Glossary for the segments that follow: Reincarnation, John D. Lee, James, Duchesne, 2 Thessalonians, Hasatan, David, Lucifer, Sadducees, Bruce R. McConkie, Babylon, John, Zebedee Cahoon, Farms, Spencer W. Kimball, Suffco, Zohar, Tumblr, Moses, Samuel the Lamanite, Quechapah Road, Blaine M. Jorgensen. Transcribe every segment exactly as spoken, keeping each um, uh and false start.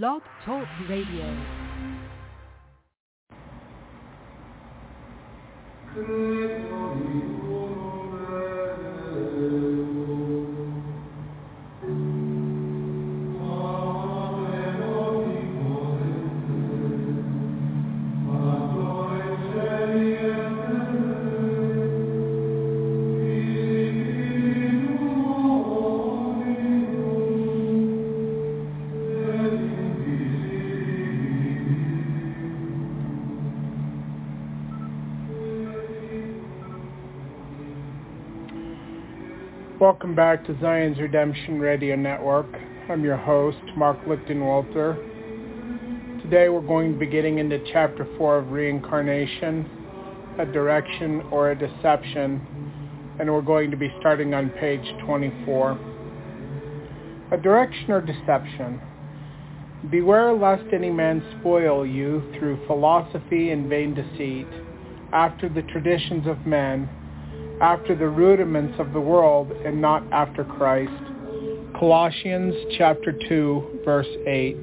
Blog Talk Radio. Good Welcome back to Zion's Redemption Radio Network. I'm your host, Mark Lichtenwalter. Today we're going to be getting into Chapter four of Reincarnation, a direction or a deception, and we're going to be starting on page twenty-four. A direction or deception. Beware lest any man spoil you through philosophy and vain deceit, after the traditions of men, after the rudiments of the world, and not after Christ. Colossians chapter two, verse eight.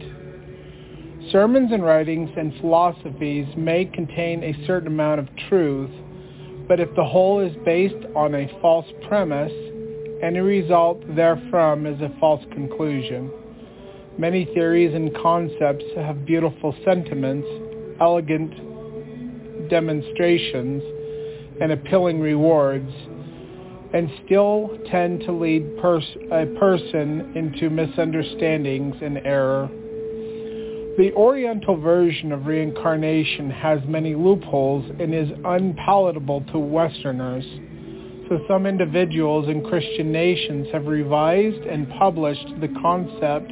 Sermons and writings and philosophies may contain a certain amount of truth, but if the whole is based on a false premise, any result therefrom is a false conclusion. Many theories and concepts have beautiful sentiments, elegant demonstrations, and appealing rewards, and still tend to lead pers- a person into misunderstandings and error. The Oriental version of reincarnation has many loopholes and is unpalatable to Westerners, so some individuals and Christian nations have revised and published the concept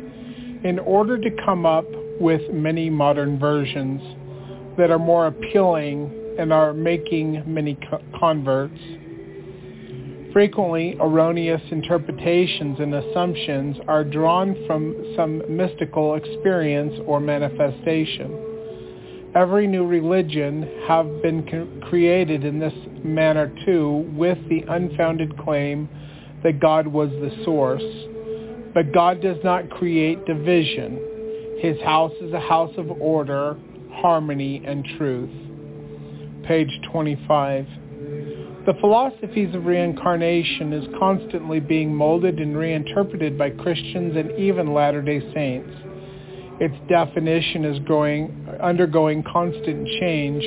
in order to come up with many modern versions that are more appealing and are making many converts. Frequently, erroneous interpretations and assumptions are drawn from some mystical experience or manifestation. Every new religion have been created in this manner too, with the unfounded claim that God was the source. But God does not create division. His house is a house of order, harmony, and truth. Page twenty-five. The philosophies of reincarnation is constantly being molded and reinterpreted by Christians and even Latter-day Saints. Its definition is growing, undergoing constant change,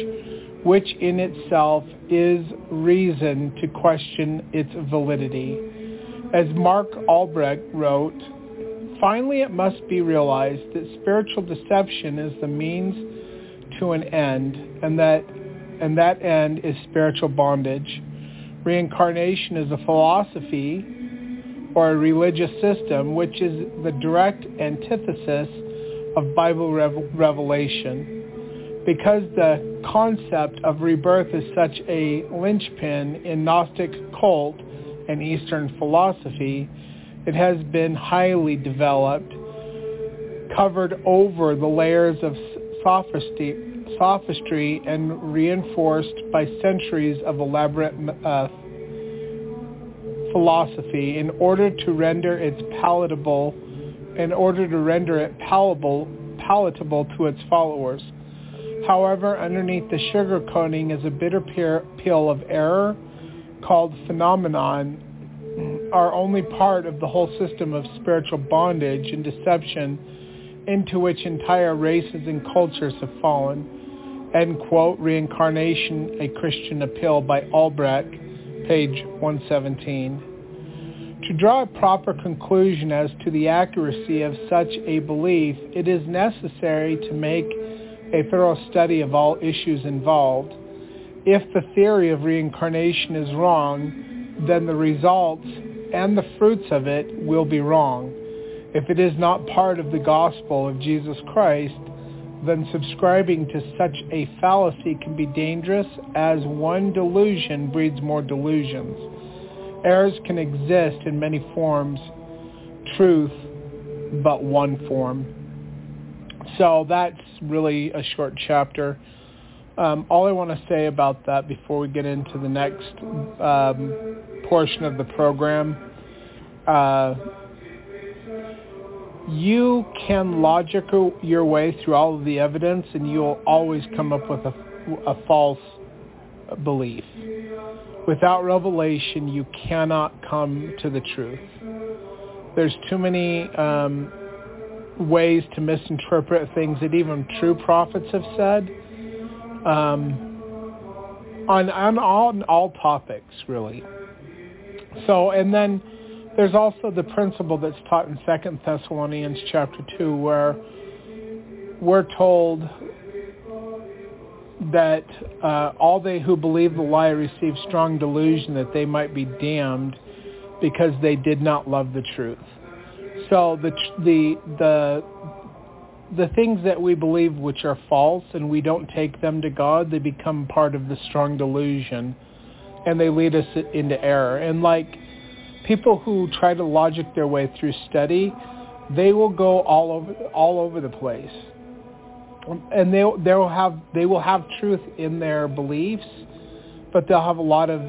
which in itself is reason to question its validity. As Mark Albrecht wrote, "Finally, it must be realized that spiritual deception is the means to an end, and that and that end is spiritual bondage. Reincarnation is a philosophy or a religious system which is the direct antithesis of Bible revelation. Because the concept of rebirth is such a linchpin in Gnostic cult and Eastern philosophy, it has been highly developed, covered over the layers of sophistry, sophistry and reinforced by centuries of elaborate uh, philosophy in order to render its palatable, in order to render it palatable, palatable to its followers. However, underneath the sugarcoating is a bitter pill of error called phenomenon, are only part of the whole system of spiritual bondage and deception into which entire races and cultures have fallen." End quote. Reincarnation, a Christian Appeal by Albrecht, page one seventeen. To draw a proper conclusion as to the accuracy of such a belief, it is necessary to make a thorough study of all issues involved. If the theory of reincarnation is wrong, then the results and the fruits of it will be wrong. If it is not part of the gospel of Jesus Christ, then subscribing to such a fallacy can be dangerous, as one delusion breeds more delusions. Errors can exist in many forms, truth but one form. So that's really a short chapter. Um, all I want to say about that before we get into the next um, portion of the program, uh, you can logic your way through all of the evidence, and you'll always come up with a, a false belief. Without revelation, you cannot come to the truth. There's too many um, ways to misinterpret things that even true prophets have said um, on, on, all, on all topics, really. So, and then there's also the principle that's taught in Second Thessalonians chapter two, where we're told that uh, all they who believe the lie receive strong delusion that they might be damned because they did not love the truth. So the the the the things that we believe which are false and we don't take them to God, they become part of the strong delusion, and they lead us into error. And like people who try to logic their way through study, they will go all over all over the place, and they they will have they will have truth in their beliefs, but they'll have a lot of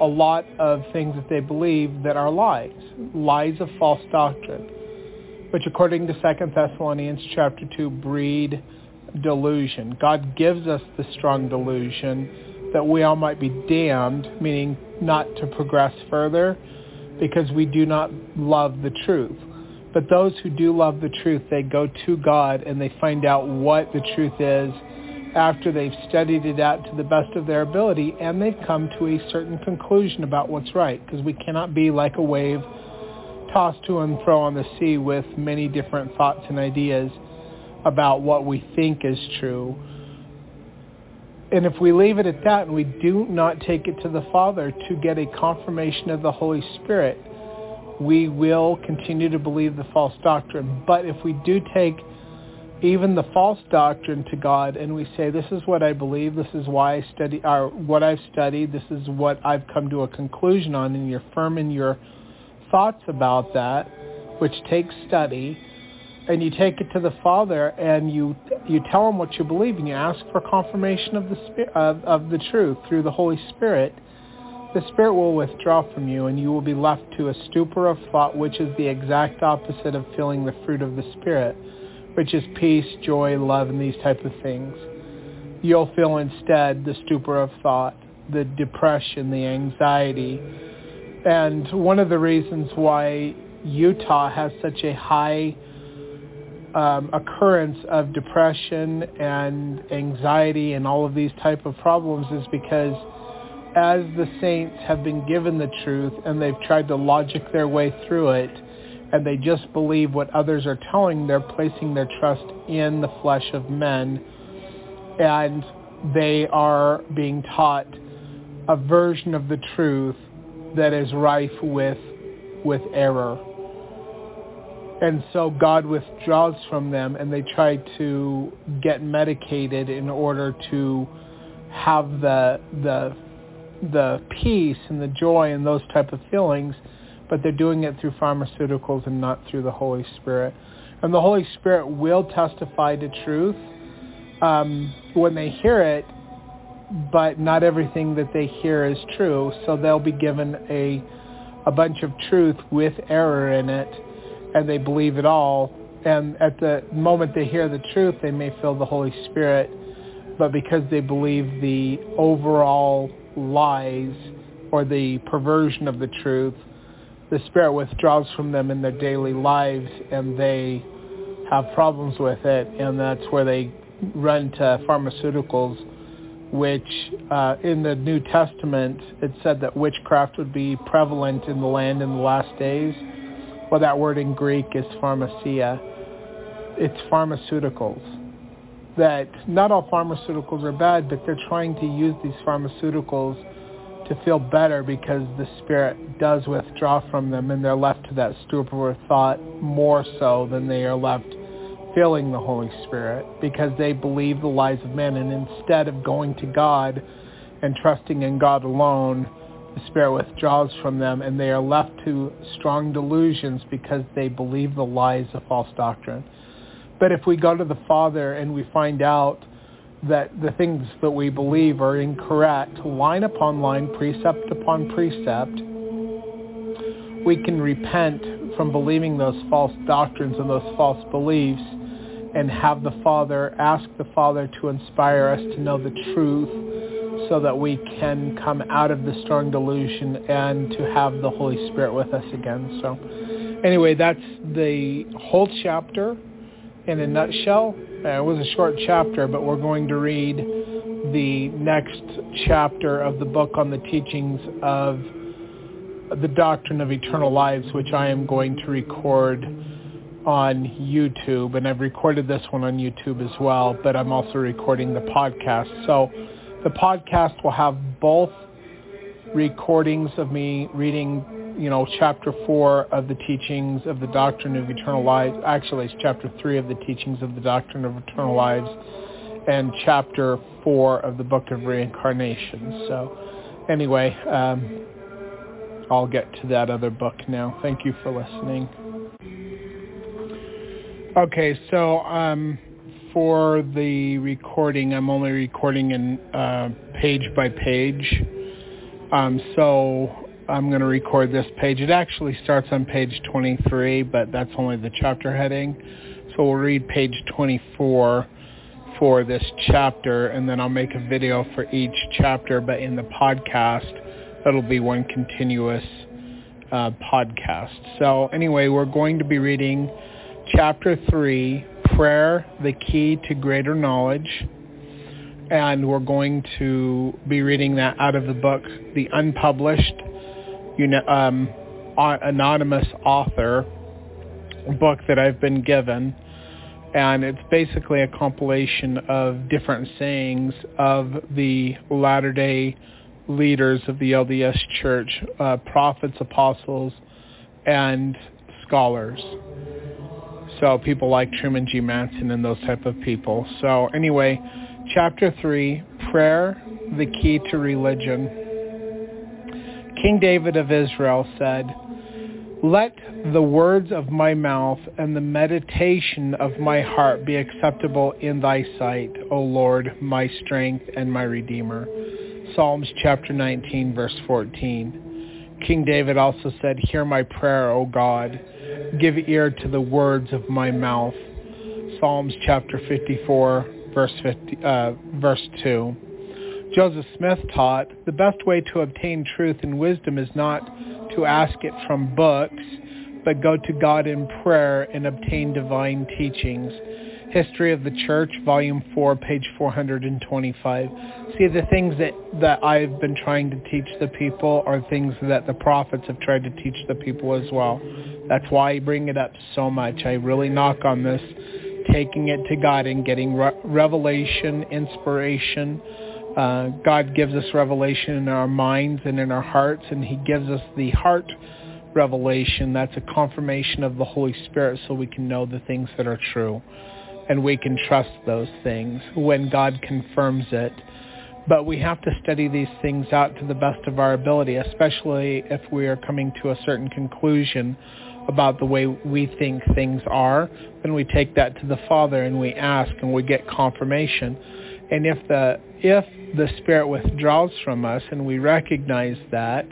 a lot of things that they believe that are lies, lies of false doctrine, which according to Second Thessalonians chapter two breed delusion. God gives us the strong delusion that we all might be damned, meaning not to progress further because we do not love the truth. But those who do love the truth, they go to God and they find out what the truth is after they've studied it out to the best of their ability, and they've come to a certain conclusion about what's right, because we cannot be like a wave tossed to and fro on the sea with many different thoughts and ideas about what we think is true. And if we leave it at that and we do not take it to the Father to get a confirmation of the Holy Spirit, we will continue to believe the false doctrine. But if we do take even the false doctrine to God and we say, this is what I believe, this is why I study, or what I've studied, this is what I've come to a conclusion on, and you're firm in your thoughts about that, which takes study, and you take it to the Father and you you tell him what you believe and you ask for confirmation of the of, of the truth through the Holy Spirit, the Spirit will withdraw from you and you will be left to a stupor of thought, which is the exact opposite of feeling the fruit of the Spirit, which is peace, joy, love, and these type of things. You'll feel instead the stupor of thought, the depression, the anxiety. And one of the reasons why Utah has such a high um, occurrence of depression and anxiety and all of these type of problems is because as the saints have been given the truth and they've tried to logic their way through it, and they just believe what others are telling, they're placing their trust in the flesh of men, and they are being taught a version of the truth that is rife with with error. And so God withdraws from them, and they try to get medicated in order to have the the the peace and the joy and those type of feelings, but they're doing it through pharmaceuticals and not through the Holy Spirit. And the Holy Spirit will testify to truth um, when they hear it, but not everything that they hear is true. So they'll be given a a bunch of truth with error in it, and they believe it all. And at the moment they hear the truth, they may feel the Holy Spirit, but because they believe the overall lies or the perversion of the truth, the Spirit withdraws from them in their daily lives, and they have problems with it, and that's where they run to pharmaceuticals, which uh, in the New Testament, it said that witchcraft would be prevalent in the land in the last days. Well, that word in Greek is pharmacia. It's pharmaceuticals. That not all pharmaceuticals are bad, but they're trying to use these pharmaceuticals to feel better because the Spirit does withdraw from them, and they're left to that stupor of thought more so than they are left feeling the Holy Spirit, because they believe the lies of men, and instead of going to God and trusting in God alone, the Spirit withdraws from them, and they are left to strong delusions because they believe the lies of false doctrine. But if we go to the Father and we find out that the things that we believe are incorrect, line upon line, precept upon precept, we can repent from believing those false doctrines and those false beliefs, and have the Father, ask the Father to inspire us to know the truth so that we can come out of the strong delusion and to have the Holy Spirit with us again. So anyway, that's the whole chapter in a nutshell. It was a short chapter, but we're going to read the next chapter of the book on the teachings of the doctrine of eternal lives, which I am going to record on YouTube, and I've recorded this one on YouTube as well, but I'm also recording the podcast. So the podcast will have both recordings of me reading, you know, chapter four of the teachings of the doctrine of eternal lives. Actually, it's chapter three of the teachings of the doctrine of eternal lives and chapter four of the book of Reincarnation. So anyway, um, I'll get to that other book now. Thank you for listening. Okay, so um, for the recording, I'm only recording in uh, page by page. Um, so I'm going to record this page. It actually starts on page twenty-three, but that's only the chapter heading. So we'll read page twenty-four for this chapter, and then I'll make a video for each chapter. But in the podcast, that'll be one continuous uh, podcast. So anyway, we're going to be reading Chapter three, Prayer, the Key to Greater Knowledge, and we're going to be reading that out of the book, the unpublished, you know, um, anonymous author book that I've been given, and it's basically a compilation of different sayings of the latter-day leaders of the L D S Church, uh, prophets, apostles, and scholars. So people like Truman G. Manson and those type of people. So anyway, Chapter three, Prayer, the Key to Religion. King David of Israel said, "Let the words of my mouth and the meditation of my heart be acceptable in thy sight, O Lord, my strength and my Redeemer." Psalms chapter nineteen, verse fourteen. King David also said, "Hear my prayer, O God. Give ear to the words of my mouth." Psalms chapter fifty-four, verse fifty, uh, verse two. Joseph Smith taught, "The best way to obtain truth and wisdom is not to ask it from books, but go to God in prayer and obtain divine teachings." History of the Church, Volume four, page four hundred twenty-five. See, the things that, that I've been trying to teach the people are things that the prophets have tried to teach the people as well. That's why I bring it up so much. I really knock on this, taking it to God and getting re- revelation, inspiration. Uh, God gives us revelation in our minds and in our hearts, and he gives us the heart revelation. That's a confirmation of the Holy Spirit, so we can know the things that are true. And we can trust those things when God confirms it. But we have to study these things out to the best of our ability, especially if we are coming to a certain conclusion about the way we think things are. Then we take that to the Father and we ask and we get confirmation. And if the if the Spirit withdraws from us and we recognize that,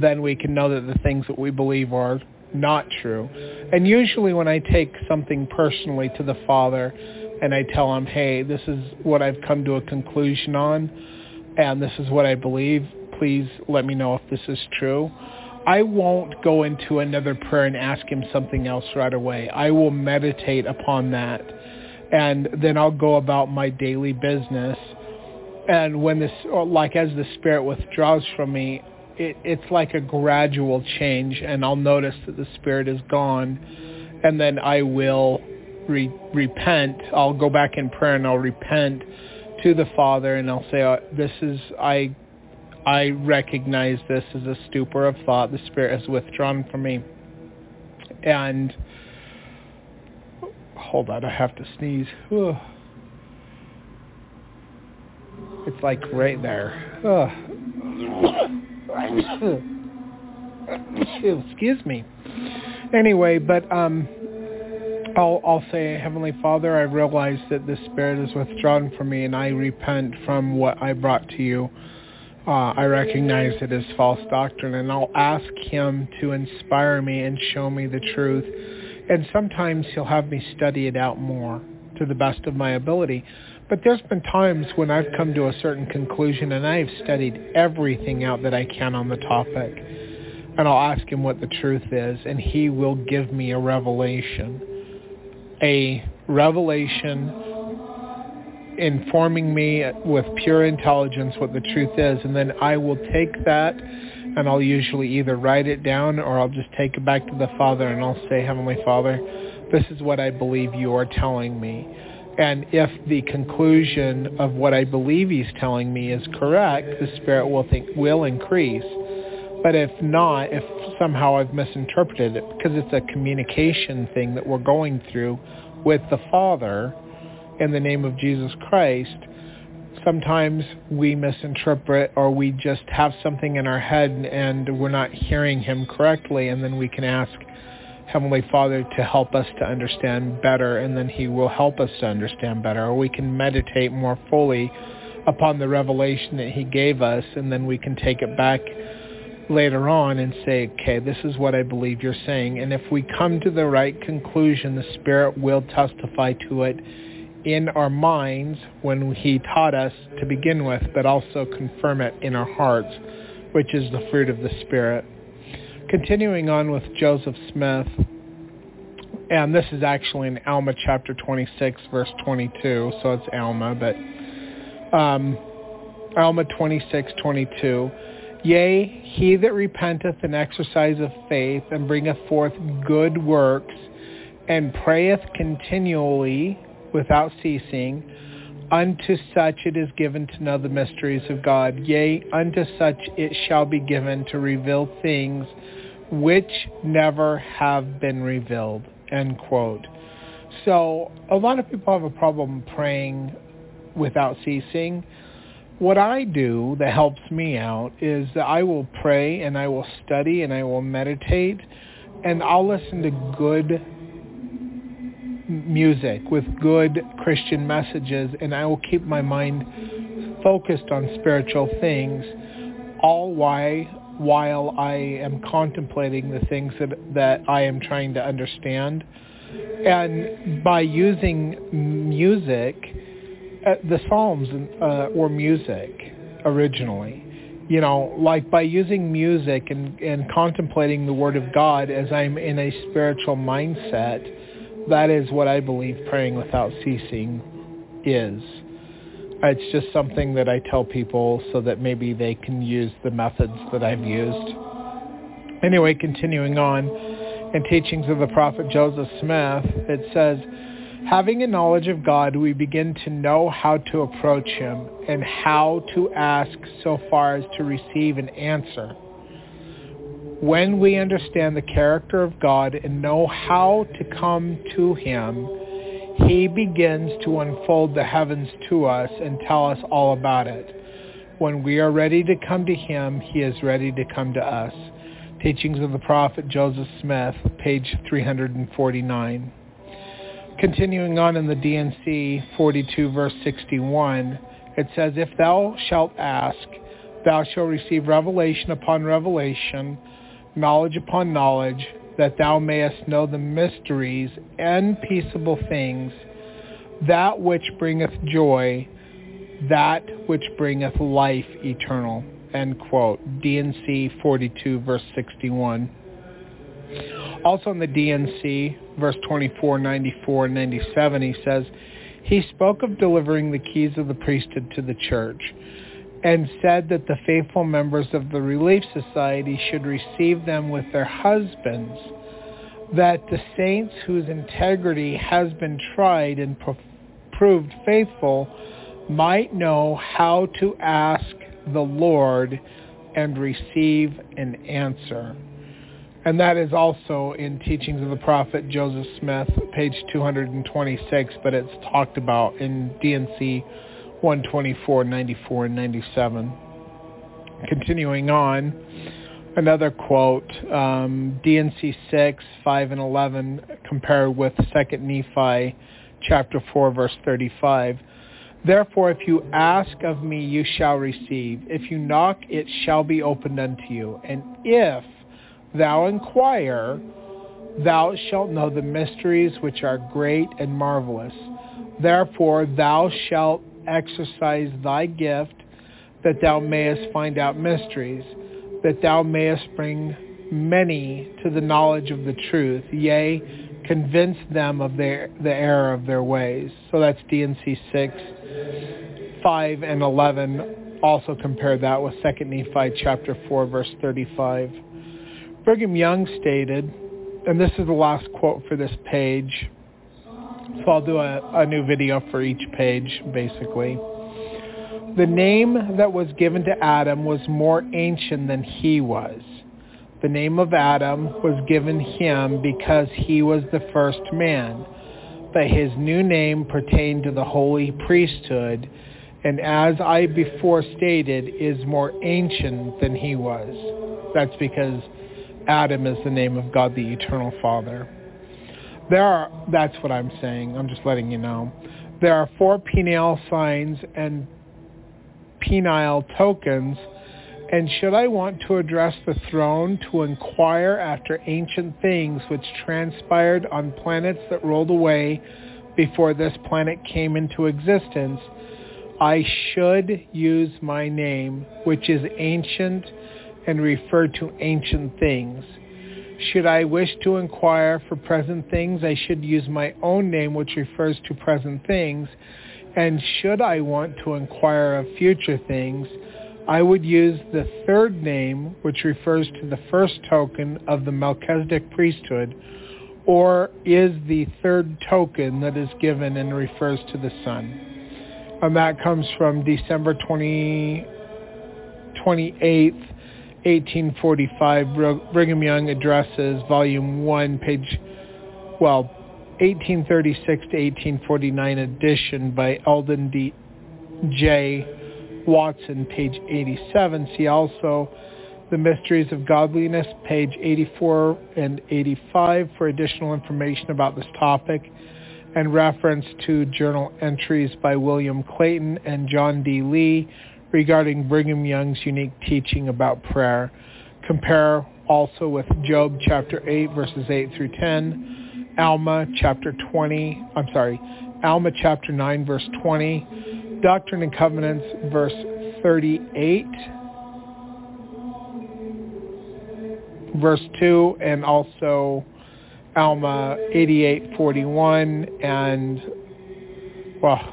then we can know that the things that we believe are not true. And usually when I take something personally to the Father and I tell him, "Hey, this is what I've come to a conclusion on, and this is what I believe. Please let me know if this is true," I won't go into another prayer and ask him something else right away. I will meditate upon that, and then I'll go about my daily business. And when this, like as the Spirit withdraws from me, It, it's like a gradual change, and I'll notice that the Spirit is gone, and then I will re- repent. I'll go back in prayer and I'll repent to the Father, and I'll say, oh, "This is I. I recognize this as a stupor of thought. The Spirit has withdrawn from me." And hold on, I have to sneeze. Ugh. It's like right there. Ugh. Excuse me. Anyway, but um, I'll, I'll say, "Heavenly Father, I realize that the Spirit is withdrawn from me, and I repent from what I brought to you Uh, I recognize it as false doctrine, and I'll ask him to inspire me and show me the truth. And sometimes he'll have me study it out more to the best of my ability. But there's been times when I've come to a certain conclusion, and I've studied everything out that I can on the topic. And I'll ask him what the truth is, and he will give me a revelation. A revelation informing me with pure intelligence what the truth is, and then I will take that and I'll usually either write it down or I'll just take it back to the Father and I'll say, Heavenly Father, this is what I believe you are telling me. And if the conclusion of what I believe he's telling me is correct, the Spirit will think will increase. But if not, if somehow I've misinterpreted it, because it's a communication thing that we're going through with the Father in the name of Jesus Christ, sometimes we misinterpret or we just have something in our head and we're not hearing him correctly, and then we can ask Heavenly Father to help us to understand better, and then he will help us to understand better. Or we can meditate more fully upon the revelation that he gave us, and then we can take it back later on and say, okay, this is what I believe you're saying. And if we come to the right conclusion, the Spirit will testify to it in our minds when he taught us to begin with, but also confirm it in our hearts, which is the fruit of the Spirit. Continuing on with Joseph Smith, and this is actually in Alma chapter twenty-six, verse twenty-two, so it's Alma, but um, Alma twenty-six, twenty-two, yea, he that repenteth and exerciseth faith, and bringeth forth good works, and prayeth continually, without ceasing, unto such it is given to know the mysteries of God. Yea, unto such it shall be given to reveal things which never have been revealed. End quote. So a lot of people have a problem praying without ceasing. What I do that helps me out is that I will pray and I will study and I will meditate, and I'll listen to good music with good Christian messages, and I will keep my mind focused on spiritual things, all why while I am contemplating the things that, that I am trying to understand. And by using music, uh, the Psalms uh, were music originally, you know, like by using music and, and contemplating the Word of God as I'm in a spiritual mindset, that is what I believe praying without ceasing is. It's just something that I tell people so that maybe they can use the methods that I've used. Anyway, continuing on, in Teachings of the Prophet Joseph Smith, it says, having a knowledge of God, we begin to know how to approach him and how to ask so far as to receive an answer. When we understand the character of God and know how to come to him, he begins to unfold the heavens to us and tell us all about it. When we are ready to come to him, he is ready to come to us. Teachings of the Prophet Joseph Smith, page three forty-nine. Continuing on in the D and C forty-two, verse sixty-one, it says, if thou shalt ask, thou shalt receive revelation upon revelation, knowledge upon knowledge, that thou mayest know the mysteries and peaceable things, that which bringeth joy, that which bringeth life eternal. End quote. D and C forty-two, verse sixty-one. Also in the D and C, verse twenty-four, ninety-four, and ninety-seven, he says, he spoke of delivering the keys of the priesthood to the church, and said that the faithful members of the Relief Society should receive them with their husbands, that the saints whose integrity has been tried and pro- proved faithful might know how to ask the Lord and receive an answer. And that is also in Teachings of the Prophet Joseph Smith, page two twenty-six, but it's talked about in D and C one twenty-four, ninety-four, and ninety-seven. Continuing on, another quote, um, D and C six, five, and eleven, compared with Second Nephi, chapter four, verse thirty-five. Therefore, if you ask of me, you shall receive. If you knock, it shall be opened unto you. And if thou inquire, thou shalt know the mysteries which are great and marvelous. Therefore, thou shalt exercise thy gift, that thou mayest find out mysteries, that thou mayest bring many to the knowledge of the truth, yea, convince them of their, the error of their ways. So that's D and C six, five, and eleven. Also compare that with Second Nephi chapter four, verse thirty-five. Brigham Young stated, and this is the last quote for this page, so I'll do a, a new video for each page, basically. The name that was given to Adam was more ancient than he was. The name of Adam was given him because he was the first man, but his new name pertained to the holy priesthood, and as I before stated, is more ancient than he was. That's because Adam is the name of God, the Eternal Father. There are, that's what I'm saying. I'm just letting you know. There are four penile signs and penile tokens, and should I want to address the throne to inquire after ancient things which transpired on planets that rolled away before this planet came into existence, I should use my name, which is ancient, and refer to ancient things. Should I wish to inquire for present things, I should use my own name, which refers to present things. And should I want to inquire of future things, I would use the third name, which refers to the first token of the Melchizedek priesthood, or is the third token that is given and refers to the Son. And that comes from December twentieth, twenty-eighth, eighteen forty-five. Brigham Young addresses, volume one, page, well, eighteen thirty-six to eighteen forty-nine edition by Eldon D. J. Watson, page eighty-seven. See also The Mysteries of Godliness, page eighty-four and eighty-five for additional information about this topic and reference to journal entries by William Clayton and John D. Lee regarding Brigham Young's unique teaching about prayer. Compare also with Job chapter eight, verses eight through ten. Alma chapter twenty, I'm sorry, Alma chapter nine, verse twenty, Doctrine and Covenants, verse thirty-eight, verse two, and also Alma eighty-eight forty-one, and well,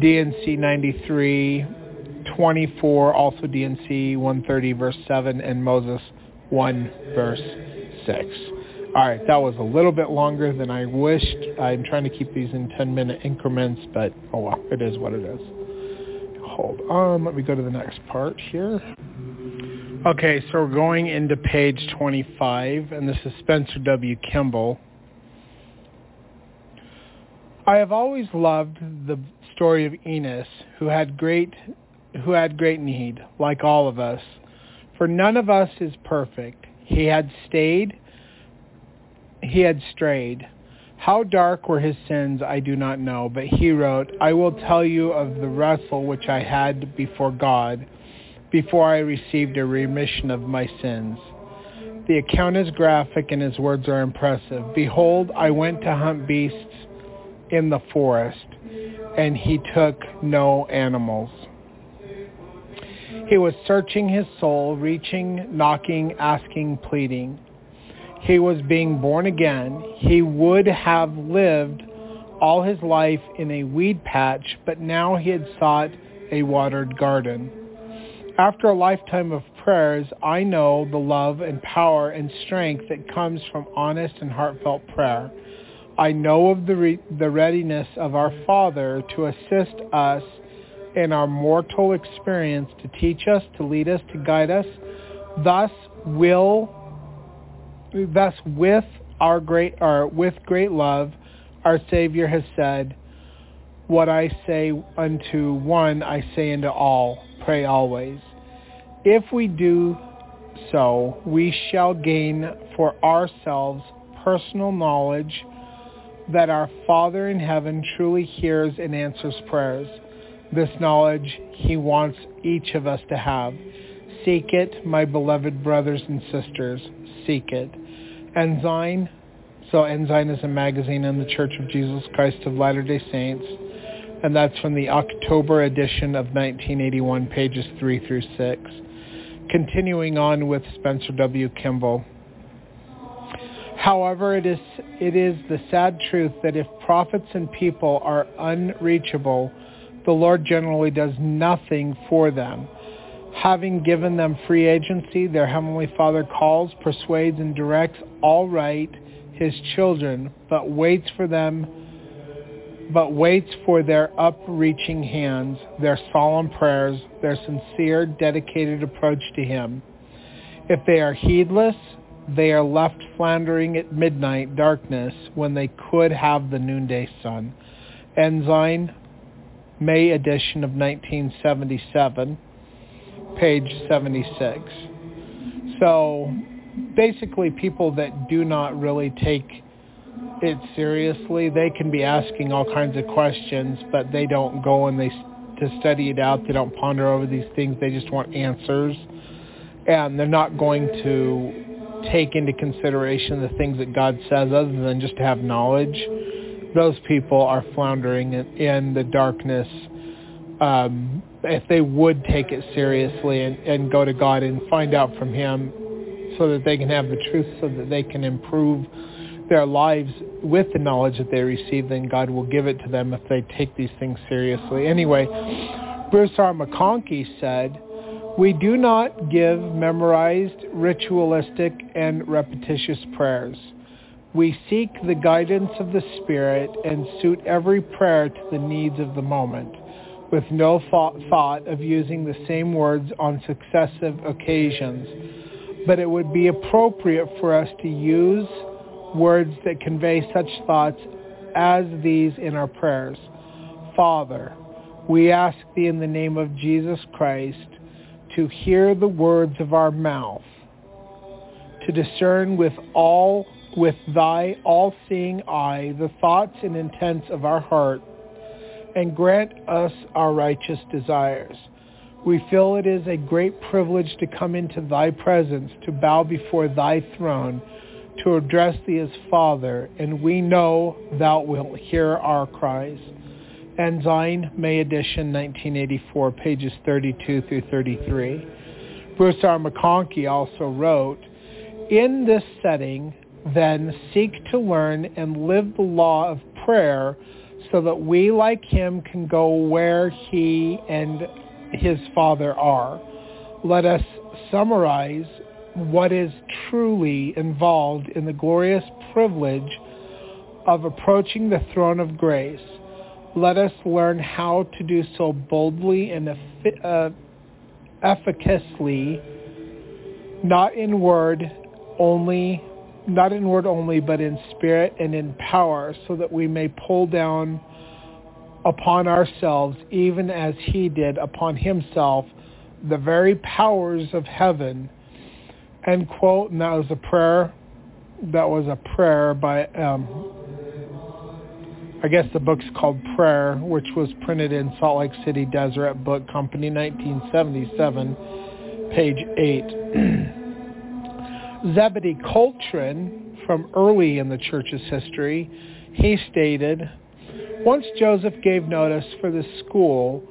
D and C ninety-three twenty-four, also D and C one thirty, verse seven, and Moses one, verse six. All right, that was a little bit longer than I wished. I'm trying to keep these in ten-minute increments, but oh well, it is what it is. Hold on, let me go to the next part here. Okay, so we're going into page twenty-five, and this is Spencer W. Kimball. I have always loved the story of Enos, who had great, who had great need, like all of us, for none of us is perfect. He had stayed. He had strayed. How dark were his sins, I do not know, but he wrote, I will tell you of the wrestle which I had before God, before I received a remission of my sins. The account is graphic and his words are impressive. Behold, I went to hunt beasts in the forest, and he took no animals. He was searching his soul, reaching, knocking, asking, pleading. He was being born again. He would have lived all his life in a weed patch, but now he had sought a watered garden. After a lifetime of prayers, I know the love and power and strength that comes from honest and heartfelt prayer. I know of the re- the readiness of our Father to assist us in our mortal experience, to teach us, to lead us, to guide us. Thus will Thus, with our great, or with great love, our Savior has said, "What I say unto one, I say unto all: Pray always." If we do so, we shall gain for ourselves personal knowledge that our Father in heaven truly hears and answers prayers. This knowledge he wants each of us to have. Seek it, my beloved brothers and sisters. Seek it. Ensign. So Ensign is a magazine in the Church of Jesus Christ of Latter-day Saints. And that's from the October edition of nineteen eighty-one, pages three through six. Continuing on with Spencer W. Kimball. However, it is, it is the sad truth that if prophets and people are unreachable, the Lord generally does nothing for them. Having given them free agency, their Heavenly Father calls, persuades, and directs, all right, his children, but waits for them, but waits for their upreaching hands, their solemn prayers, their sincere, dedicated approach to him. If they are heedless, they are left floundering at midnight darkness when they could have the noonday sun. Ensign, May edition of nineteen seventy-seven, page seventy-six. So basically, people that do not really take it seriously, they can be asking all kinds of questions, but they don't go and they to study it out. They don't ponder over these things. They just want answers, and they're not going to take into consideration the things that God says other than just to have knowledge. Those people are floundering in the darkness. Um, if they would take it seriously and, and go to God and find out from him so that they can have the truth, so that they can improve their lives with the knowledge that they receive, then God will give it to them if they take these things seriously. Anyway, Bruce R. McConkie said, "We do not give memorized, ritualistic, and repetitious prayers. We seek the guidance of the Spirit and suit every prayer to the needs of the moment, with no thought of using the same words on successive occasions. But it would be appropriate for us to use words that convey such thoughts as these in our prayers. Father, we ask thee in the name of Jesus Christ to hear the words of our mouth, to discern with all with thy all-seeing eye the thoughts and intents of our heart, and grant us our righteous desires. We feel it is a great privilege to come into thy presence, to bow before thy throne, to address thee as Father, and we know thou wilt hear our cries." Ensign, May edition, nineteen eighty-four, pages thirty-two through thirty-three. Bruce R. McConkie also wrote, "In this setting, then, seek to learn and live the law of prayer so that we, like him, can go where he and his Father are. Let us summarize what is truly involved in the glorious privilege of approaching the throne of grace. Let us learn how to do so boldly and effic- uh, efficaciously, not in word only, not in word only, but in spirit and in power, so that we may pull down upon ourselves, even as he did upon himself, the very powers of heaven." End quote. And that was a prayer. That was a prayer by. Um, I guess the book's called Prayer, which was printed in Salt Lake City, Deseret Book Company, nineteen seventy-seven, page eight. Zebedee Coltrin, from early in the Church's history, he stated, "Once Joseph gave notice for the school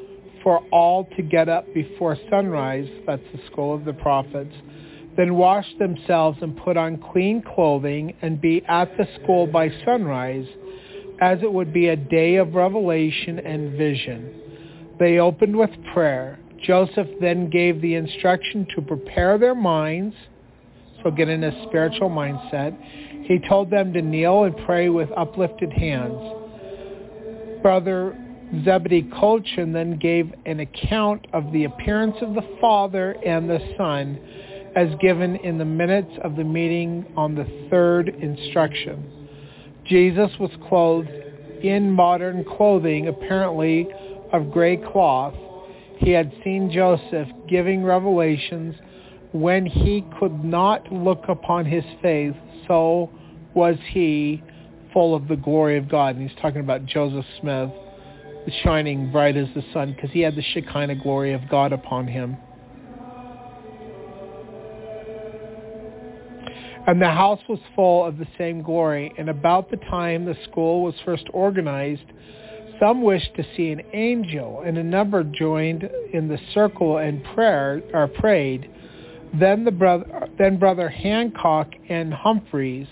for all to get up before sunrise," that's the school of the prophets, "then wash themselves and put on clean clothing and be at the school by sunrise, as it would be a day of revelation and vision. They opened with prayer. Joseph then gave the instruction to prepare their minds," so get in a spiritual mindset. "He told them to kneel and pray with uplifted hands." Brother Zebedee Colchin then gave an account of the appearance of the Father and the Son as given in the minutes of the meeting on the third instruction. Jesus was clothed in modern clothing, apparently of gray cloth. He had seen Joseph giving revelations when he could not look upon his face, so was he full of the glory of God. And he's talking about Joseph Smith, shining bright as the sun, because he had the Shekinah glory of God upon him. And the house was full of the same glory, and about the time the school was first organized, some wished to see an angel, and a number joined in the circle and prayer or prayed. Then the brother, then brother Hancock and Humphreys.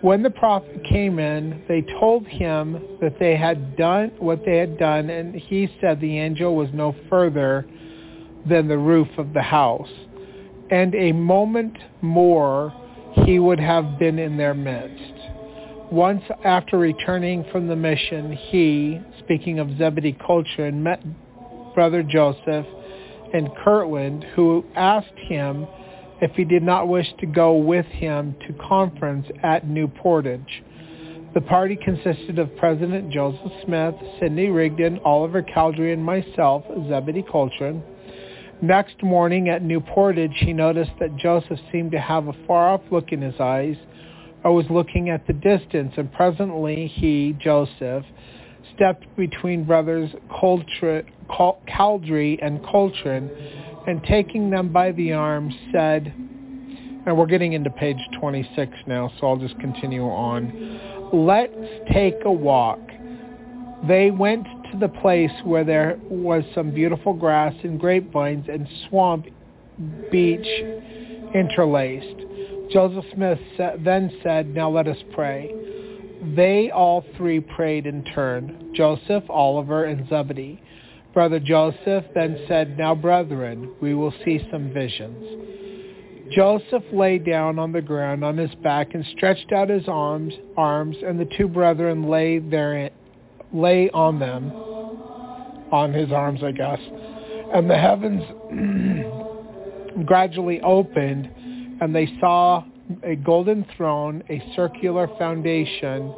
When the prophet came in, they told him that they had done what they had done, and he said the angel was no further than the roof of the house, and a moment more he would have been in their midst. Once after returning from the mission, he, speaking of Zebedee Coltrin, met Brother Joseph and Kirtland, who asked him if he did not wish to go with him to conference at New Portage. The party consisted of President Joseph Smith, Sidney Rigdon, Oliver Cowdery, and myself, Zebedee Coltrin. Next morning at New Portage, he noticed that Joseph seemed to have a far-off look in his eyes. I was looking at the distance, and presently he, Joseph, stepped between brothers Coltrin, Cal- Caldry and Coltrin, and taking them by the arm said, and we're getting into page twenty-six now, so I'll just continue on. Let's take a walk. They went to the place where there was some beautiful grass and grapevines and swamp beach interlaced. Joseph Smith then said, now let us pray. They all three prayed in turn, Joseph, Oliver, and Zebedee. Brother Joseph then said, now, brethren, we will see some visions. Joseph lay down on the ground on his back and stretched out his arms, arms, and the two brethren lay there, lay on them, on his arms, I guess. And the heavens gradually opened, and they saw a golden throne, a circular foundation,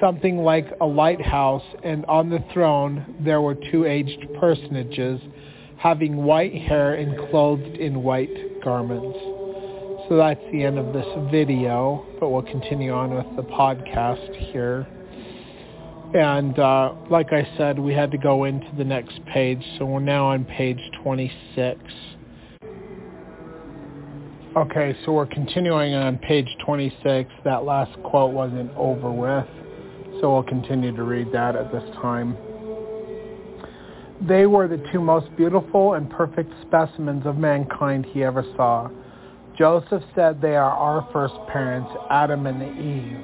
something like a lighthouse, and on the throne there were two aged personages having white hair and clothed in white garments. So that's the end of this video, but we'll continue on with the podcast here. And uh, like I said, we had to go into the next page, so we're now on page twenty-six. Okay, so we're continuing on page twenty-six. That last quote wasn't over with, so we'll continue to read that at this time. They were the two most beautiful and perfect specimens of mankind he ever saw. Joseph said they are our first parents, Adam and Eve.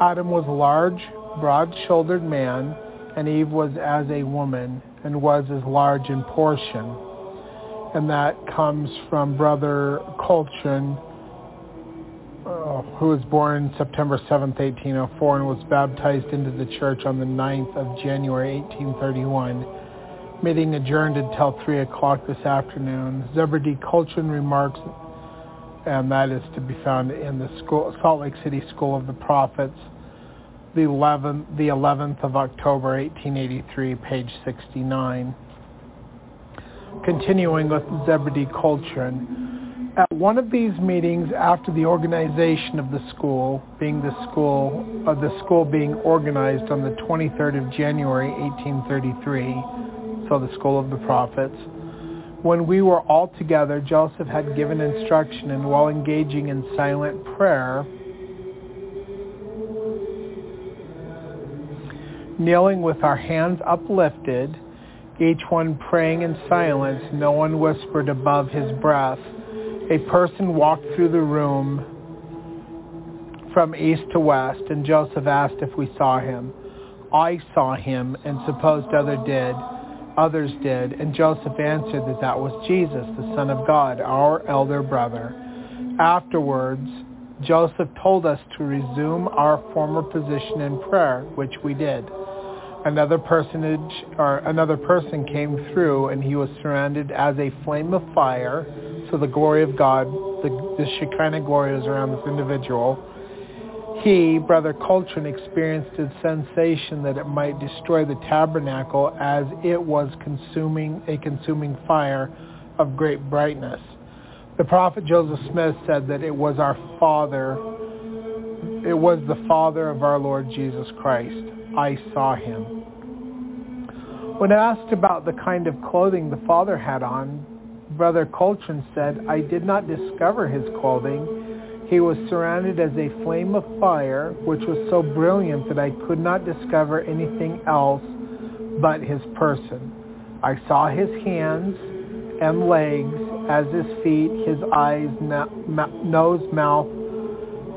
Adam was a large, broad-shouldered man, and Eve was as a woman and was as large in portion. And that comes from Brother Coltrin, uh, who was born September seventh, eighteen oh four, and was baptized into the church on the ninth of January, eighteen thirty-one. Meeting adjourned until three o'clock this afternoon. Zebedee Coltrin remarks, and that is to be found in the school, Salt Lake City School of the Prophets, the eleventh, the eleventh of October, eighteen eighty-three, page sixty-nine. Continuing with Zebedee Coltrin. At one of these meetings after the organization of the school, being the school of the school being organized on the twenty-third of January, eighteen thirty-three, so the School of the Prophets, when we were all together, Joseph had given instruction, and while engaging in silent prayer, kneeling with our hands uplifted, each one praying in silence, no one whispered above his breath. A person walked through the room from east to west, and Joseph asked if we saw him. I saw him, and supposed other did, others did, and Joseph answered that that was Jesus, the Son of God, our elder brother. Afterwards, Joseph told us to resume our former position in prayer, which we did. Another personage, or another person came through, and he was surrounded as a flame of fire. So the glory of God, the, the Shekinah glory, was around this individual. He, Brother Coltrin, experienced a sensation that it might destroy the tabernacle, as it was consuming a consuming fire of great brightness. The prophet Joseph Smith said that it was our father, it was the father of our Lord Jesus Christ. I saw him. When asked about the kind of clothing the father had on, Brother Coltrin said, "I did not discover his clothing. He was surrounded as a flame of fire, which was so brilliant that I could not discover anything else but his person. I saw his hands and legs as his feet, his eyes, na- ma- nose, mouth,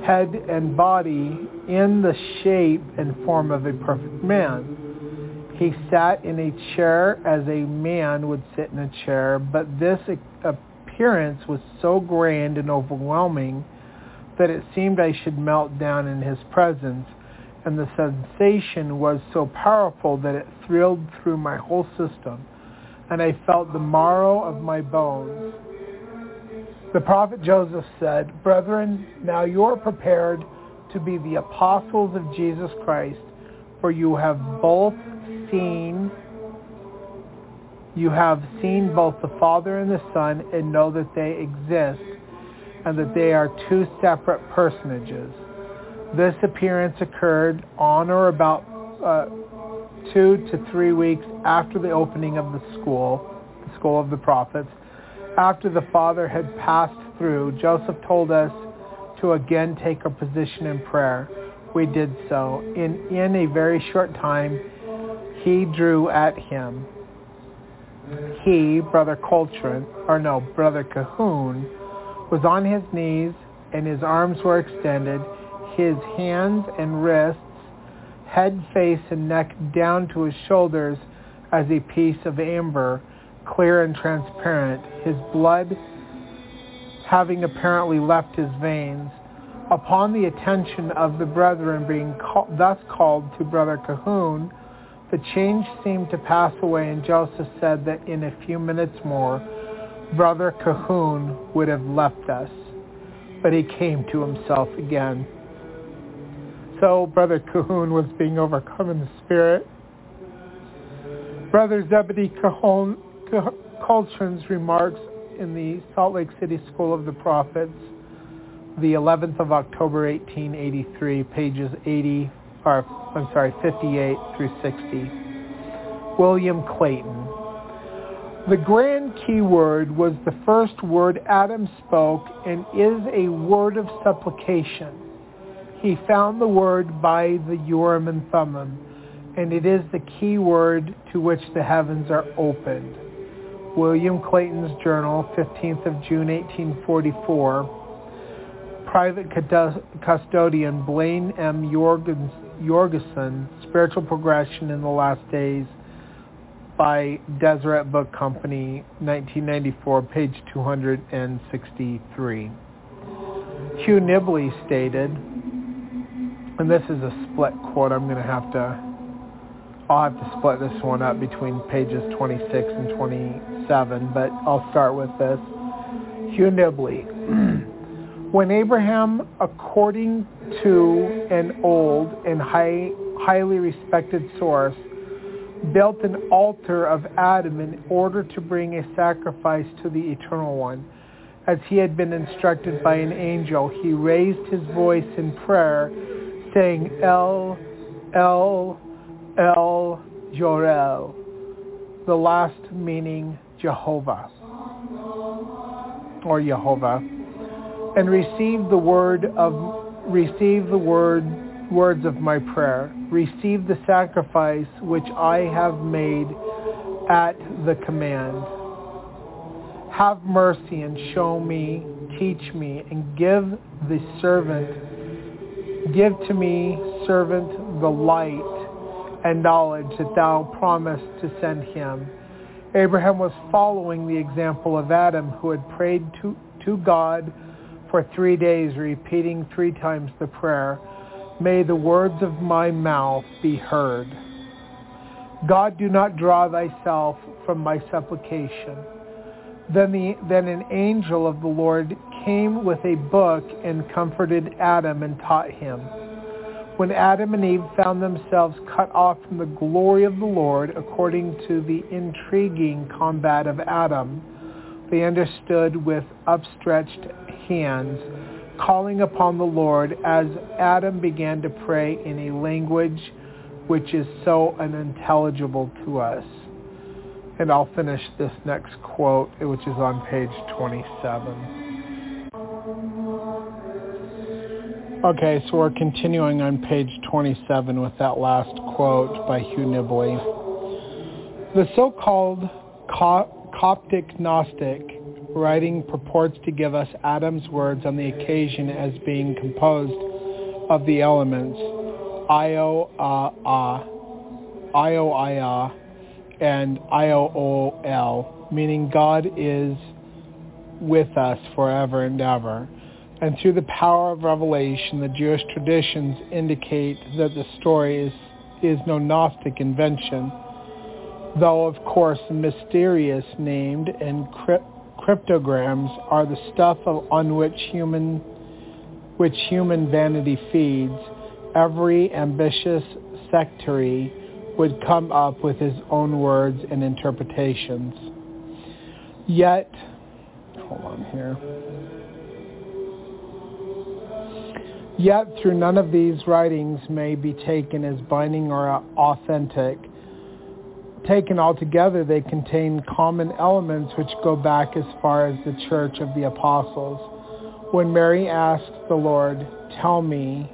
head, and body in the shape and form of a perfect man. He sat in a chair as a man would sit in a chair, but this appearance was so grand and overwhelming that it seemed I should melt down in his presence, and the sensation was so powerful that it thrilled through my whole system, and I felt the marrow of my bones." The prophet Joseph said, "Brethren, now you are prepared to be the apostles of Jesus Christ, for you have both seen, you have seen both the Father and the Son, and know that they exist, and that they are two separate personages. This appearance occurred on or about uh, two to three weeks after the opening of the school, the school of the prophets. After the Father had passed through, Joseph told us to again take a position in prayer. We did so. In, in a very short time, he drew at him. He, Brother Coltrin, or no, Brother Cahoon, was on his knees, and his arms were extended, his hands and wrists, head, face, and neck down to his shoulders as a piece of amber, clear and transparent, his blood having apparently left his veins. Upon the attention of the brethren being call- thus called to Brother Cahoon, the change seemed to pass away, and Joseph said that in a few minutes more, Brother Cahoon would have left us, but he came to himself again. So Brother Cahoon was being overcome in the spirit. Brother Zebedee Cahoon, Coltrin's remarks in the Salt Lake City School of the Prophets, the eleventh of October, eighteen eighty-three, pages eighty. Or, I'm sorry, fifty-eight through sixty. William Clayton. The grand key word was the first word Adam spoke and is a word of supplication. He found the word by the Urim and Thummim, and it is the key word to which the heavens are opened. William Clayton's Journal, fifteenth of June, eighteen forty-four. Private Custodian Blaine M. Jorgensen, Spiritual Progression in the Last Days, by Deseret Book Company, nineteen ninety-four, page two hundred sixty-three. Hugh Nibley stated, and this is a split quote, I'm going to have to, I'll have to split this one up between pages twenty-six and twenty-seven, but I'll start with this. Hugh Nibley. When Abraham, according to an old and high, highly respected source, built an altar of Adam in order to bring a sacrifice to the Eternal One, as he had been instructed by an angel, he raised his voice in prayer, saying, El, El, El, Jorel, the last meaning Jehovah, or Yehovah, and receive the word of receive the word words of my prayer. Receive the sacrifice which I have made at the command. Have mercy and show me, teach me, and give the servant, give to me, servant, the light and knowledge that thou promised to send him. Abraham was following the example of Adam, who had prayed to, to God for three days, repeating three times the prayer, may the words of my mouth be heard. God, do not draw thyself from my supplication. Then, the, then an angel of the Lord came with a book and comforted Adam and taught him. When Adam and Eve found themselves cut off from the glory of the Lord, according to the intriguing combat of Adam, they understood with upstretched hands, calling upon the Lord as Adam began to pray in a language which is so unintelligible to us. And I'll finish this next quote, which is on page twenty-seven. Okay, so we're continuing on page twenty-seven with that last quote by Hugh Nibley. The so-called Co- Coptic Gnostic writing purports to give us Adam's words on the occasion as being composed of the elements Io, ah, ah, Io, I, ah, and I O O L, meaning God is with us forever and ever. And through the power of revelation, the Jewish traditions indicate that the story is, is no Gnostic invention, though, of course, mysterious named and crypt- cryptograms are the stuff on which human, which human vanity feeds. Every ambitious sectary would come up with his own words and interpretations. Yet, hold on here. Yet through none of these writings may be taken as binding or authentic. Taken altogether, they contain common elements which go back as far as the Church of the Apostles. When Mary asked the Lord, "Tell me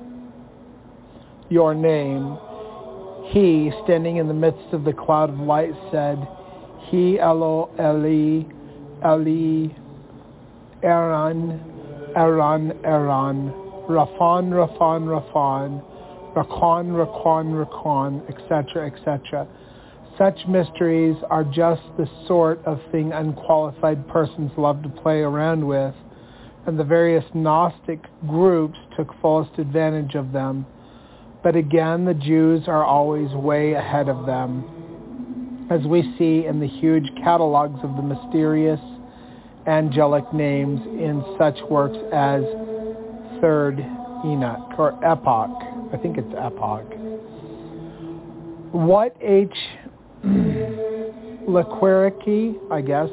your name," he, standing in the midst of the cloud of light, said, "He Elo Eli, Eli, Aaron, Aaron, Aaron, Rafan, Rafan, Rafan, Rakon, Rakon, Rakon," et cetera, et cetera. Such mysteries are just the sort of thing unqualified persons love to play around with, and the various Gnostic groups took fullest advantage of them. But again, the Jews are always way ahead of them, as we see in the huge catalogs of the mysterious angelic names in such works as Third Enoch, or Epoch. I think it's Epoch. What H. Le Quirici, I guess,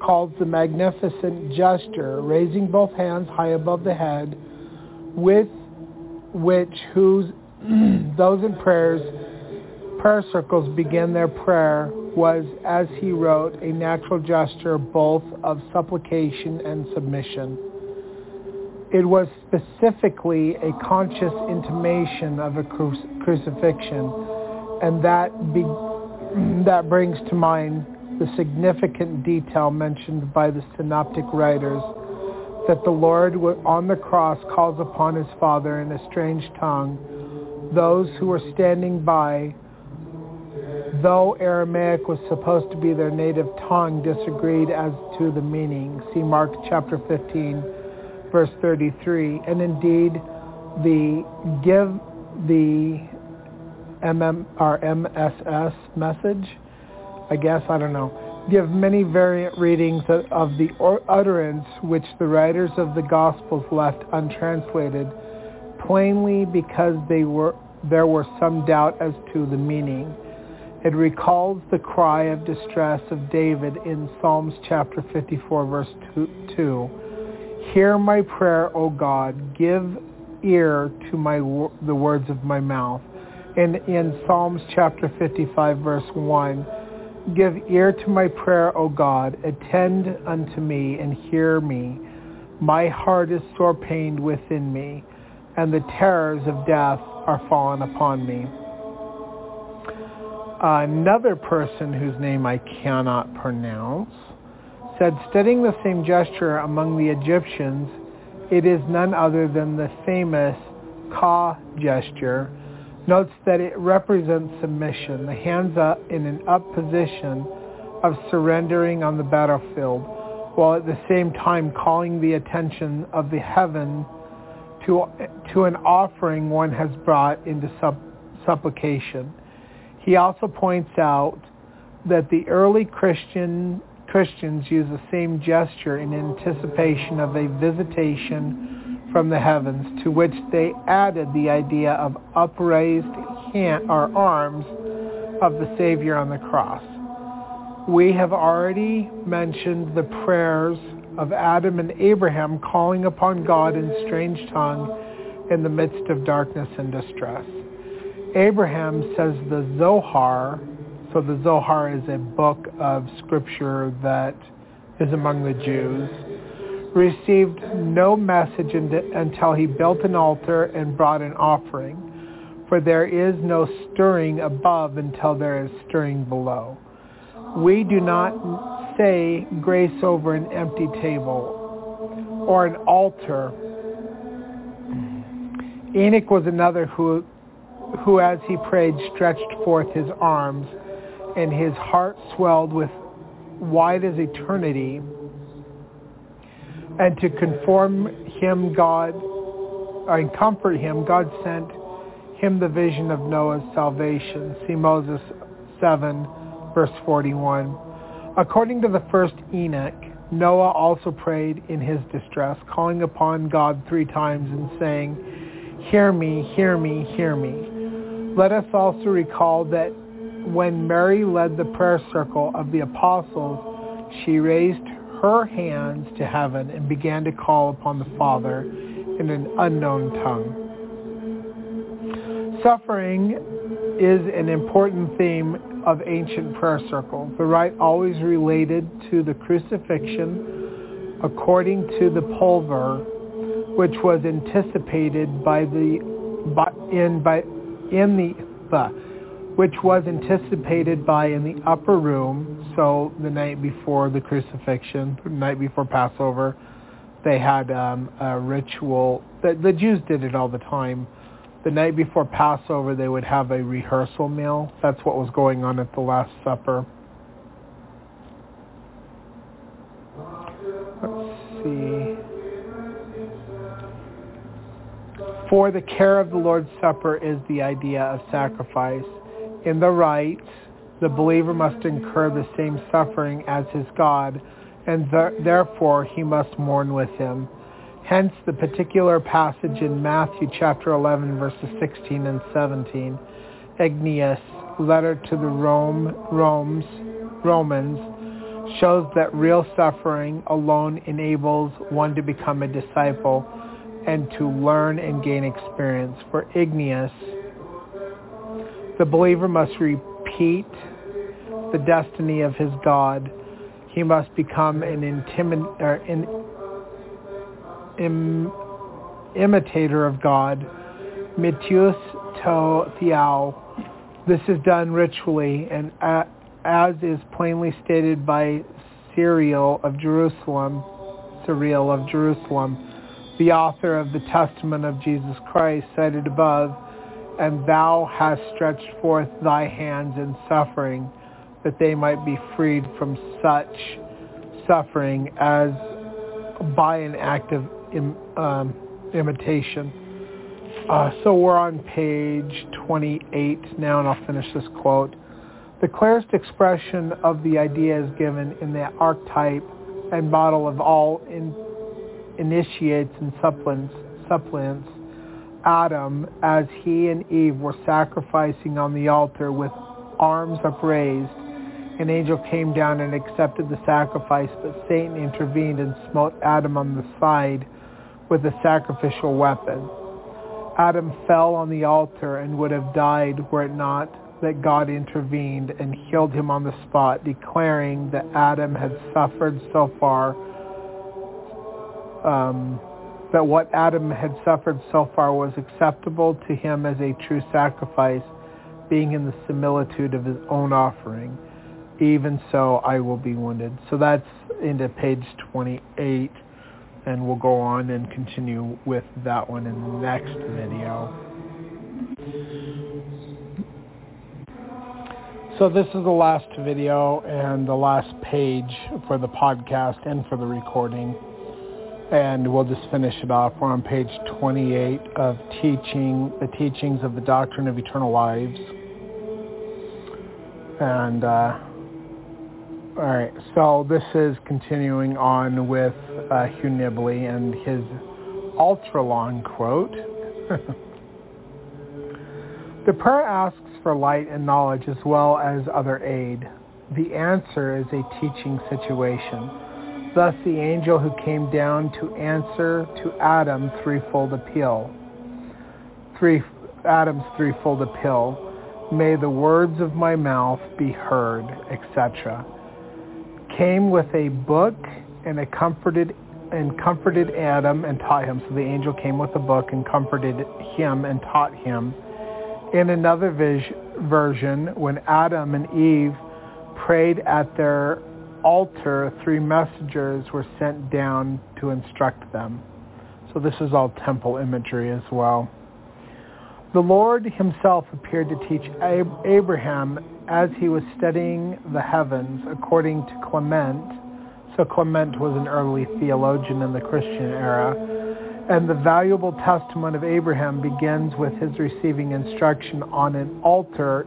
calls the magnificent gesture, raising both hands high above the head, with which whose those in prayers, prayer circles begin their prayer, was, as he wrote, a natural gesture both of supplication and submission. It was specifically a conscious intimation of a cru- crucifixion, and that be- that brings to mind the significant detail mentioned by the synoptic writers, that the Lord on the cross calls upon his Father in a strange tongue, those who were standing by, though Aramaic was supposed to be their native tongue, disagreed as to the meaning. See Mark chapter fifteen, verse thirty-three. And indeed, the give the M M, or M S S message, I guess, I don't know, give many variant readings of the utterance which the writers of the Gospels left untranslated, plainly because they were, there were some doubt as to the meaning. It recalls the cry of distress of David in Psalms chapter fifty-four, verse two. Hear my prayer, O God. Give ear to my the words of my mouth. And in Psalms chapter fifty-five, verse one, give ear to my prayer, O God. Attend unto me and hear me. My heart is sore pained within me, and the terrors of death are fallen upon me. Another person whose name I cannot pronounce said, studying the same gesture among the Egyptians, it is none other than the famous Ka gesture, notes that it represents submission, the hands up in an up position of surrendering on the battlefield, while at the same time calling the attention of the heaven To, to an offering one has brought into supp- supplication. He also points out that the early Christian Christians used the same gesture in anticipation of a visitation from the heavens, to which they added the idea of upraised hand or arms of the Savior on the cross. We have already mentioned the prayers of Adam and Abraham calling upon God in strange tongue in the midst of darkness and distress. Abraham, says the Zohar, So the Zohar is a book of scripture that is among the Jews. Received no message until he built an altar and brought an offering. For there is no stirring above until there is stirring below. We do not say grace over an empty table or an altar. Enoch was another who, who as he prayed, stretched forth his arms, and his heart swelled with wide as eternity, and to conform him God, and comfort him, God sent him the vision of Noah's salvation. See Moses seven, verse forty-one. According to the first Enoch, Noah also prayed in his distress, calling upon God three times and saying, "Hear me, hear me, hear me." Let us also recall that when Mary led the prayer circle of the apostles, she raised her hands to heaven and began to call upon the Father in an unknown tongue. Suffering is an important theme of ancient prayer circles. The rite always related to the crucifixion according to the pulver, which was anticipated by the by, in by in the uh, which was anticipated by in the upper room. So the night before the crucifixion, the night before Passover, they had um, a ritual. The, the Jews did it all the time. The night before Passover, they would have a rehearsal meal. That's what was going on at the Last Supper. Let's see. For the care of the Lord's Supper is the idea of sacrifice. In the rite, the believer must incur the same suffering as his God, and th- therefore he must mourn with him. Hence the particular passage in Matthew chapter eleven, verses sixteen and seventeen, Agnias, letter to the Rome, Rome's, Romans, shows that real suffering alone enables one to become a disciple and to learn and gain experience. For Agnias, the believer must repeat the destiny of his God. He must become an intimid- or in- Im- imitator of God, mitius to theou. This is done ritually, and uh, as is plainly stated by Cyril of Jerusalem, Cyril of Jerusalem, the author of the Testament of Jesus Christ, cited above, and thou hast stretched forth thy hands in suffering, that they might be freed from such suffering as by an act of Im, um, imitation. Uh, so we're on page twenty-eight now, and I'll finish this quote. The clearest expression of the idea is given in the archetype and model of all in, initiates and suppliants, suppliants. Adam, as he and Eve were sacrificing on the altar with arms upraised, an angel came down and accepted the sacrifice, but Satan intervened and smote Adam on the side with a sacrificial weapon. Adam fell on the altar and would have died were it not that God intervened and healed him on the spot, declaring that Adam had suffered so far, um, that what Adam had suffered so far was acceptable to him as a true sacrifice, being in the similitude of his own offering. Even so, I will be wounded. So that's into page twenty-eight, and we'll go on and continue with that one in the next video. So this is the last video and the last page for the podcast and for the recording, and we'll just finish it off. We're on page twenty-eight of teaching the teachings of the Doctrine of Eternal Lives. And... uh All right, so this is continuing on with uh, Hugh Nibley and his ultra-long quote. The prayer asks for light and knowledge as well as other aid. The answer is a teaching situation. Thus, the angel who came down to answer to Adam threefold appeal. Three, Adam's threefold appeal. may the words of my mouth be heard, et cetera, came with a book and a comforted and comforted Adam and taught him. So the angel came with a book and comforted him and taught him. In another vis- version, when Adam and Eve prayed at their altar, three messengers were sent down to instruct them. So this is all temple imagery as well. The Lord himself appeared to teach Ab- Abraham as he was studying the heavens, according to Clement. So Clement was an early theologian in the Christian era. And the valuable testament of Abraham begins with his receiving instruction on an altar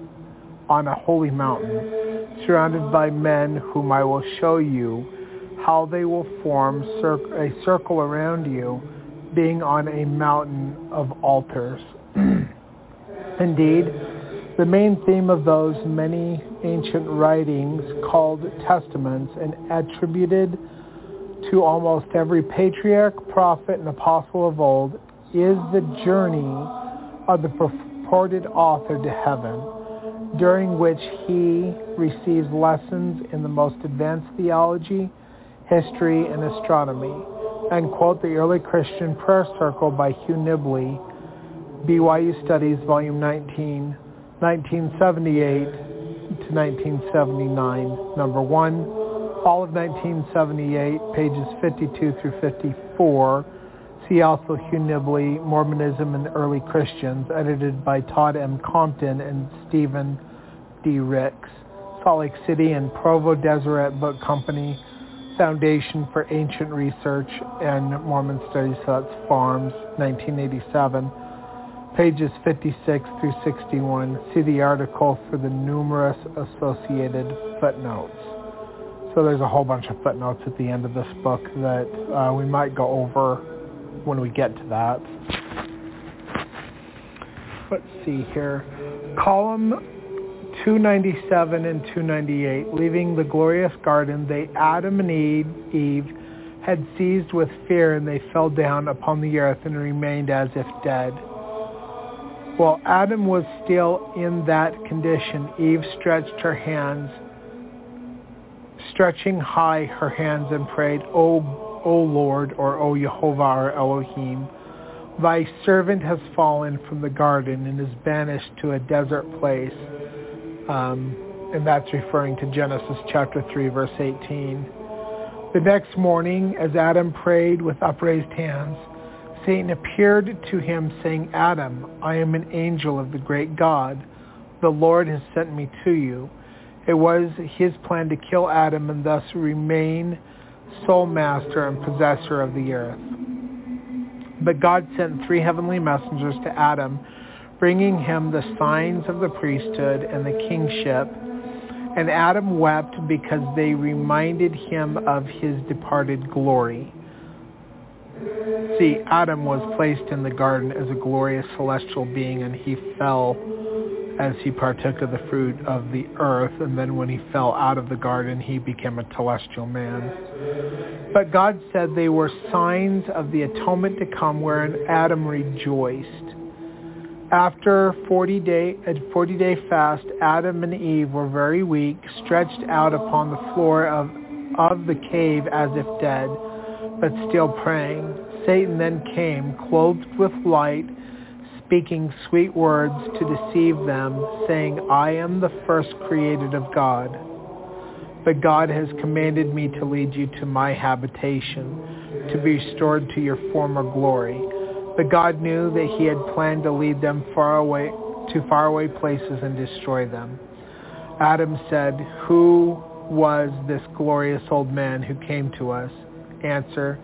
on a holy mountain, surrounded by men whom I will show you, how they will form cir- a circle around you, being on a mountain of altars. Indeed, the main theme of those many ancient writings called testaments and attributed to almost every patriarch, prophet, and apostle of old is the journey of the purported author to heaven, during which he receives lessons in the most advanced theology, history, and astronomy, and quote the early Christian prayer circle by Hugh Nibley, B Y U Studies, Volume nineteen, nineteen seventy-eight to nineteen seventy-nine, Number one, all of nineteen seventy-eight, pages fifty-two through fifty-four. See also Hugh Nibley, Mormonism and Early Christians, edited by Todd M. Compton and Stephen D. Ricks. Salt Lake City and Provo, Deseret Book Company, Foundation for Ancient Research and Mormon Studies, so that's Farms, nineteen eighty-seven. Pages fifty-six through sixty-one, see the article for the numerous associated footnotes. So there's a whole bunch of footnotes at the end of this book that uh, we might go over when we get to that. Let's see here. Column two ninety-seven and two ninety-eight, leaving the glorious garden, they, Adam and Eve, Eve, had seized with fear, and they fell down upon the earth and remained as if dead. While Adam was still in that condition, Eve stretched her hands, stretching high her hands, and prayed, O, O Lord, or O Jehovah, or Elohim, thy servant has fallen from the garden and is banished to a desert place. Um, and that's referring to Genesis chapter three, verse eighteen. The next morning, as Adam prayed with upraised hands, Satan appeared to him, saying, Adam, I am an angel of the great God. The Lord has sent me to you. It was his plan to kill Adam and thus remain sole master and possessor of the earth. But God sent three heavenly messengers to Adam, bringing him the signs of the priesthood and the kingship. And Adam wept because they reminded him of his departed glory. See, Adam was placed in the garden as a glorious celestial being, and he fell as he partook of the fruit of the earth, and then when he fell out of the garden, he became a celestial man. But God said they were signs of the atonement to come, wherein Adam rejoiced. After forty day, a forty-day fast, Adam and Eve were very weak, stretched out upon the floor of, of the cave as if dead, but still praying. Satan then came, clothed with light, speaking sweet words to deceive them, saying, I am the first created of God, but God has commanded me to lead you to my habitation, to be restored to your former glory. But God knew that he had planned to lead them far away to faraway places and destroy them. Adam said, Who was this glorious old man who came to us? Answer,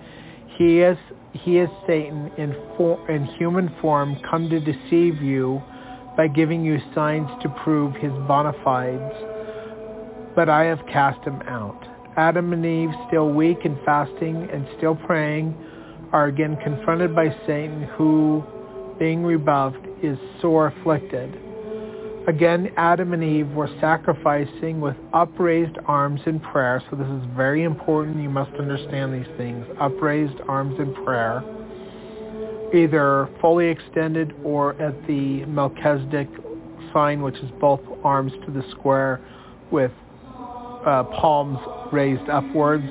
he is he is Satan in for, in human form, come to deceive you by giving you signs to prove his bona fides, but I have cast him out. Adam and Eve, still weak and fasting and still praying, are again confronted by Satan, who, being rebuffed, is sore afflicted. Again, Adam and Eve were sacrificing with upraised arms in prayer. So this is very important. You must understand these things. Upraised arms in prayer, either fully extended or at the Melchizedek sign, which is both arms to the square with uh, palms raised upwards.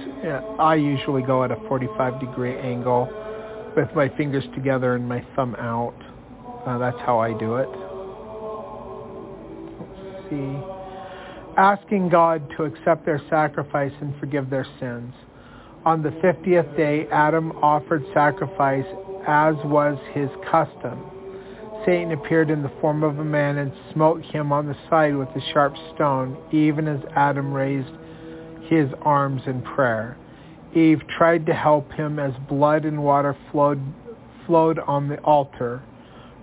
I usually go at a forty-five degree angle with my fingers together and my thumb out. Uh, that's how I do it. Let's see. Asking God to accept their sacrifice and forgive their sins. On the fiftieth day, Adam offered sacrifice as was his custom. Satan appeared in the form of a man and smote him on the side with a sharp stone, even as Adam raised his arms in prayer. Eve tried to help him as blood and water flowed, flowed on the altar.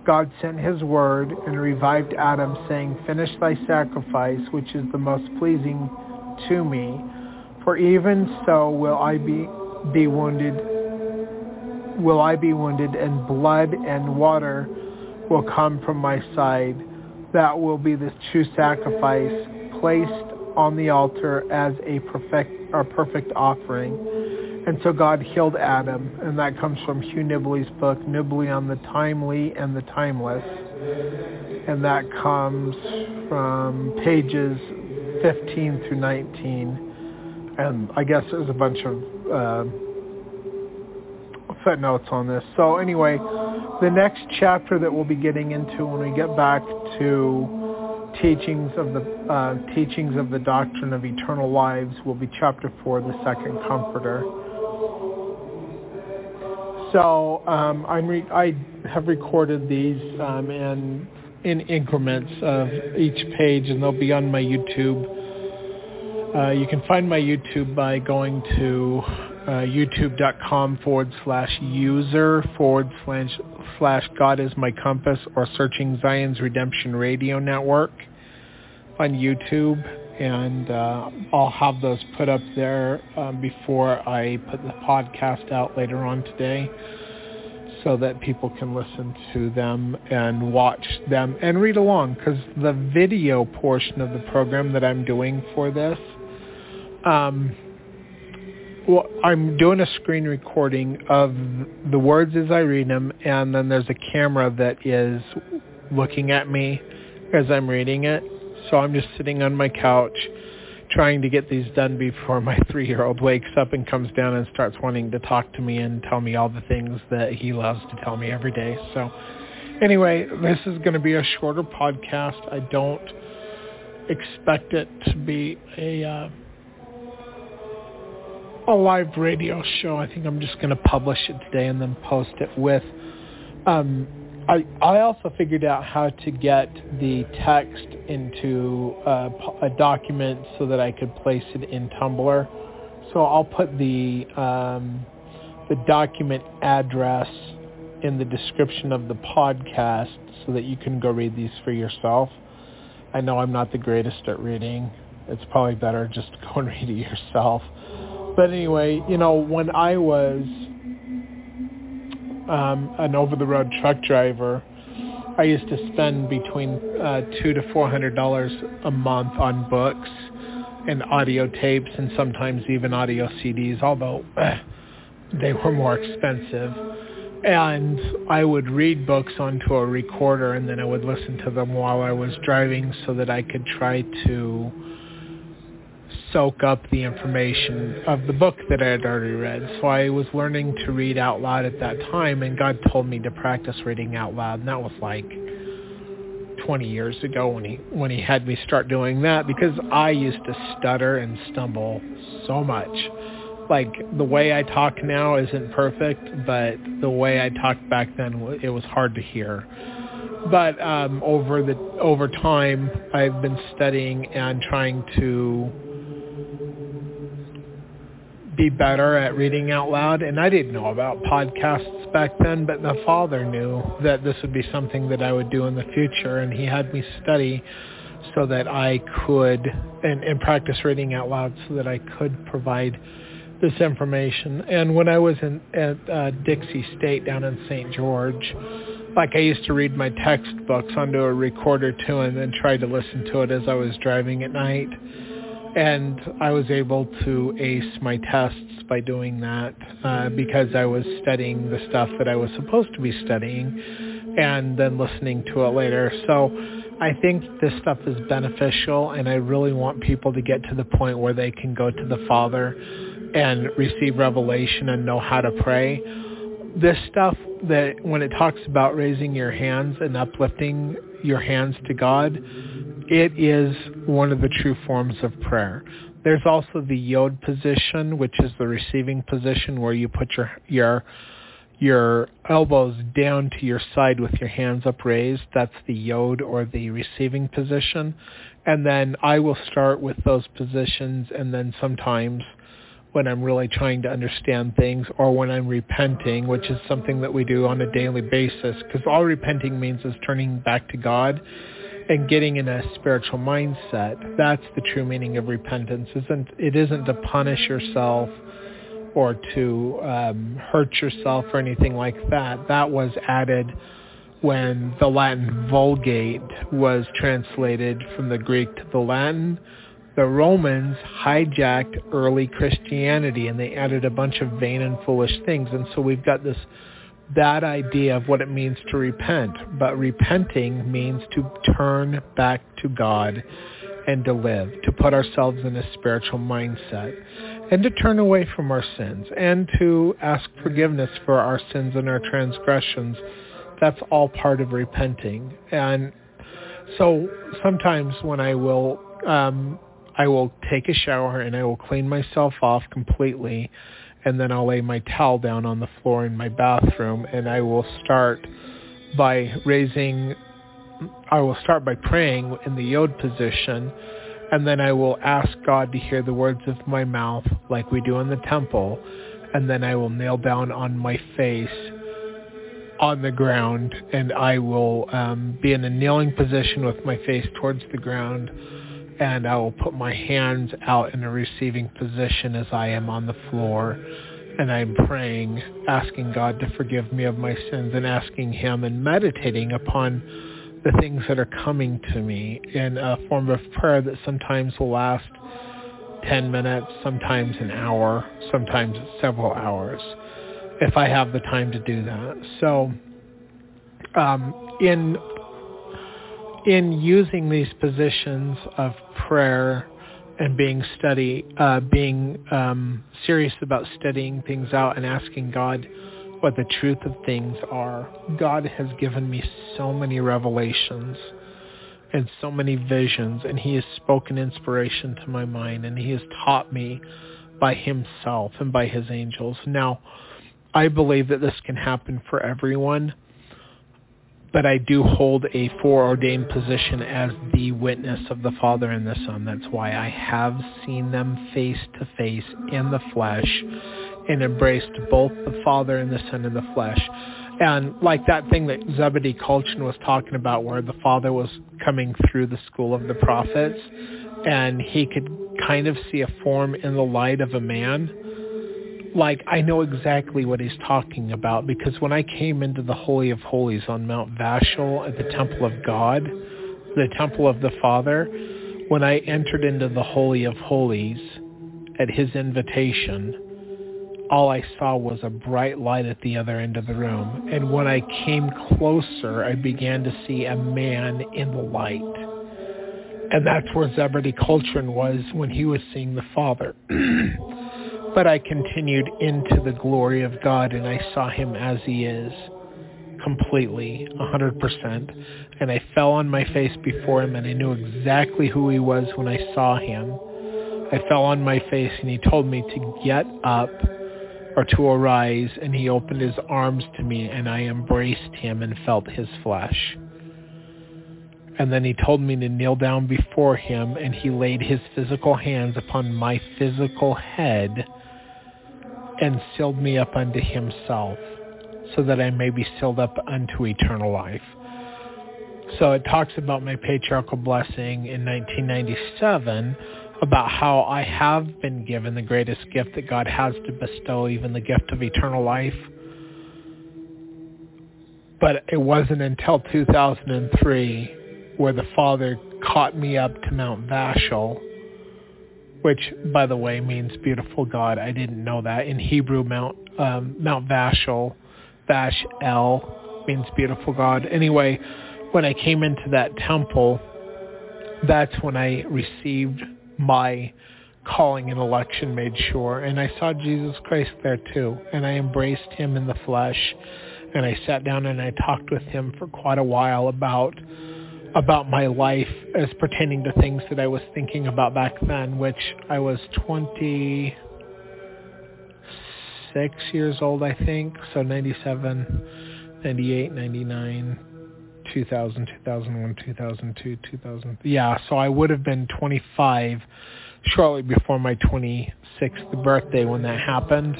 God sent his word and revived Adam, saying, "Finish thy sacrifice, which is the most pleasing to me, for even so will I be, be wounded, will I be wounded, and blood and water will come from my side. That will be the true sacrifice placed on the altar as a perfect, a perfect offering." And so God healed Adam, and that comes from Hugh Nibley's book, Nibley on the Timely and the Timeless, and that comes from pages fifteen through nineteen, and I guess there's a bunch of uh, footnotes on this. So anyway, the next chapter that we'll be getting into when we get back to teachings of the uh, teachings of the doctrine of eternal lives will be chapter four, the second comforter. So um, I'm re- I have recorded these um, in in increments of each page, and they'll be on my YouTube. Uh, you can find my YouTube by going to uh, youtube.com forward slash user forward slash slash God is my compass, or searching Zion's Redemption Radio Network on YouTube, and uh, I'll have those put up there uh, before I put the podcast out later on today, so that people can listen to them and watch them and read along, because the video portion of the program that I'm doing for this, um, well, I'm doing a screen recording of the words as I read them, and then there's a camera that is looking at me as I'm reading it. So I'm just sitting on my couch trying to get these done before my three-year-old wakes up and comes down and starts wanting to talk to me and tell me all the things that he loves to tell me every day. So anyway, this is going to be a shorter podcast. I don't expect it to be a uh, a live radio show. I think I'm just going to publish it today and then post it with... Um, I, I also figured out how to get the text into uh, a document so that I could place it in Tumblr. So I'll put the um, the document address in the description of the podcast so that you can go read these for yourself. I know I'm not the greatest at reading. It's probably better just to go and read it yourself. But anyway, you know, when I was... Um, an over-the-road truck driver, I used to spend between uh, two to four hundred dollars a month on books and audio tapes, and sometimes even audio C Ds, although uh, they were more expensive. And I would read books onto a recorder, and then I would listen to them while I was driving, so that I could try to soak up the information of the book that I had already read. So I was learning to read out loud at that time, and God told me to practice reading out loud, and that was like twenty years ago when he when he had me start doing that, because I used to stutter and stumble so much. Like, the way I talk now isn't perfect, but the way I talked back then, it was hard to hear. But um, over the over time, I've been studying and trying to be better at reading out loud, and I didn't know about podcasts back then, but my father knew that this would be something that I would do in the future, and he had me study so that I could, and, and practice reading out loud so that I could provide this information. And when I was in at uh, Dixie State down in Saint George, like, I used to read my textbooks onto a recorder too, and then try to listen to it as I was driving at night. And I was able to ace my tests by doing that uh, because I was studying the stuff that I was supposed to be studying and then listening to it later. So I think this stuff is beneficial, and I really want people to get to the point where they can go to the Father and receive revelation and know how to pray. This stuff that when it talks about raising your hands and uplifting your hands to God, it is one of the true forms of prayer. There's also the yod position, which is the receiving position, where you put your your your elbows down to your side with your hands upraised. That's the yod, or the receiving position. And then I will start with those positions, and then sometimes when I'm really trying to understand things, or when I'm repenting, which is something that we do on a daily basis, because all repenting means is turning back to God and getting in a spiritual mindset. That's the true meaning of repentance. Isn't it isn't to punish yourself or to um, hurt yourself or anything like that. That was added when the Latin Vulgate was translated from the Greek to the Latin. The Romans hijacked early Christianity, and they added a bunch of vain and foolish things. And so we've got this that idea of what it means to repent. But repenting means to turn back to God and to live, to put ourselves in a spiritual mindset, and to turn away from our sins, and to ask forgiveness for our sins and our transgressions. That's all part of repenting. And so sometimes when I will... Um, I will take a shower and I will clean myself off completely, and then I'll lay my towel down on the floor in my bathroom, and I will start by raising, I will start by praying in the yod position, and then I will ask God to hear the words of my mouth like we do in the temple, and then I will kneel down on my face on the ground, and I will um, be in a kneeling position with my face towards the ground, and I will put my hands out in a receiving position as I am on the floor, and I'm praying, asking God to forgive me of my sins, and asking Him and meditating upon the things that are coming to me in a form of prayer that sometimes will last ten minutes, sometimes an hour, sometimes several hours, if I have the time to do that. So um, in In using these positions of prayer and being study, uh, being um, serious about studying things out and asking God what the truth of things are, God has given me so many revelations and so many visions, and He has spoken inspiration to my mind, and He has taught me by Himself and by His angels. Now, I believe that this can happen for everyone, but I do hold a foreordained position as the witness of the Father and the Son. That's why I have seen them face to face in the flesh and embraced both the Father and the Son in the flesh. And like that thing that Zebedee Coltrin was talking about, where the Father was coming through the school of the prophets and he could kind of see a form in the light of a man, like, I know exactly what he's talking about, because when I came into the Holy of Holies on Mount Vashel at the Temple of God, the Temple of the Father, when I entered into the Holy of Holies at His invitation, all I saw was a bright light at the other end of the room. And when I came closer, I began to see a man in the light. And that's where Zebedee Coltrin was when he was seeing the Father. But I continued into the glory of God, and I saw Him as He is, completely, one hundred percent. And I fell on my face before Him, and I knew exactly who He was when I saw Him. I fell on my face, and He told me to get up or to arise, and He opened His arms to me, and I embraced Him and felt His flesh. And then He told me to kneel down before Him, and He laid His physical hands upon my physical head and sealed me up unto Himself, so that I may be sealed up unto eternal life. So it talks about my patriarchal blessing in nineteen ninety-seven, about how I have been given the greatest gift that God has to bestow, even the gift of eternal life. But it wasn't until two thousand three... where the Father caught me up to Mount Vashel, which, by the way, means beautiful God. I didn't know that. In Hebrew, Mount um, Mount Vashel, Vash-el, means beautiful God. Anyway, when I came into that temple, that's when I received my calling and election made sure. And I saw Jesus Christ there too. And I embraced him in the flesh. And I sat down and I talked with him for quite a while about about my life as pertaining to things that I was thinking about back then, which I was twenty-six years old, I think. So ninety-seven, ninety-eight, ninety-nine, two thousand, two thousand one, two thousand two, two thousand. Yeah, so I would have been twenty-five shortly before my twenty-sixth birthday when that happened.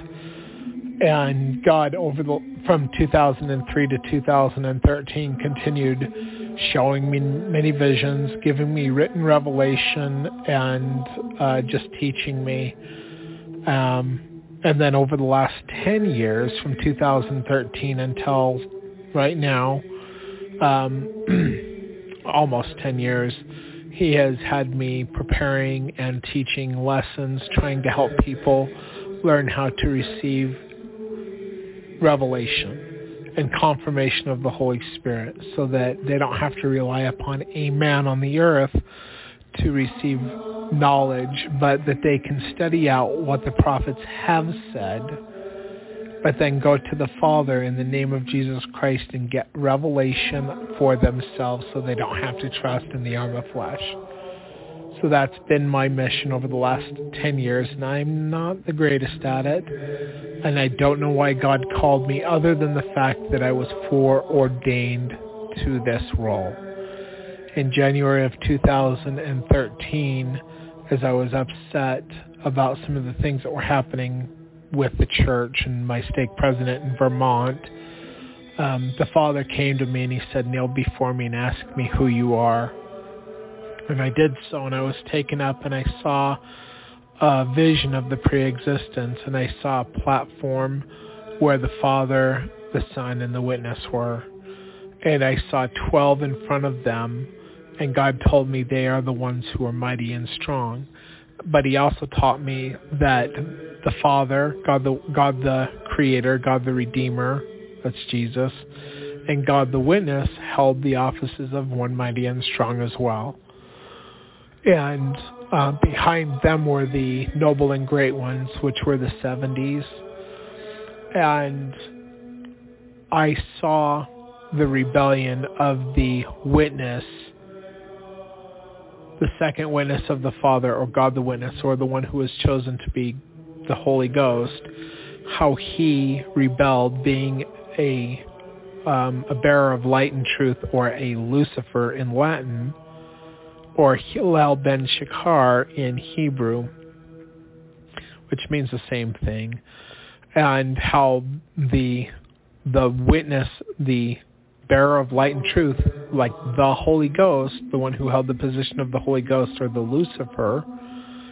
And God, over the from two thousand three to two thousand thirteen, continued showing me many visions, giving me written revelation, and uh, just teaching me. Um, and then over the last ten years, from two thousand thirteen until right now, um, almost ten years, he has had me preparing and teaching lessons, trying to help people learn how to receive revelation and confirmation of the Holy Spirit, so that they don't have to rely upon a man on the earth to receive knowledge, but that they can study out what the prophets have said, but then go to the Father in the name of Jesus Christ and get revelation for themselves, so they don't have to trust in the arm of flesh. So that's been my mission over the last ten years, and I'm not the greatest at it. And I don't know why God called me, other than the fact that I was foreordained to this role. In January of two thousand thirteen, as I was upset about some of the things that were happening with the church and my stake president in Vermont, um, the Father came to me and he said, "Kneel before me and ask me who you are." And I did so, and I was taken up, and I saw a vision of the pre-existence, and I saw a platform where the Father, the Son, and the Witness were. And I saw twelve in front of them, and God told me they are the ones who are mighty and strong. But he also taught me that the Father, God the, God the Creator, God the Redeemer, that's Jesus, and God the Witness held the offices of one mighty and strong as well. And uh, behind them were the noble and great ones, which were the seventies. And I saw the rebellion of the witness, the second witness of the Father, or God the Witness, or the one who was chosen to be the Holy Ghost, how he rebelled, being a, um, a bearer of light and truth, or a Lucifer in Latin, or Hillel ben Shikar in Hebrew, which means the same thing, and how the the witness, the bearer of light and truth, like the Holy Ghost, the one who held the position of the Holy Ghost, or the Lucifer,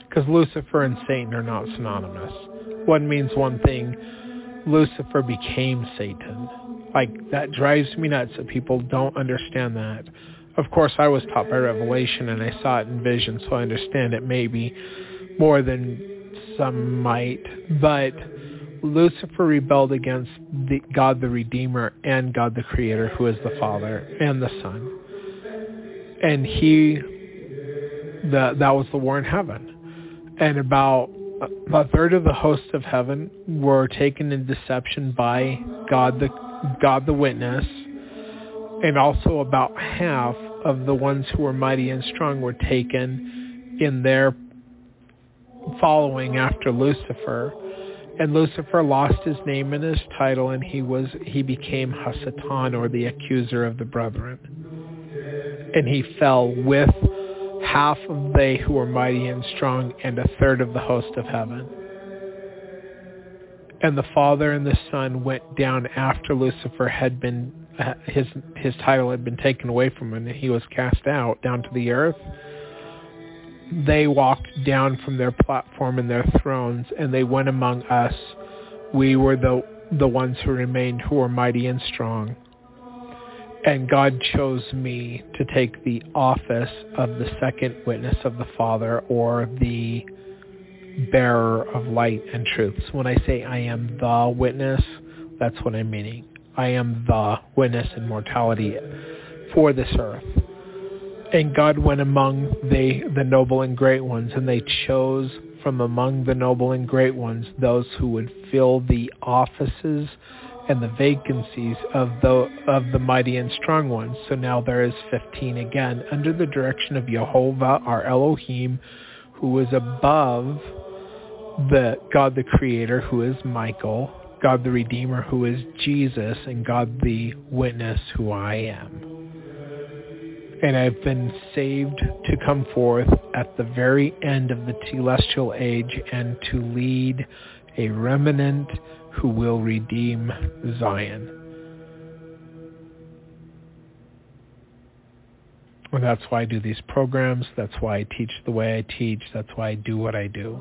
because Lucifer and Satan are not synonymous. One means one thing. Lucifer became Satan. Like, that drives me nuts that people don't understand that. Of course, I was taught by revelation, and I saw it in vision, so I understand it maybe more than some might. But Lucifer rebelled against the God the Redeemer and God the Creator, who is the Father and the Son. And he, the, that was the war in heaven. And about a third of the hosts of heaven were taken in deception by God the, God the Witness. And also about half of the ones who were mighty and strong were taken in their following after Lucifer. And Lucifer lost his name and his title, and he was he became Hasatan, or the accuser of the brethren. And he fell with half of they who were mighty and strong and a third of the host of heaven. And the Father and the Son went down after Lucifer had been His his title had been taken away from him, and he was cast out down to the earth. They walked down from their platform and their thrones, and they went among us. We were the the ones who remained, who were mighty and strong. And God chose me to take the office of the second witness of the Father, or the bearer of light and truth. So when I say I am the witness, that's what I'm meaning. I am the witness in mortality, for this earth. And God went among the, the noble and great ones, and they chose from among the noble and great ones those who would fill the offices and the vacancies of the of the mighty and strong ones. So now there is fifteen again, under the direction of Jehovah, our Elohim, who is above the God the Creator, who is Michael, God the Redeemer, who is Jesus, and God the Witness, who I am. And I've been saved to come forth at the very end of the celestial age and to lead a remnant who will redeem Zion. And that's why I do these programs. That's why I teach the way I teach. That's why I do what I do.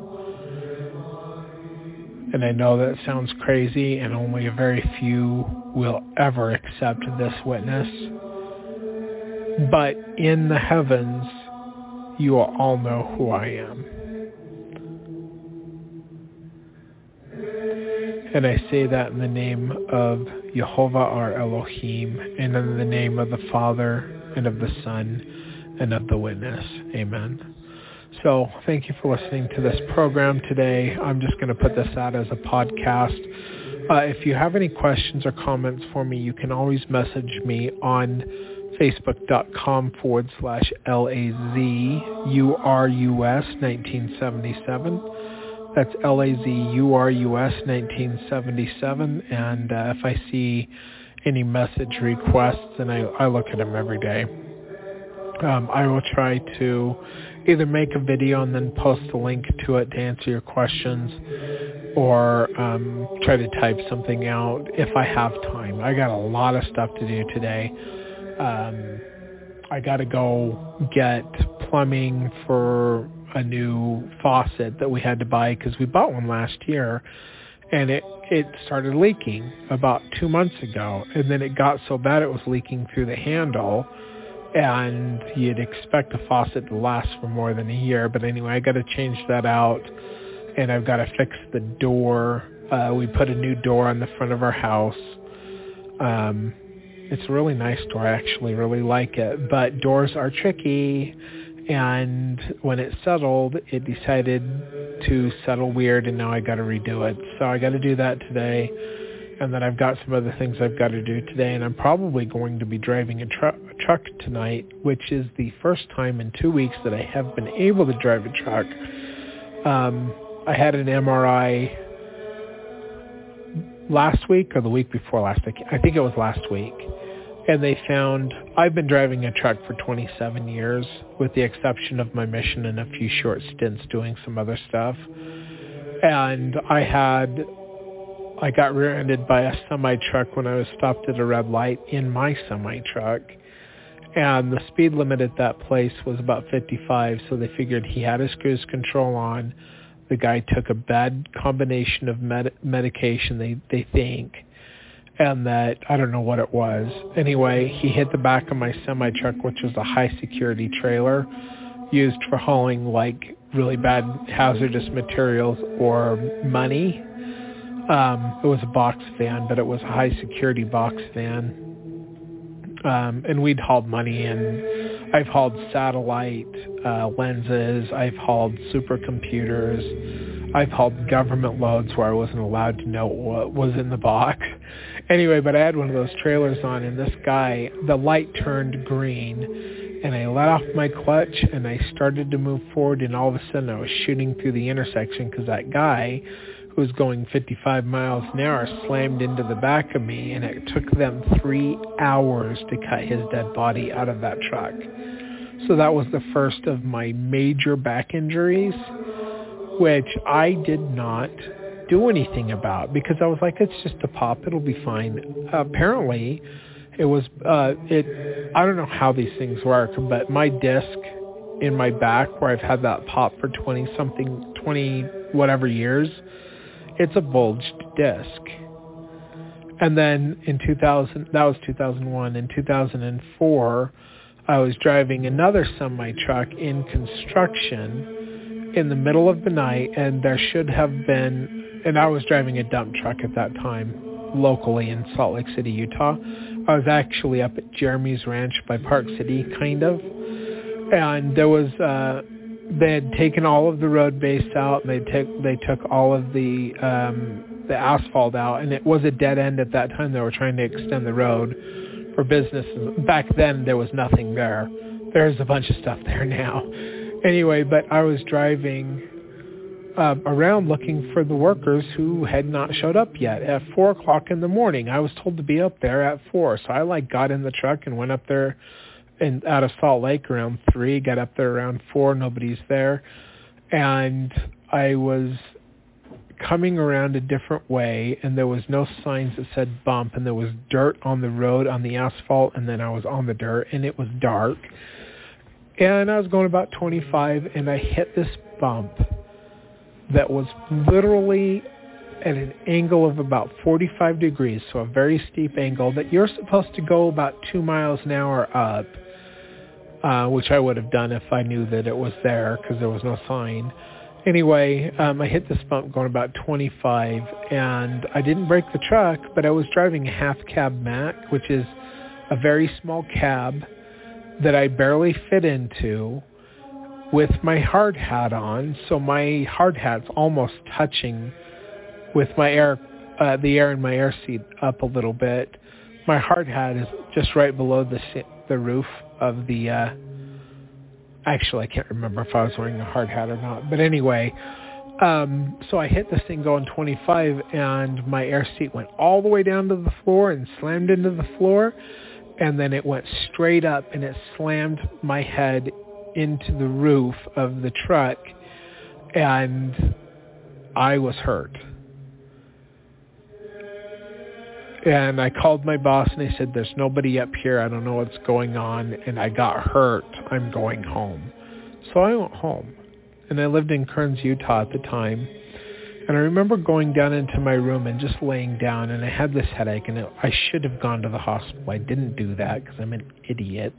And I know that sounds crazy, and only a very few will ever accept this witness. But in the heavens, you will all know who I am. And I say that in the name of Jehovah our Elohim, and in the name of the Father, and of the Son, and of the Witness. Amen. So thank you for listening to this program today. I'm just going to put this out as a podcast. Uh, if you have any questions or comments for me, you can always message me on facebook.com forward slash L A Z U R U S nineteen seventy-seven. That's L A Z U R U S nineteen seventy-seven, and uh, if I see any message requests, then I, I look at them every day. Um, I will try to either make a video and then post a link to it to answer your questions, or um, try to type something out if I have time. I got a lot of stuff to do today. Um, I got to go get plumbing for a new faucet that we had to buy because we bought one last year, and it, it started leaking about two months ago, and then it got so bad it was leaking through the handle, and you'd expect a faucet to last for more than a year. But anyway, I got to change that out, and I've got to fix the door. Uh, we put a new door on the front of our house. Um, it's a really nice door. I actually really like it, but doors are tricky. And when it settled, it decided to settle weird, and now I got to redo it. So I got to do that today, and then I've got some other things I've got to do today. And I'm probably going to be driving a, tr- a truck tonight, which is the first time in two weeks that I have been able to drive a truck. Um, I had an M R I last week or the week before last. I think it was last week. And they found, I've been driving a truck for twenty-seven years, with the exception of my mission and a few short stints doing some other stuff. And I had, I got rear-ended by a semi-truck when I was stopped at a red light in my semi-truck. And the speed limit at that place was about fifty-five, so they figured he had his cruise control on. The guy took a bad combination of med- medication, they, they think. And that, I don't know what it was. Anyway, he hit the back of my semi-truck, which was a high-security trailer used for hauling, like, really bad hazardous materials or money. Um, it was a box van, but it was a high-security box van. Um, and we'd hauled money in. I've hauled satellite uh, lenses. I've hauled supercomputers. I've hauled government loads where I wasn't allowed to know what was in the box. Anyway, but I had one of those trailers on, and this guy, the light turned green, and I let off my clutch, and I started to move forward, and all of a sudden I was shooting through the intersection because that guy who was going fifty-five miles an hour slammed into the back of me, and it took them three hours to cut his dead body out of that truck. So that was the first of my major back injuries, which I did not do anything about because I was like, it's just a pop, it'll be fine. Uh, apparently it was uh it I don't know how these things work, but my disc in my back where I've had that pop for twenty something twenty whatever years, it's a bulged disc. And then in two thousand, that was two thousand one, in two thousand four I was driving another semi truck in construction in the middle of the night, and there should have been, and I was driving a dump truck at that time, locally in Salt Lake City, Utah. I was actually up at Jeremy's Ranch by Park City, kind of. And there was, uh, they had taken all of the road base out. They took they took all of the um, the asphalt out, and it was a dead end at that time. They were trying to extend the road for businesses. Back then, there was nothing there. There's a bunch of stuff there now. Anyway, but I was driving uh, around looking for the workers who had not showed up yet at four o'clock in the morning. I was told to be up there at four, so I like got in the truck and went up there. And out of Salt Lake around three, got up there around four, nobody's there. And I was coming around a different way, and there was no signs that said bump, and there was dirt on the road, on the asphalt, and then I was on the dirt, and it was dark. And I was going about twenty-five, and I hit this bump that was literally at an angle of about forty-five degrees, so a very steep angle that you're supposed to go about two miles an hour up, uh, which I would have done if I knew that it was there because there was no sign. Anyway, um, I hit this bump going about twenty-five, and I didn't break the truck, but I was driving a half-cab Mack, which is a very small cab that I barely fit into with my hard hat on, so my hard hat's almost touching with my air, uh, the air in my air seat up a little bit. My hard hat is just right below the the roof of the, uh, actually I can't remember if I was wearing a hard hat or not, but anyway, um, so I hit this thing going twenty-five, and my air seat went all the way down to the floor and slammed into the floor, and then it went straight up and it slammed my head into the roof of the truck, and I was hurt. And I called my boss, and I said, there's nobody up here. I don't know what's going on, and I got hurt. I'm going home. So I went home, and I lived in Kearns, Utah at the time. And I remember going down into my room and just laying down, and I had this headache, and I should have gone to the hospital. I didn't do that because I'm an idiot.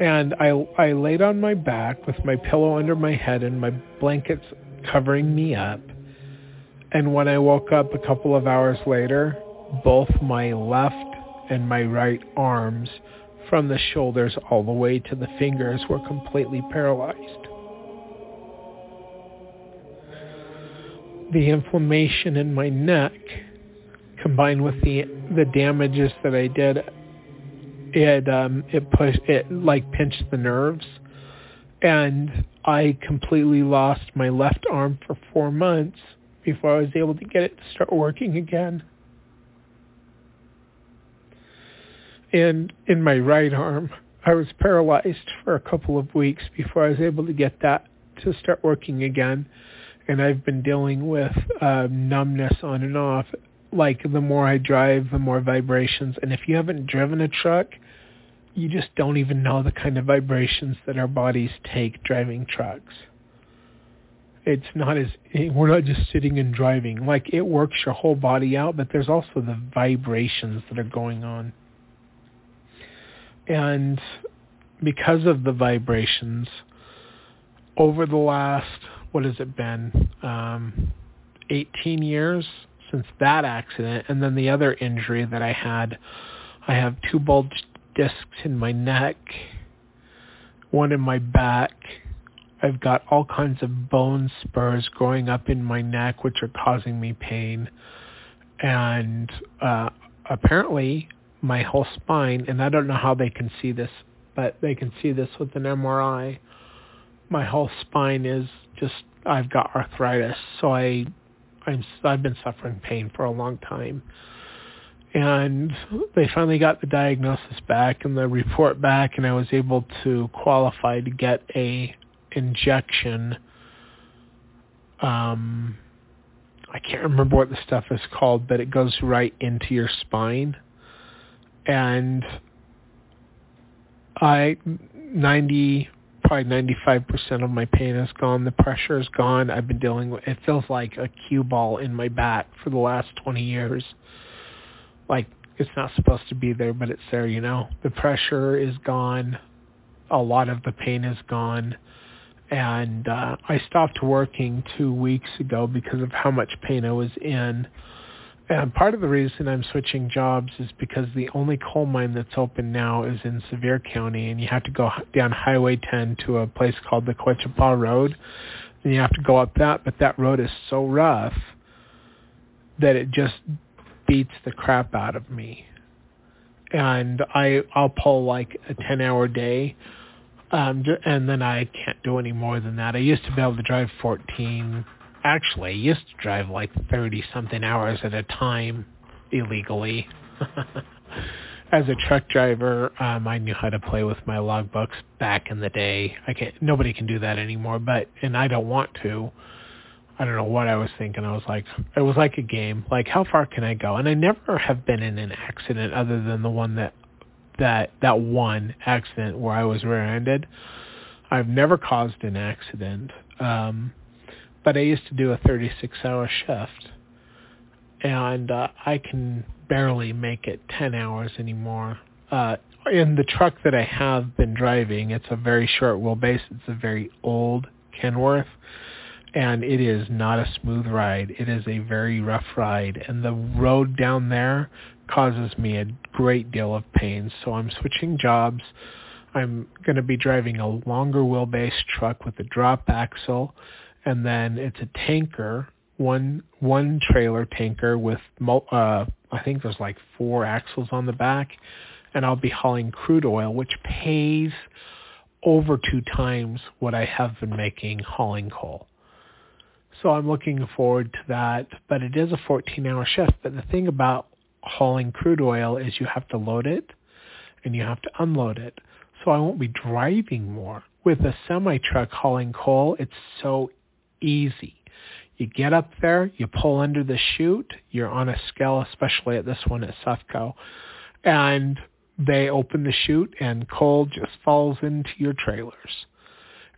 And I, I laid on my back with my pillow under my head and my blankets covering me up. And when I woke up a couple of hours later, both my left and my right arms, from the shoulders all the way to the fingers, were completely paralyzed. The inflammation in my neck, combined with the the damages that I did, it um, it pushed it like pinched the nerves, and I completely lost my left arm for four months before I was able to get it to start working again. And in my right arm, I was paralyzed for a couple of weeks before I was able to get that to start working again. And I've been dealing with uh, numbness on and off. Like, the more I drive, the more vibrations. And if you haven't driven a truck, you just don't even know the kind of vibrations that our bodies take driving trucks. It's not as, we're not just sitting and driving. Like, it works your whole body out, but there's also the vibrations that are going on. And because of the vibrations, over the last, what has it been, um, eighteen years since that accident, and then the other injury that I had, I have two bulged discs in my neck, one in my back. I've got all kinds of bone spurs growing up in my neck, which are causing me pain. And uh, apparently my whole spine, and I don't know how they can see this, but they can see this with an M R I. My whole spine is just, I've got arthritis, so I, I'm, I've been suffering pain for a long time. And they finally got the diagnosis back and the report back, and I was able to qualify to get a injection. Um, I can't remember what the stuff is called, but it goes right into your spine. And I, ninety, probably ninety-five percent of my pain is gone. The pressure is gone. I've been dealing with, it feels like a cue ball in my back for the last twenty years. Like, it's not supposed to be there, but it's there, you know. The pressure is gone. A lot of the pain is gone. And uh, I stopped working two weeks ago because of how much pain I was in. And part of the reason I'm switching jobs is because the only coal mine that's open now is in Sevier County, and you have to go down Highway ten to a place called the Quechapah Road, and you have to go up that, but that road is so rough that it just beats the crap out of me. And I, I'll pull like a ten-hour day, um, and then I can't do any more than that. I used to be able to drive fourteen. Actually, I used to drive like thirty-something hours at a time illegally. As a truck driver, um, I knew how to play with my logbooks back in the day. I can't, nobody can do that anymore, but and I don't want to. I don't know what I was thinking. I was like, it was like a game. Like, how far can I go? And I never have been in an accident other than the one that that that one accident where I was rear-ended. I've never caused an accident. Um, but I used to do a thirty-six hour shift, and uh, I can barely make it ten hours anymore. Uh, in the truck that I have been driving, it's a very short wheelbase. It's a very old Kenworth. And it is not a smooth ride. It is a very rough ride. And the road down there causes me a great deal of pain. So I'm switching jobs. I'm going to be driving a longer wheelbase truck with a drop axle. And then it's a tanker, one one trailer tanker with, uh, I think there's like four axles on the back. And I'll be hauling crude oil, which pays over two times what I have been making hauling coal. So I'm looking forward to that, but it is a fourteen-hour shift. But the thing about hauling crude oil is you have to load it and you have to unload it. So I won't be driving more. With a semi-truck hauling coal, it's so easy. You get up there, you pull under the chute, you're on a scale, especially at this one at Suffco, and they open the chute and coal just falls into your trailers.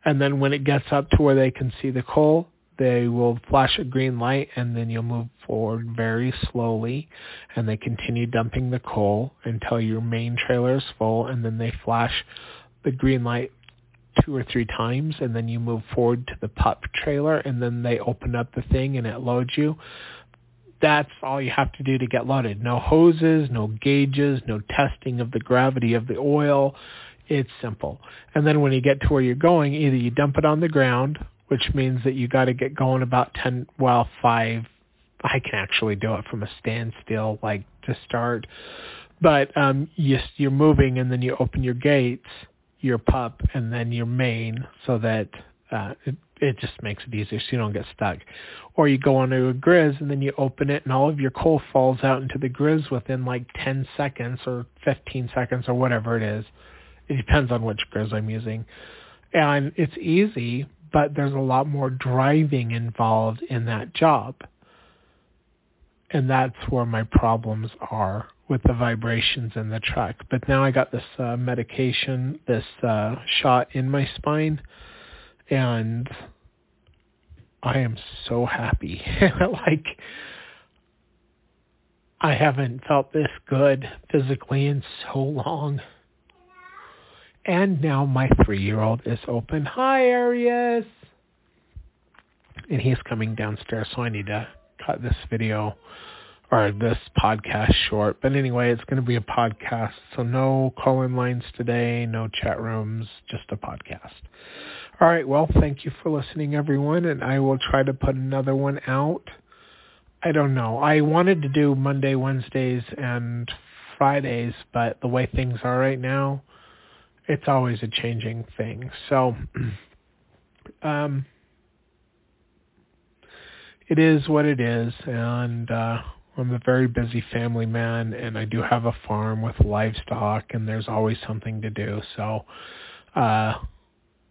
And then when it gets up to where they can see the coal, they will flash a green light, and then you'll move forward very slowly, and they continue dumping the coal until your main trailer is full, and then they flash the green light two or three times, and then you move forward to the pup trailer, and then they open up the thing, and it loads you. That's all you have to do to get loaded. No hoses, no gauges, no testing of the gravity of the oil. It's simple. And then when you get to where you're going, either you dump it on the ground, which means that you got to get going about ten, well, five. I can actually do it from a standstill, like to start. But um, you, you're moving, and then you open your gates, your pup, and then your main, so that uh, it, it just makes it easier so you don't get stuck. Or you go onto a grizz, and then you open it, and all of your coal falls out into the grizz within like ten seconds or fifteen seconds or whatever it is. It depends on which grizz I'm using. And it's easy, but there's a lot more driving involved in that job. And that's where my problems are with the vibrations in the truck. But now I got this uh, medication, this uh, shot in my spine, and I am so happy. Like, I haven't felt this good physically in so long. And now my three-year-old is open. Hi, Arius! And he's coming downstairs, so I need to cut this video or this podcast short. But anyway, it's going to be a podcast, so no call-in lines today, no chat rooms, just a podcast. All right, well, thank you for listening, everyone, and I will try to put another one out. I don't know. I wanted to do Monday, Wednesdays, and Fridays, but the way things are right now, it's always a changing thing. So um, it is what it is, and uh, I'm a very busy family man, and I do have a farm with livestock, and there's always something to do. So, uh,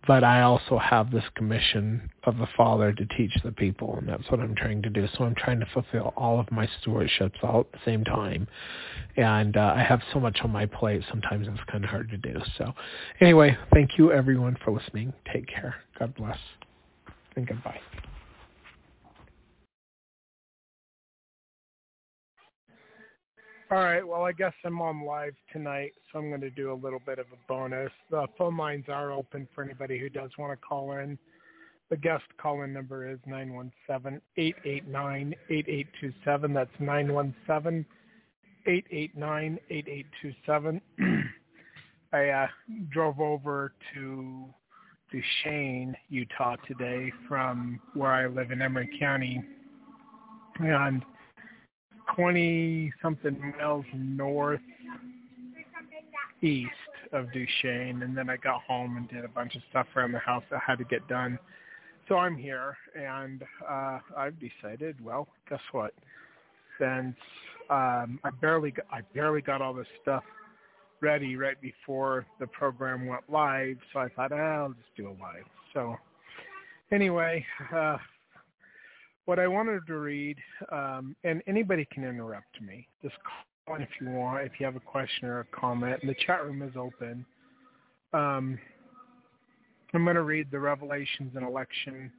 but I also have this commission of the Father to teach the people, and that's what I'm trying to do. So I'm trying to fulfill all of my stewardships all at the same time. And uh, I have so much on my plate, sometimes it's kind of hard to do. So anyway, thank you everyone for listening. Take care. God bless. And goodbye. All right, well, I guess I'm on live tonight, so I'm going to do a little bit of a bonus. The phone lines are open for anybody who does want to call in. The guest call-in number is nine one seven, eight eight nine, eight eight two seven. That's nine one seven, eight eight nine, eight eight two seven. I uh, drove over to Duchesne, Utah today from where I live in Emery County. And twenty-something miles north east of Duchesne. And then I got home and did a bunch of stuff around the house that had to get done. So I'm here, and uh, I've decided, well, guess what? Since um, I barely got, I barely got all this stuff ready right before the program went live, so I thought, ah, I'll just do a live. So anyway, uh, what I wanted to read, um, and anybody can interrupt me. Just call in if you want, if you have a question or a comment, and the chat room is open. Um I'm going to read the revelations and election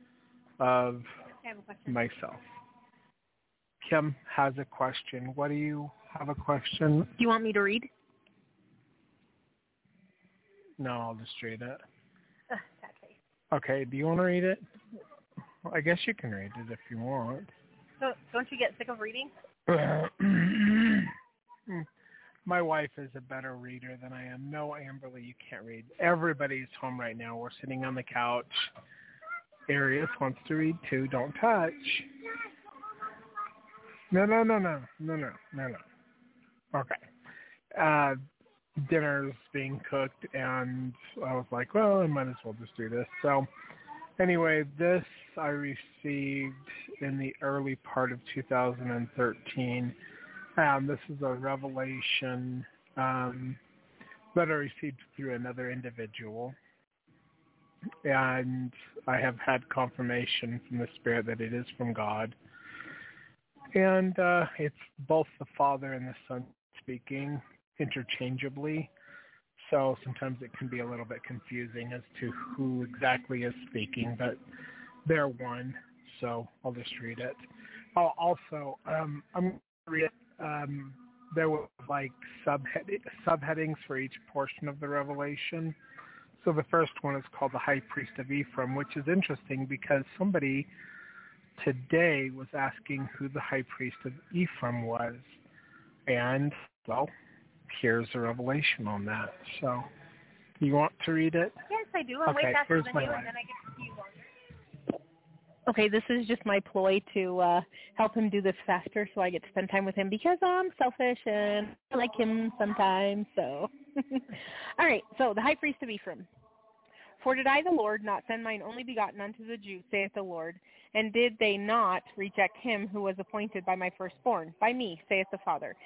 of myself. Kim has a question. What do you have a question? Do you want me to read? No, I'll just read it. Uh, exactly. Okay. Do you want to read it? Well, I guess you can read it if you want. So, don't you get sick of reading? My wife is a better reader than I am. No, Amberly, you can't read. Everybody's home right now. We're sitting on the couch. Arius wants to read too. Don't touch. No, no, no, no, no, no, no, no. Okay. Uh, dinner's being cooked, and I was like, well, I might as well just do this. So anyway, this I received in the early part of two thousand thirteen. Um, this is a revelation um, that I received through another individual, and I have had confirmation from the Spirit that it is from God, and uh, it's both the Father and the Son speaking interchangeably, so sometimes it can be a little bit confusing as to who exactly is speaking, but they're one, so I'll just read it. I'll also, um, I'm going to read it. Um, there were like subhead subheadings for each portion of the revelation. So the first one is called the High Priest of Ephraim, which is interesting because somebody today was asking who the High Priest of Ephraim was. And, well, here's a revelation on that. So you want to read it? Yes, I do. I'll okay, wait after the new one, then I get to see you longer. Okay, this is just my ploy to uh, help him do this faster so I get to spend time with him because I'm selfish and I like him sometimes. So, all right, so the High Priest of Ephraim. For did I, the Lord, not send mine only begotten unto the Jews, saith the Lord, and did they not reject him who was appointed by my firstborn, by me, saith the Father?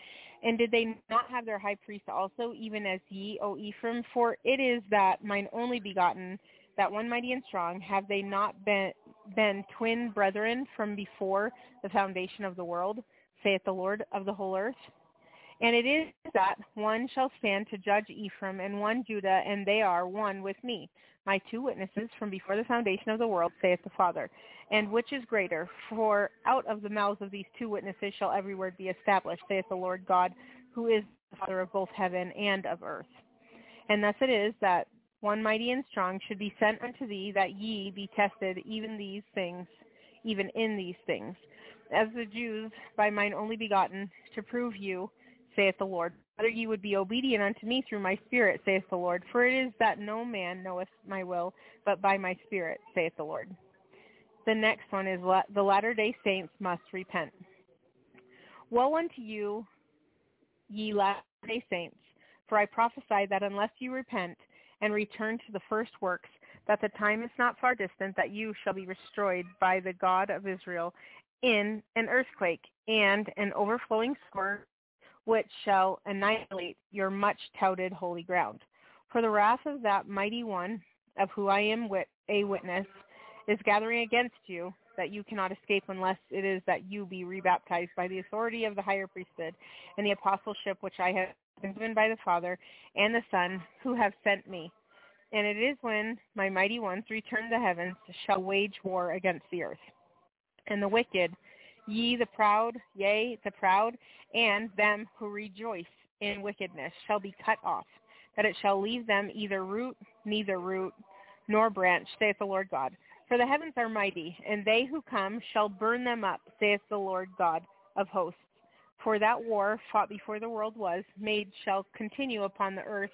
And did they not have their high priest also, even as ye, O Ephraim? For it is that mine only begotten, that one mighty and strong, have they not been, been twin brethren from before the foundation of the world, saith the Lord of the whole earth? And it is that one shall stand to judge Ephraim and one Judah, and they are one with me, my two witnesses from before the foundation of the world, saith the Father. And which is greater? For out of the mouths of these two witnesses shall every word be established, saith the Lord God, who is the Father of both heaven and of earth. And thus it is that one mighty and strong should be sent unto thee, that ye be tested even these things, even in these things, as the Jews by mine only begotten, to prove you, saith the Lord, whether ye would be obedient unto me through my Spirit, saith the Lord. For it is that no man knoweth my will, but by my Spirit, saith the Lord. The next one is, la- the latter-day saints must repent. Woe unto you, ye latter-day saints, for I prophesy that unless you repent, and return to the first works, that the time is not far distant, that you shall be destroyed by the God of Israel in an earthquake and an overflowing scourge, which shall annihilate your much-touted holy ground. For the wrath of that mighty one, of who I am wit- a witness, is gathering against you, that you cannot escape unless it is that you be rebaptized by the authority of the higher priesthood and the apostleship which I have been given by the Father and the Son who have sent me. And it is when my mighty ones return to heavens shall wage war against the earth. And the wicked, ye the proud, yea, the proud, and them who rejoice in wickedness shall be cut off, that it shall leave them either root, neither root, nor branch, saith the Lord God. For the heavens are mighty, and they who come shall burn them up, saith the Lord God of hosts. For that war, fought before the world was made, shall continue upon the earth,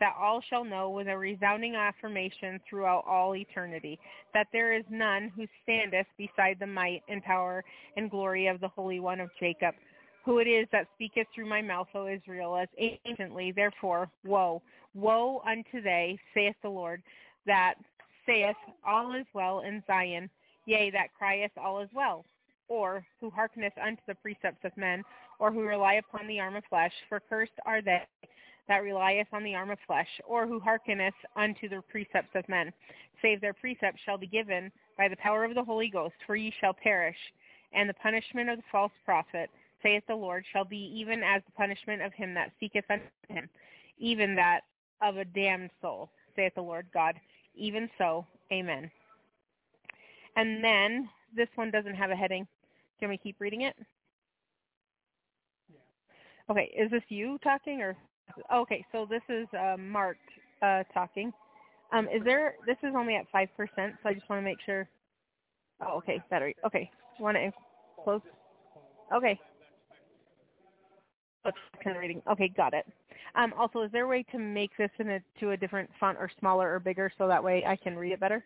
that all shall know with a resounding affirmation throughout all eternity, that there is none who standeth beside the might and power and glory of the Holy One of Jacob, who it is that speaketh through my mouth, O Israel, as anciently. Therefore, woe, woe unto they, saith the Lord, that saith, all is well in Zion, yea, that crieth, all is well, or who hearkeneth unto the precepts of men, or who rely upon the arm of flesh, for cursed are they that relieth on the arm of flesh, or who hearkeneth unto the precepts of men, save their precepts shall be given by the power of the Holy Ghost, for ye shall perish, and the punishment of the false prophet, saith the Lord, shall be even as the punishment of him that seeketh unto him, even that of a damned soul, saith the Lord God, even so, amen. And then, this one doesn't have a heading. Can we keep reading it? Yeah. Okay, is this you talking or? Okay, so this is uh, Mark uh, talking. Um, is there? This is only at five percent, so I just want to make sure. Oh, okay, battery. Okay, want to inc- close? Okay. Kind of reading. Okay, got it. Um, also, is there a way to make this into a different font or smaller or bigger so that way I can read it better?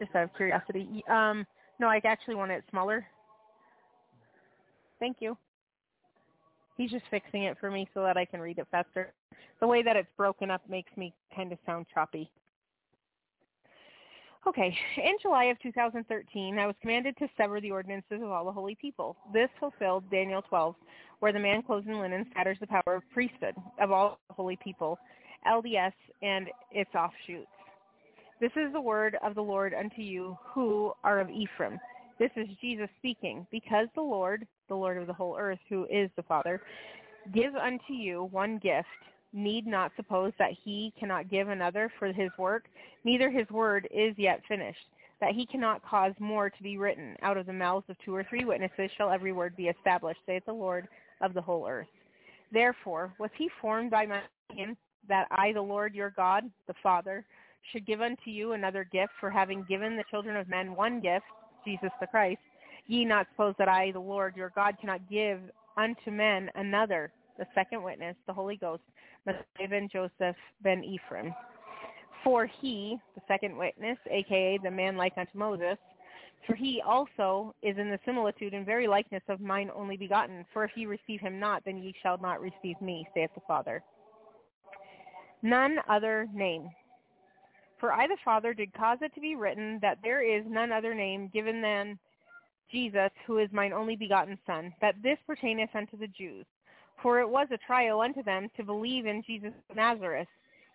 Just out of curiosity. Um, no, I actually want it smaller. Thank you. He's just fixing it for me so that I can read it faster. The way that it's broken up makes me kind of sound choppy. Okay. In July of two thousand thirteen, I was commanded to sever the ordinances of all the holy people. This fulfilled Daniel twelve, where the man clothed in linen scatters the power of priesthood of all the holy people, L D S and its offshoots. This is the word of the Lord unto you who are of Ephraim. This is Jesus speaking, because the Lord, the Lord of the whole earth, who is the Father, give unto you one gift. Need not suppose that he cannot give another for his work, neither his word is yet finished, that he cannot cause more to be written. Out of the mouths of two or three witnesses shall every word be established, saith the Lord of the whole earth. Therefore, was he formed by my hand, that I, the Lord your God, the Father, should give unto you another gift, for having given the children of men one gift, Jesus the Christ, ye not suppose that I, the Lord your God, cannot give unto men another, the second witness, the Holy Ghost, Messiah ben Joseph ben Ephraim. For he, the second witness, a k a the man like unto Moses, for he also is in the similitude and very likeness of mine only begotten, for if ye receive him not, then ye shall not receive me, saith the Father. None other name. For I, the Father, did cause it to be written that there is none other name given than Jesus, who is mine only begotten Son, that this pertaineth unto the Jews. For it was a trial unto them to believe in Jesus of Nazareth,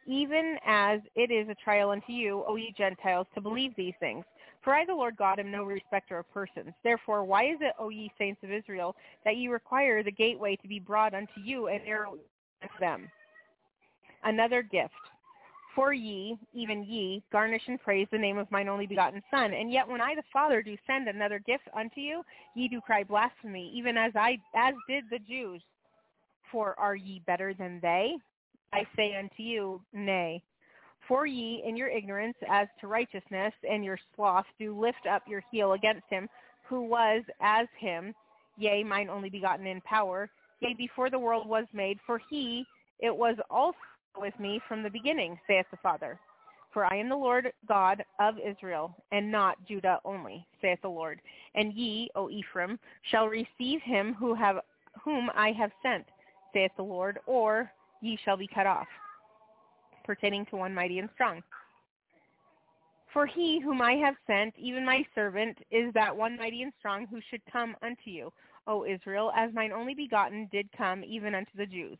even as it is a trial unto you, O ye Gentiles, to believe these things. For I, the Lord God, am no respecter of persons. Therefore, why is it, O ye saints of Israel, that ye require the gateway to be brought unto you and narrow unto them? Another gift. For ye, even ye, garnish and praise the name of mine only begotten Son. And yet when I, the Father, do send another gift unto you, ye do cry blasphemy, even as I as did the Jews. For are ye better than they? I say unto you, nay. For ye, in your ignorance as to righteousness and your sloth, do lift up your heel against him who was as him, yea, mine only begotten in power, yea, before the world was made, for he, it was also with me from the beginning, saith the Father. For I am the Lord God of Israel, and not Judah only, saith the Lord. And ye, O Ephraim, shall receive him who have whom I have sent, saith the Lord, or ye shall be cut off, pertaining to one mighty and strong. For he whom I have sent, even my servant, is that one mighty and strong who should come unto you, O Israel, as mine only begotten did come even unto the Jews.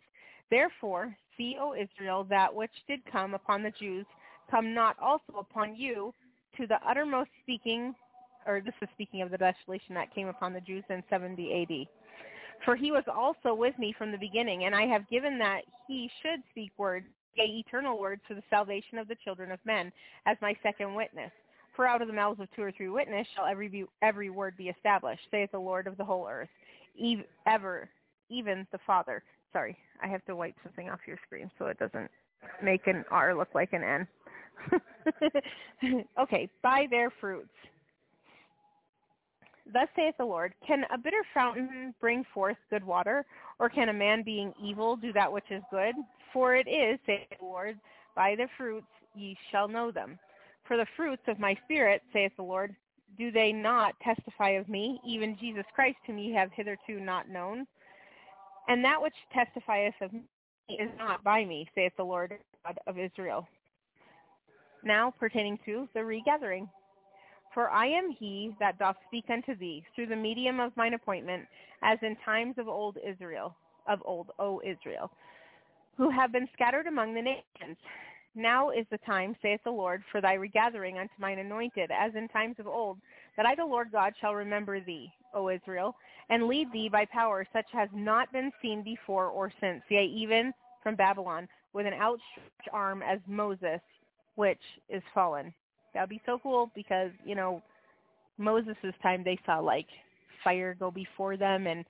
Therefore, see, O Israel, that which did come upon the Jews, come not also upon you, to the uttermost speaking, or this is speaking of the desolation that came upon the Jews in seventy A D. For he was also with me from the beginning, and I have given that he should speak words, yea, eternal words, for the salvation of the children of men, as my second witness. For out of the mouths of two or three witnesses shall every be, every word be established, saith the Lord of the whole earth, ev- ever, even the Father. Sorry, I have to wipe something off your screen so it doesn't make an R look like an N. Okay, by their fruits. Thus saith the Lord, can a bitter fountain bring forth good water, or can a man being evil do that which is good? For it is, saith the Lord, by the fruits ye shall know them. For the fruits of my spirit, saith the Lord, do they not testify of me, even Jesus Christ, whom ye have hitherto not known? And that which testifieth of me is not by me, saith the Lord God of Israel. Now pertaining to the regathering. For I am he that doth speak unto thee through the medium of mine appointment, as in times of old Israel, of old, O Israel, who have been scattered among the nations. Now is the time, saith the Lord, for thy regathering unto mine anointed, as in times of old, that I the Lord God shall remember thee, O Israel, and lead thee by power such as has not been seen before or since, yea, even from Babylon, with an outstretched arm as Moses, which is fallen. That would be so cool because, you know, Moses' time they saw, like, fire go before them and...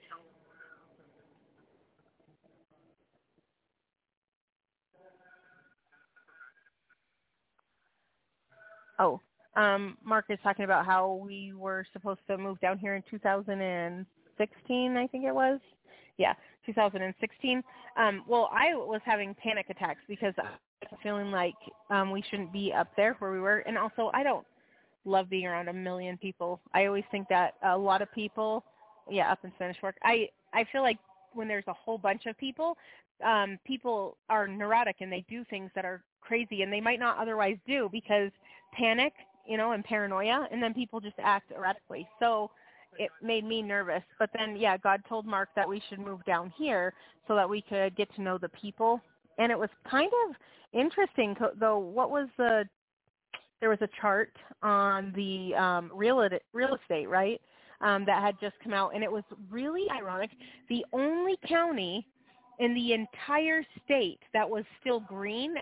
Oh, um, Mark is talking about how we were supposed to move down here in two thousand sixteen, I think it was. Yeah, two thousand sixteen. Um, well, I was having panic attacks because I was feeling like um, we shouldn't be up there where we were. And also, I don't love being around a million people. I always think that a lot of people, yeah, up in Spanish Fork, I, I feel like when there's a whole bunch of people, um, people are neurotic and they do things that are crazy and they might not otherwise do because panic, you know, and paranoia, and then people just act erratically. So it made me nervous. But then, yeah, God told Mark that we should move down here so that we could get to know the people. And it was kind of interesting, though. What was the – there was a chart on the um, real, real estate, right, um, that had just come out, and it was really ironic. The only county in the entire state that was still green,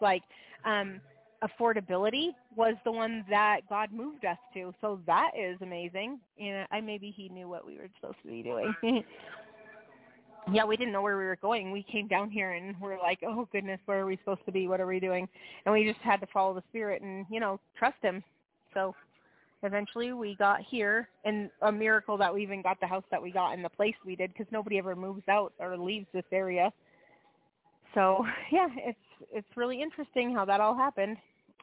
like um, – affordability was the one that God moved us to. So that is amazing. And I, maybe he knew what we were supposed to be doing. Yeah, we didn't know where we were going. We came down here and we're like, oh goodness, where are we supposed to be? What are we doing? And we just had to follow the Spirit and, you know, trust him. So eventually we got here, and a miracle that we even got the house that we got and the place we did, because nobody ever moves out or leaves this area. So yeah, it's, it's really interesting how that all happened.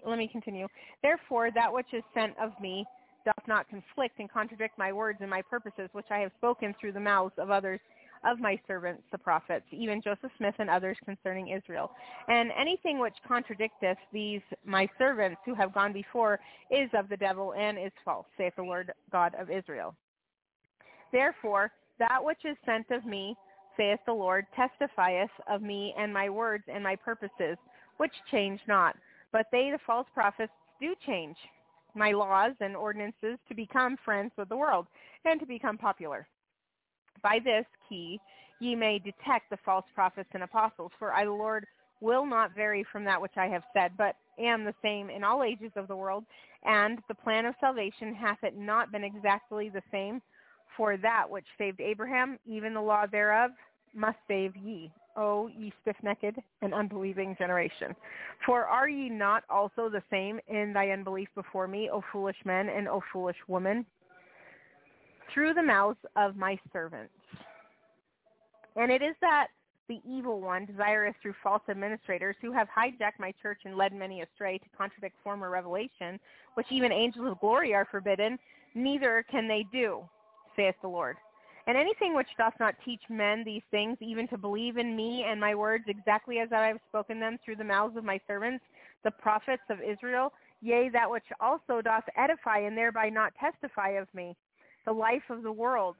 Let me continue. Therefore, that which is sent of me doth not conflict and contradict my words and my purposes, which I have spoken through the mouths of others of my servants, the prophets, even Joseph Smith and others concerning Israel. And anything which contradicteth these my servants who have gone before is of the devil and is false, saith the Lord God of Israel. Therefore, that which is sent of me, saith the Lord, testifieth of me and my words and my purposes, which change not. But they, the false prophets, do change my laws and ordinances to become friends with the world and to become popular. By this key ye may detect the false prophets and apostles, for I, the Lord, will not vary from that which I have said, but am the same in all ages of the world, and the plan of salvation hath it not been exactly the same. For that which saved Abraham, even the law thereof, must save ye, O ye stiff-necked and unbelieving generation. For are ye not also the same in thy unbelief before me, O foolish men and O foolish women? Through the mouths of my servants. And it is that the evil one, desirous through false administrators who have hijacked my church and led many astray to contradict former revelation, which even angels of glory are forbidden, neither can they do, saith the Lord. And anything which doth not teach men these things, even to believe in me and my words exactly as I have spoken them through the mouths of my servants, the prophets of Israel, yea, that which also doth edify and thereby not testify of me, the life of the world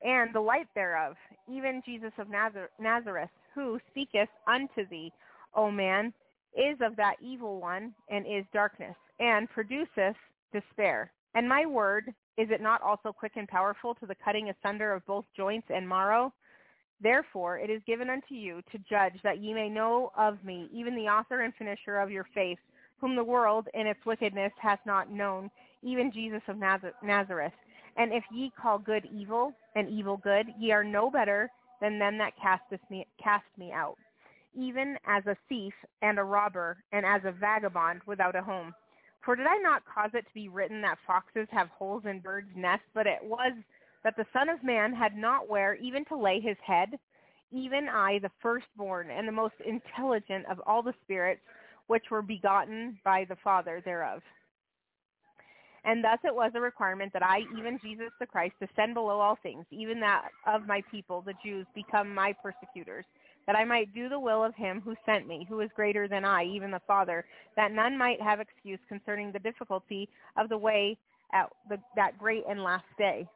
and the light thereof, even Jesus of Nazar- Nazareth, who speaketh unto thee, O man, is of that evil one and is darkness, and produceth despair. And my word, is it not also quick and powerful to the cutting asunder of both joints and marrow? Therefore it is given unto you to judge, that ye may know of me, even the author and finisher of your faith, whom the world in its wickedness hath not known, even Jesus of Nazareth. And if ye call good evil and evil good, ye are no better than them that casteth me, cast me out. even as a thief and a robber and as a vagabond without a home. For did I not cause it to be written that foxes have holes in birds' nests, but it was that the Son of Man had not where even to lay his head? Even I, the firstborn and the most intelligent of all the spirits, which were begotten by the Father thereof. And thus it was a requirement that I, even Jesus the Christ, descend below all things, even that of my people, the Jews, become my persecutors, that I might do the will of him who sent me, who is greater than I, even the Father, that none might have excuse concerning the difficulty of the way at the, that great and last day.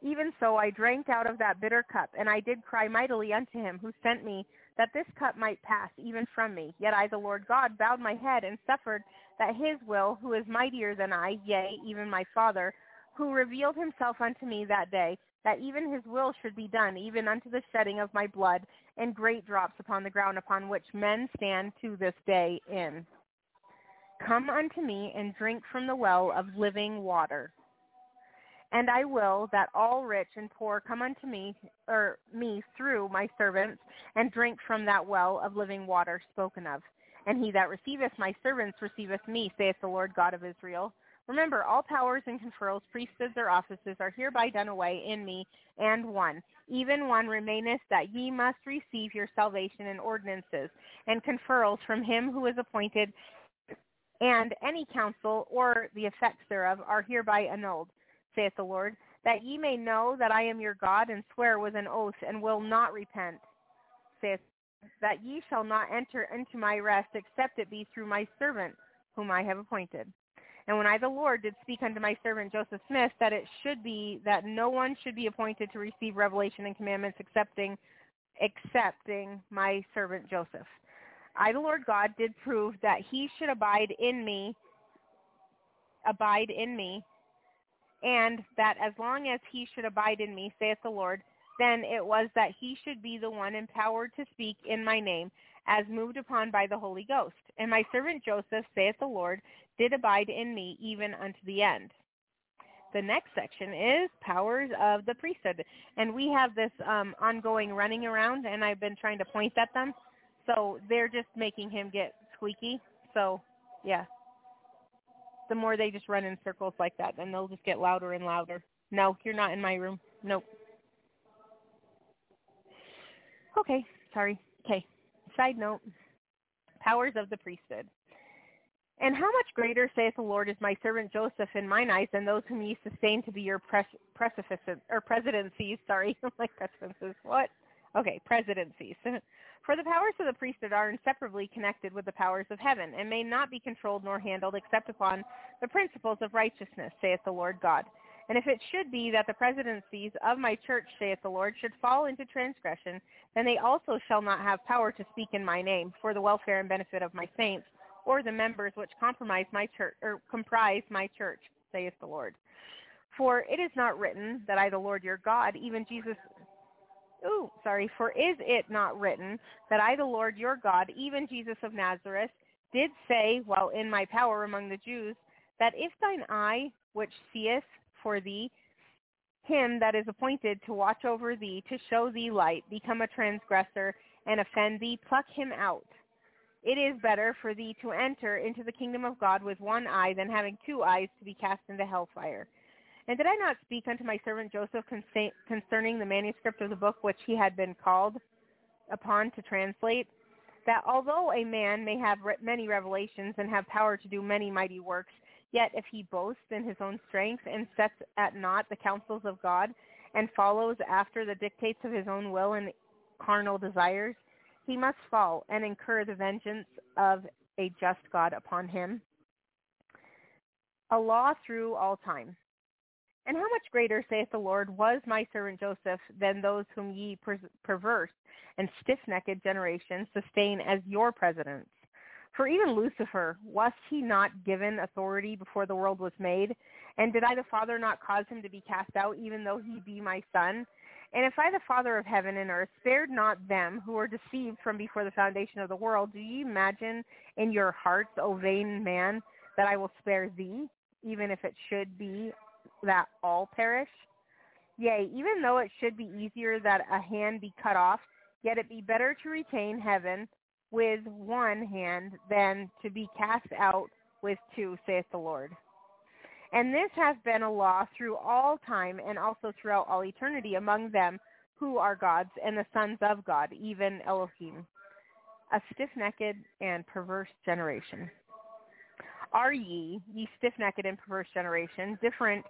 Even so I drank out of that bitter cup, and I did cry mightily unto him who sent me, that this cup might pass even from me. Yet I, the Lord God, bowed my head and suffered that his will, who is mightier than I, yea, even my Father, who revealed himself unto me that day, that even his will should be done, even unto the shedding of my blood, and great drops upon the ground upon which men stand to this day in. Come unto me and drink from the well of living water. And I will that all rich and poor come unto me, or me through my servants, and drink from that well of living water spoken of. And he that receiveth my servants receiveth me, saith the Lord God of Israel. Remember, all powers and conferrals, priesthoods, or offices are hereby done away in me, and one, even one remaineth, that ye must receive your salvation in ordinances and conferrals from him who is appointed, and any counsel or the effects thereof are hereby annulled, saith the Lord, that ye may know that I am your God, and swear with an oath, and will not repent, saith, that ye shall not enter into my rest, except it be through my servant, whom I have appointed. And when I, the Lord, did speak unto my servant Joseph Smith, that it should be that no one should be appointed to receive revelation and commandments, excepting, excepting my servant Joseph. I, the Lord God, did prove that he should abide in me, abide in me, and that as long as he should abide in me, saith the Lord, then it was that he should be the one empowered to speak in my name, as moved upon by the Holy Ghost. And my servant Joseph, saith the Lord, did abide in me even unto the end. The next section is powers of the priesthood. And we have this um, ongoing running around, and I've been trying to point at them. So they're just making him get squeaky. So, yeah. The more they just run in circles like that, then they'll just get louder and louder. No, you're not in my room. Nope. Okay, sorry. Okay, side note. Powers of the priesthood. And how much greater, saith the Lord, is my servant Joseph in mine eyes than those whom ye sustain to be your pres- precipices, or presidencies, sorry, my presidencies, what? Okay, presidencies. For the powers of the priesthood are inseparably connected with the powers of heaven, and may not be controlled nor handled except upon the principles of righteousness, saith the Lord God. And if it should be that the presidencies of my church, saith the Lord, should fall into transgression, then they also shall not have power to speak in my name, for the welfare and benefit of my saints, or the members which compromise my church, or comprise my church, saith the Lord. For it is not written that I, the Lord your God, even Jesus... Ooh, sorry. For is it not written that I, the Lord your God, even Jesus of Nazareth, did say, while in my power among the Jews, that if thine eye which seeth for thee, him that is appointed to watch over thee, to show thee light, become a transgressor, and offend thee, pluck him out. It is better for thee to enter into the kingdom of God with one eye than having two eyes to be cast into hellfire. And did I not speak unto my servant Joseph concerning the manuscript of the book which he had been called upon to translate, that although a man may have many revelations and have power to do many mighty works, yet if he boasts in his own strength and sets at naught the counsels of God, and follows after the dictates of his own will and carnal desires, he must fall and incur the vengeance of a just God upon him. A law through all time. And how much greater, saith the Lord, was my servant Joseph than those whom ye perverse and stiff-necked generations sustain as your presidents? For even Lucifer, was he not given authority before the world was made? And did I the Father not cause him to be cast out, even though he be my son? And if I, the Father of heaven and earth, spared not them who were deceived from before the foundation of the world, do ye imagine in your hearts, O vain man, that I will spare thee, even if it should be that all perish? Yea, even though it should be easier that a hand be cut off, yet it be better to retain heaven with one hand than to be cast out with two, saith the Lord. And this hath been a law through all time and also throughout all eternity among them who are gods and the sons of God, even Elohim, a stiff-necked and perverse generation. Are ye, ye stiff-necked and perverse generation, different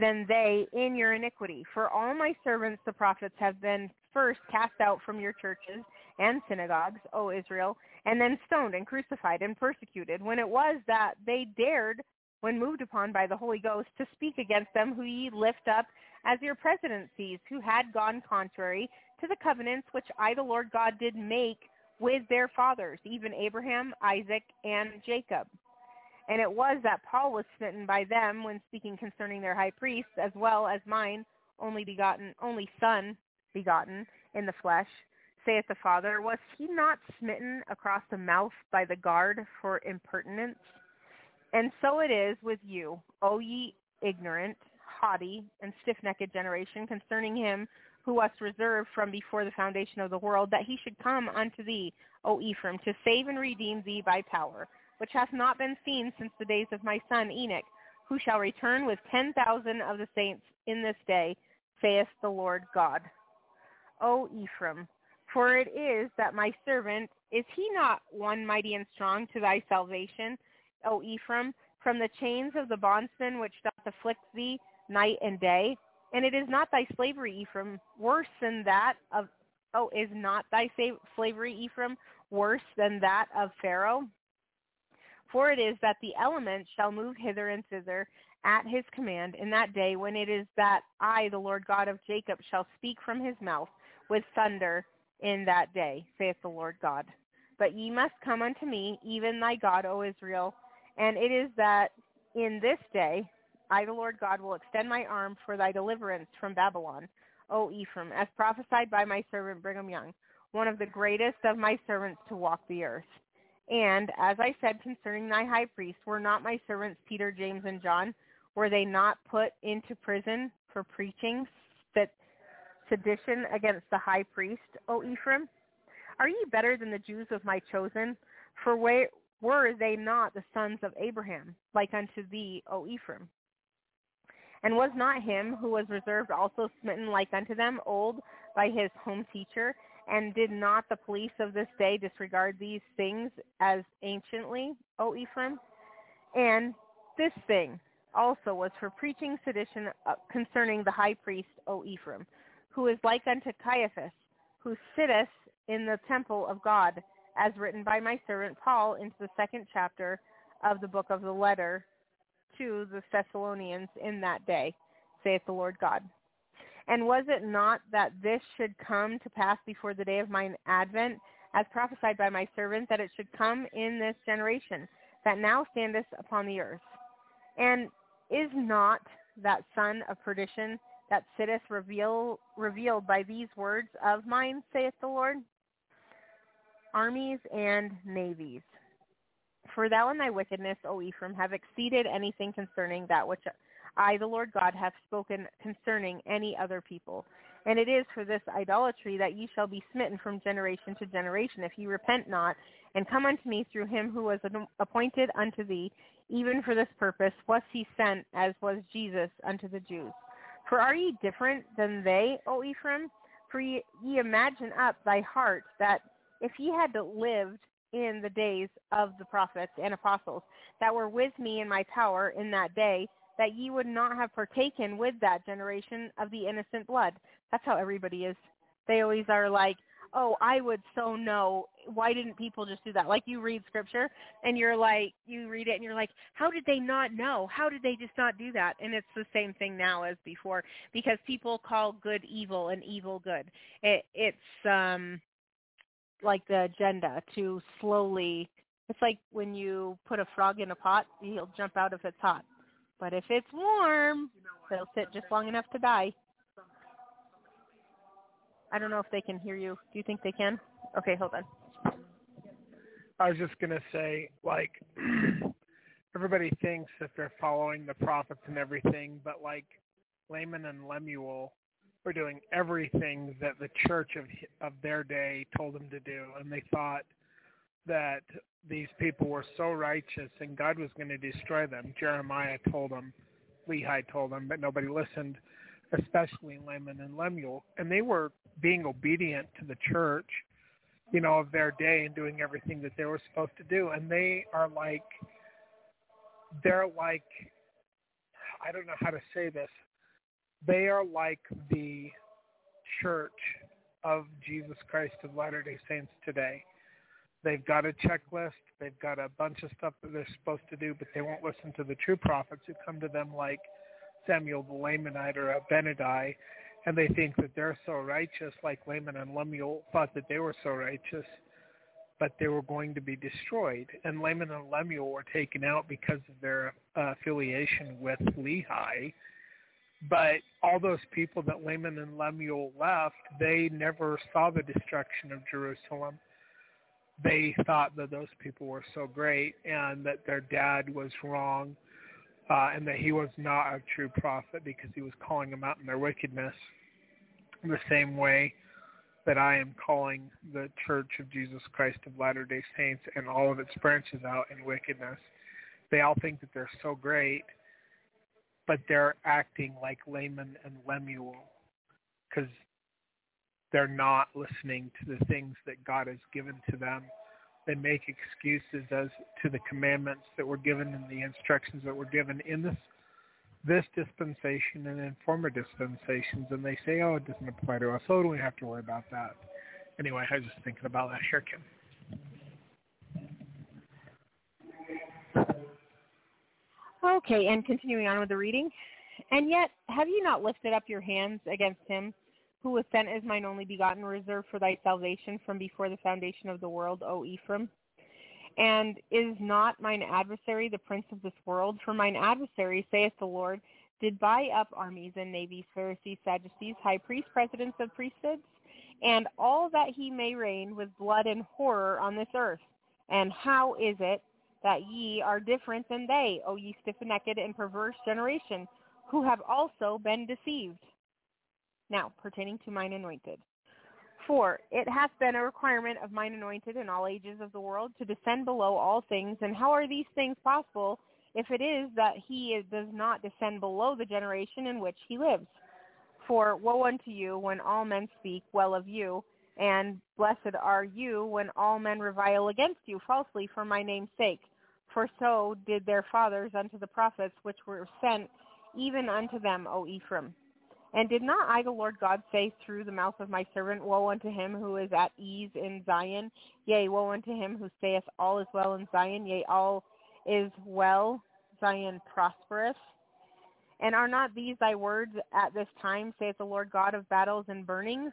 than they in your iniquity? For all my servants the prophets have been first cast out from your churches and synagogues, O Israel, and then stoned and crucified and persecuted, when it was that they dared, when moved upon by the Holy Ghost, to speak against them who ye lift up as your presidencies, who had gone contrary to the covenants which I, the Lord God, did make with their fathers, even Abraham, Isaac, and Jacob. And it was that Paul was smitten by them when speaking concerning their high priest, as well as mine, only begotten, only son begotten in the flesh, saith the Father. Was he not smitten across the mouth by the guard for impertinence? And so it is with you, O ye ignorant, haughty, and stiff-necked generation, concerning him who was reserved from before the foundation of the world, that he should come unto thee, O Ephraim, to save and redeem thee by power, which hath not been seen since the days of my son Enoch, who shall return with ten thousand of the saints in this day, saith the Lord God. O Ephraim, for it is that my servant, is he not one mighty and strong to thy salvation, O Ephraim, from the chains of the bondsman which doth afflict thee night and day? And it is not thy slavery, Ephraim, worse than that of, oh, is not thy slavery, Ephraim, worse than that of Pharaoh? For it is that the elements shall move hither and thither at his command in that day, when it is that I, the Lord God of Jacob, shall speak from his mouth with thunder in that day, saith the Lord God. But ye must come unto me, even thy God, O Israel, and it is that in this day I, the Lord God, will extend my arm for thy deliverance from Babylon, O Ephraim, as prophesied by my servant Brigham Young, one of the greatest of my servants to walk the earth. And as I said concerning thy high priest, were not my servants Peter, James, and John, were they not put into prison for preaching sedition against the high priest, O Ephraim? Are ye better than the Jews of my chosen? For were they not the sons of Abraham, like unto thee, O Ephraim? And was not him who was reserved also smitten like unto them, old by his home teacher? And did not the police of this day disregard these things as anciently, O Ephraim? And this thing also was for preaching sedition concerning the high priest, O Ephraim, who is like unto Caiaphas, who sitteth in the temple of God, as written by my servant Paul into the second chapter of the book of the letter to the Thessalonians in that day, saith the Lord God. And was it not that this should come to pass before the day of mine advent, as prophesied by my servant, that it should come in this generation that now standeth upon the earth? And is not that son of perdition that sitteth reveal, revealed by these words of mine, saith the Lord? Armies and navies. For thou and thy wickedness, O Ephraim, have exceeded anything concerning that which I, the Lord God, have spoken concerning any other people. And it is for this idolatry that ye shall be smitten from generation to generation, if ye repent not, and come unto me through him who was appointed unto thee. Even for this purpose was he sent, as was Jesus unto the Jews. For are ye different than they, O Ephraim? For ye, ye imagine up thy heart that if ye had lived in the days of the prophets and apostles that were with me in my power in that day, that ye would not have partaken with that generation of the innocent blood. That's how everybody is. They always are like, oh, I would so know. Why didn't people just do that? Like, you read scripture and you're like, you read it and you're like, how did they not know? How did they just not do that? And it's the same thing now as before, because people call good evil and evil good. It, it's um, like the agenda to slowly, it's like when you put a frog in a pot, he'll jump out if it's hot. But if it's warm, they'll sit just long enough to die. I don't know if they can hear you. Do you think they can? Okay, hold on. I was just going to say, like, everybody thinks that they're following the prophets and everything, but like Laman and Lemuel were doing everything that the church of of their day told them to do. And they thought, that these people were so righteous and God was going to destroy them. Jeremiah told them, Lehi told them, but nobody listened, especially Laman and Lemuel. And they were being obedient to the church, you know, of their day and doing everything that they were supposed to do. And they are like, they're like, I don't know how to say this. They are like the church of Jesus Christ of Latter-day Saints today. They've got a checklist. They've got a bunch of stuff that they're supposed to do, but they won't listen to the true prophets who come to them like Samuel the Lamanite or Abinadi, and they think that they're so righteous, like Laman and Lemuel thought that they were so righteous, but they were going to be destroyed. And Laman and Lemuel were taken out because of their uh, affiliation with Lehi. But all those people that Laman and Lemuel left, they never saw the destruction of Jerusalem. They thought that those people were so great and that their dad was wrong uh, and that he was not a true prophet because he was calling them out in their wickedness in the same way that I am calling the Church of Jesus Christ of Latter-day Saints and all of its branches out in wickedness. They all think that they're so great, but they're acting like Laman and Lemuel because they're not listening to the things that God has given to them. They make excuses as to the commandments that were given and the instructions that were given in this this dispensation and in former dispensations, and they say, oh, it doesn't apply to us. Oh, do we have to worry about that? Anyway, I was just thinking about that. Sure, Kim. Okay, and continuing on with the reading. And yet, have you not lifted up your hands against him who was sent as mine only begotten, reserved for thy salvation from before the foundation of the world, O Ephraim? And is not mine adversary the prince of this world? For mine adversary, saith the Lord, did buy up armies and navies, Pharisees, Sadducees, high priests, presidents of priesthoods, and all that he may reign with blood and horror on this earth. And how is it that ye are different than they, O ye stiff-necked and perverse generation, who have also been deceived? Now, pertaining to mine anointed. For it hath been a requirement of mine anointed in all ages of the world to descend below all things, and how are these things possible if it is that he does not descend below the generation in which he lives? For woe unto you when all men speak well of you, and blessed are you when all men revile against you falsely for my name's sake. For so did their fathers unto the prophets which were sent even unto them, O Ephraim. And did not I, the Lord God, say through the mouth of my servant, woe unto him who is at ease in Zion? Yea, woe unto him who saith all is well in Zion. Yea, all is well, Zion prospereth. And are not these thy words at this time, saith the Lord God of battles and burnings?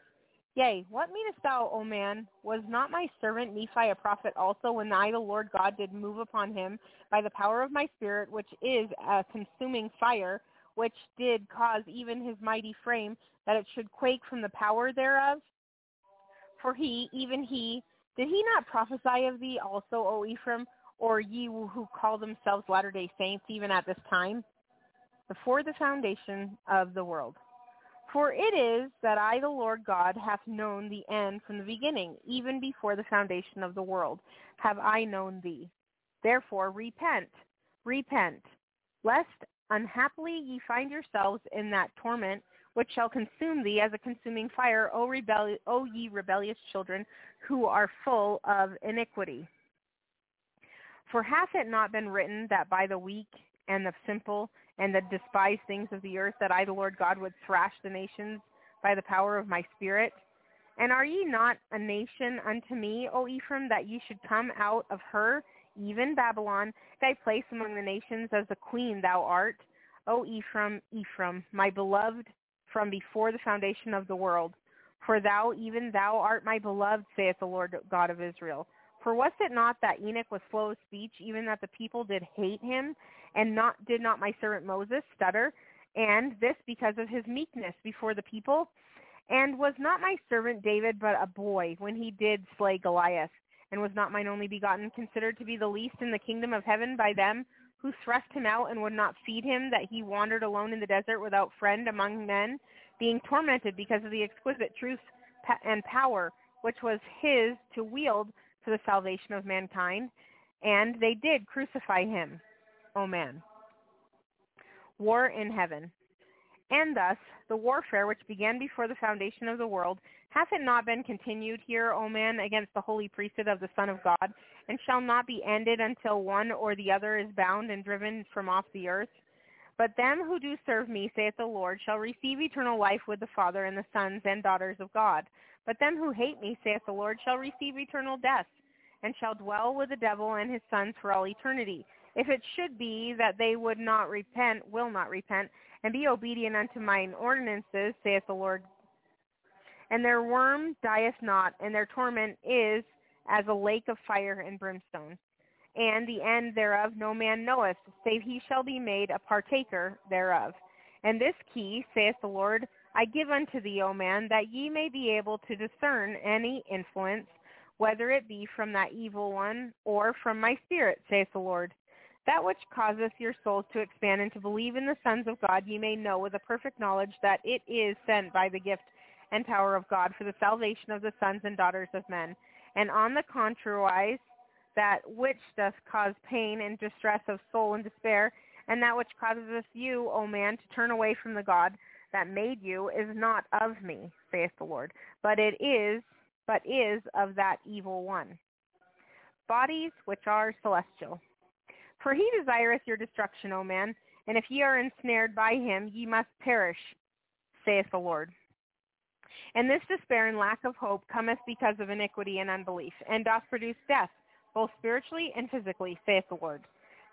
Yea, what meanest thou, O man? Was not my servant Nephi a prophet also, when I, the Lord God, did move upon him by the power of my spirit, which is a consuming fire, which did cause even his mighty frame that it should quake from the power thereof? For he, even he, did he not prophesy of thee also, O Ephraim, or ye who call themselves Latter-day Saints, even at this time, before the foundation of the world? For it is that I, the Lord God, hath known the end from the beginning, even before the foundation of the world, have I known thee. Therefore repent, repent, lest unhappily ye find yourselves in that torment which shall consume thee as a consuming fire, O, rebelli- o ye rebellious children who are full of iniquity. For hath it not been written that by the weak and the simple and the despised things of the earth that I, the Lord God, would thrash the nations by the power of my spirit? And are ye not a nation unto me, O Ephraim, that ye should come out of her, even Babylon, thy place among the nations, as the queen thou art? O Ephraim, Ephraim, my beloved from before the foundation of the world. For thou, even thou art my beloved, saith the Lord God of Israel. For was it not that Enoch was slow of speech, even that the people did hate him? And not did not my servant Moses stutter, and this because of his meekness before the people? And was not my servant David but a boy when he did slay Goliath? And was not mine only begotten considered to be the least in the kingdom of heaven by them who thrust him out and would not feed him, that he wandered alone in the desert without friend among men, being tormented because of the exquisite truth and power which was his to wield for the salvation of mankind, and they did crucify him, O man. War in heaven. And thus, the warfare which began before the foundation of the world, hath it not been continued here, O man, against the holy priesthood of the Son of God, and shall not be ended until one or the other is bound and driven from off the earth? But them who do serve me, saith the Lord, shall receive eternal life with the Father and the sons and daughters of God. But them who hate me, saith the Lord, shall receive eternal death, and shall dwell with the devil and his sons for all eternity. If it should be that they would not repent, will not repent, and be obedient unto mine ordinances, saith the Lord. And their worm dieth not, and their torment is as a lake of fire and brimstone. And the end thereof no man knoweth, save he shall be made a partaker thereof. And this key, saith the Lord, I give unto thee, O man, that ye may be able to discern any influence, whether it be from that evil one or from my spirit, saith the Lord. That which causeth your souls to expand and to believe in the sons of God, ye may know with a perfect knowledge that it is sent by the gift and power of God for the salvation of the sons and daughters of men. And on the contrariwise, that which doth cause pain and distress of soul and despair, and that which causeth you, O man, to turn away from the God that made you, is not of me, saith the Lord, but it is, but is of that evil one. Bodies which are celestial. For he desireth your destruction, O man, and if ye are ensnared by him, ye must perish, saith the Lord. And this despair and lack of hope cometh because of iniquity and unbelief, and doth produce death, both spiritually and physically, saith the Lord.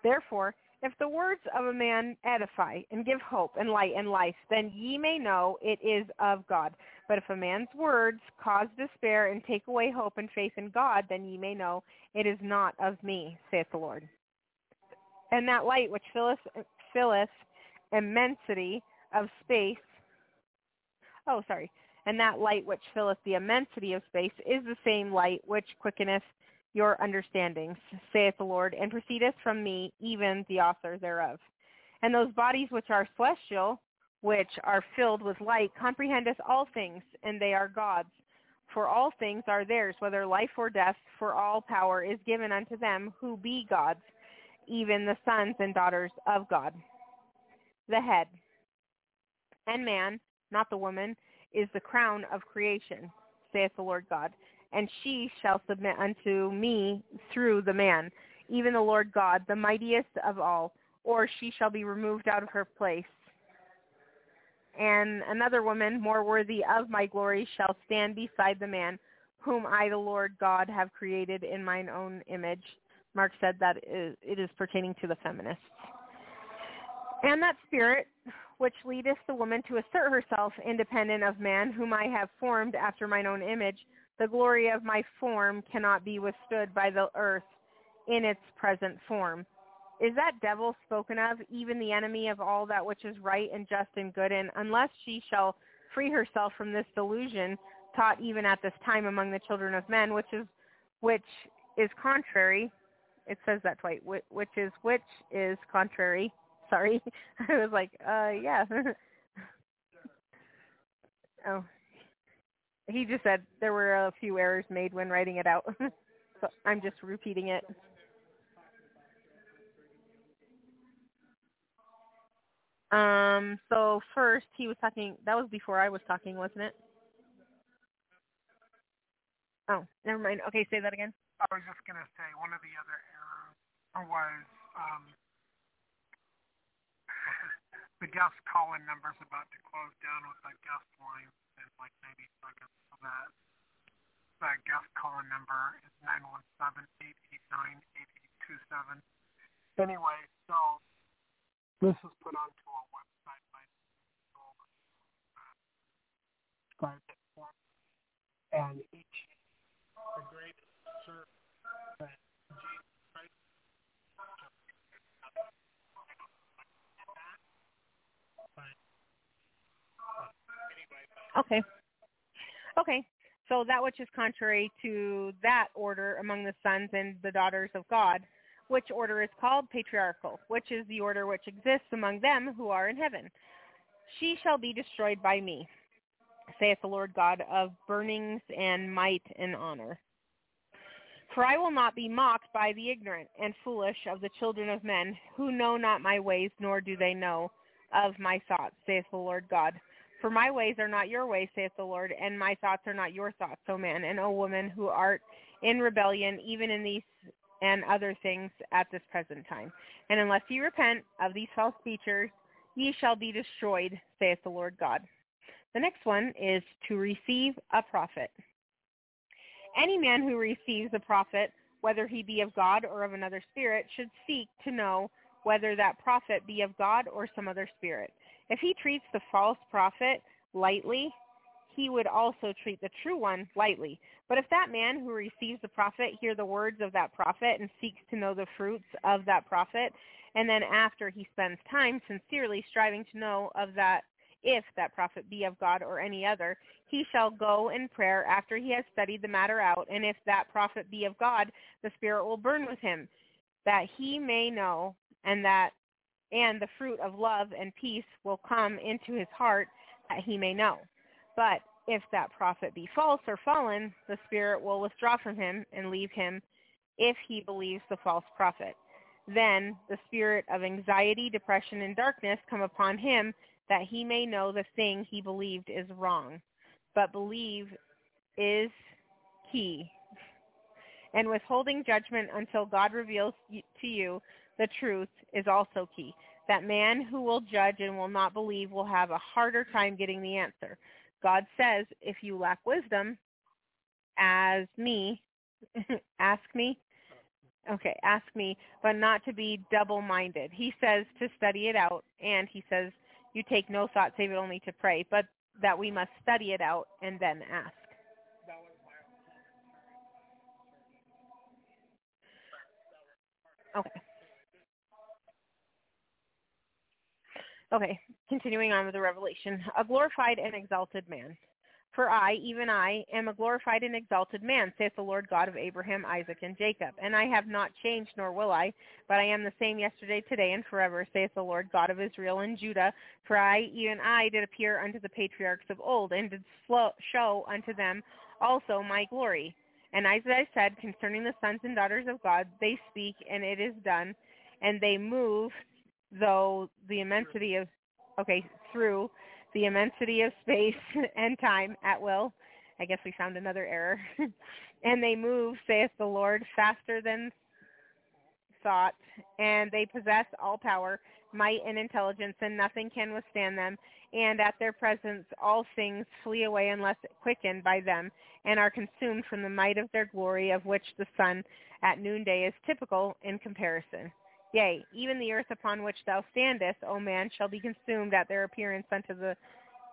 Therefore, if the words of a man edify and give hope and light and life, then ye may know it is of God. But if a man's words cause despair and take away hope and faith in God, then ye may know it is not of me, saith the Lord. And that light which filleth, filleth immensity of space, oh, sorry, and that light which filleth the immensity of space is the same light which quickeneth your understandings, saith the Lord, and proceedeth from me, even the author thereof. And those bodies which are celestial, which are filled with light, comprehendeth all things, and they are God's. For all things are theirs, whether life or death, for all power is given unto them who be God's, even the sons and daughters of God. The head. And man, not the woman, is the crown of creation, saith the Lord God. And she shall submit unto me through the man, even the Lord God, the mightiest of all, or she shall be removed out of her place. And another woman, more worthy of my glory, shall stand beside the man, whom I, the Lord God, have created in mine own image. Mark said that it is pertaining to the feminists. And that spirit which leadeth the woman to assert herself independent of man, whom I have formed after mine own image, the glory of my form cannot be withstood by the earth in its present form. Is that devil spoken of, even the enemy of all that which is right and just and good? And unless she shall free herself from this delusion taught even at this time among the children of men, which is which is contrary, it says that twice, which is which is contrary. Sorry, I was like, uh, yeah. Oh. He just said there were a few errors made when writing it out. So I'm just repeating it. Um, so first he was talking, that was before I was talking, wasn't it? Oh, never mind. Okay, say that again. I was just going to say one of the other errors was um, the guest call-in numbers about to close down with the guest line. Like maybe seconds of that. The guest call-in number is nine one seven, eight eight nine, eight eight two seven. Anyway, so this is put onto a website by uh, and each the great servant that Jesus Christ but Okay. Okay. So that which is contrary to that order among the sons and the daughters of God, which order is called patriarchal, which is the order which exists among them who are in heaven. She shall be destroyed by me, saith the Lord God of burnings and might and honor. For I will not be mocked by the ignorant and foolish of the children of men, who know not my ways, nor do they know of my thoughts, saith the Lord God. For my ways are not your ways, saith the Lord, and my thoughts are not your thoughts, O man, and O woman, who art in rebellion, even in these and other things at this present time. And unless ye repent of these false teachers, ye shall be destroyed, saith the Lord God. The next one is to receive a prophet. Any man who receives a prophet, whether he be of God or of another spirit, should seek to know whether that prophet be of God or some other spirit. If he treats the false prophet lightly, he would also treat the true one lightly. But if that man who receives the prophet hear the words of that prophet and seeks to know the fruits of that prophet, and then after he spends time sincerely striving to know of that, if that prophet be of God or any other, he shall go in prayer after he has studied the matter out, and if that prophet be of God, the Spirit will burn with him, that he may know, and that and the fruit of love and peace will come into his heart, that he may know. But if that prophet be false or fallen, the Spirit will withdraw from him and leave him if he believes the false prophet. Then the spirit of anxiety, depression, and darkness come upon him, that he may know the thing he believed is wrong. But believe is key. And withholding judgment until God reveals to you the truth is also key. That man who will judge and will not believe will have a harder time getting the answer. God says, if you lack wisdom, as me, ask me. Okay, ask me, but not to be double-minded. He says to study it out, and he says, you take no thought, save it only to pray, but that we must study it out and then ask. Okay. Okay, continuing on with the revelation. A glorified and exalted man. For I, even I, am a glorified and exalted man, saith the Lord God of Abraham, Isaac, and Jacob. And I have not changed, nor will I, but I am the same yesterday, today, and forever, saith the Lord God of Israel and Judah. For I, even I, did appear unto the patriarchs of old, and did show unto them also my glory. And as I said concerning the sons and daughters of God, they speak, and it is done, and they move, though the immensity of, okay, through the immensity of space and time at will. I guess we found another error. And they move, saith the Lord, faster than thought, and they possess all power, might, and intelligence, and nothing can withstand them. And at their presence all things flee away unless quickened by them, and are consumed from the might of their glory, of which the sun at noonday is typical in comparison. Yea, even the earth upon which thou standest, O man, shall be consumed at their appearance unto the,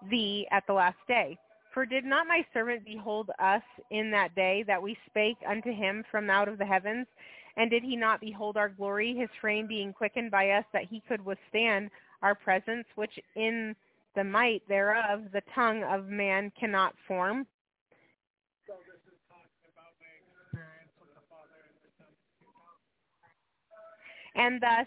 thee at the last day. For did not my servant behold us in that day, that we spake unto him from out of the heavens? And did he not behold our glory, his frame being quickened by us, that he could withstand our presence, which in the might thereof the tongue of man cannot form? So this is talking about my experience with the Father and the Son. And thus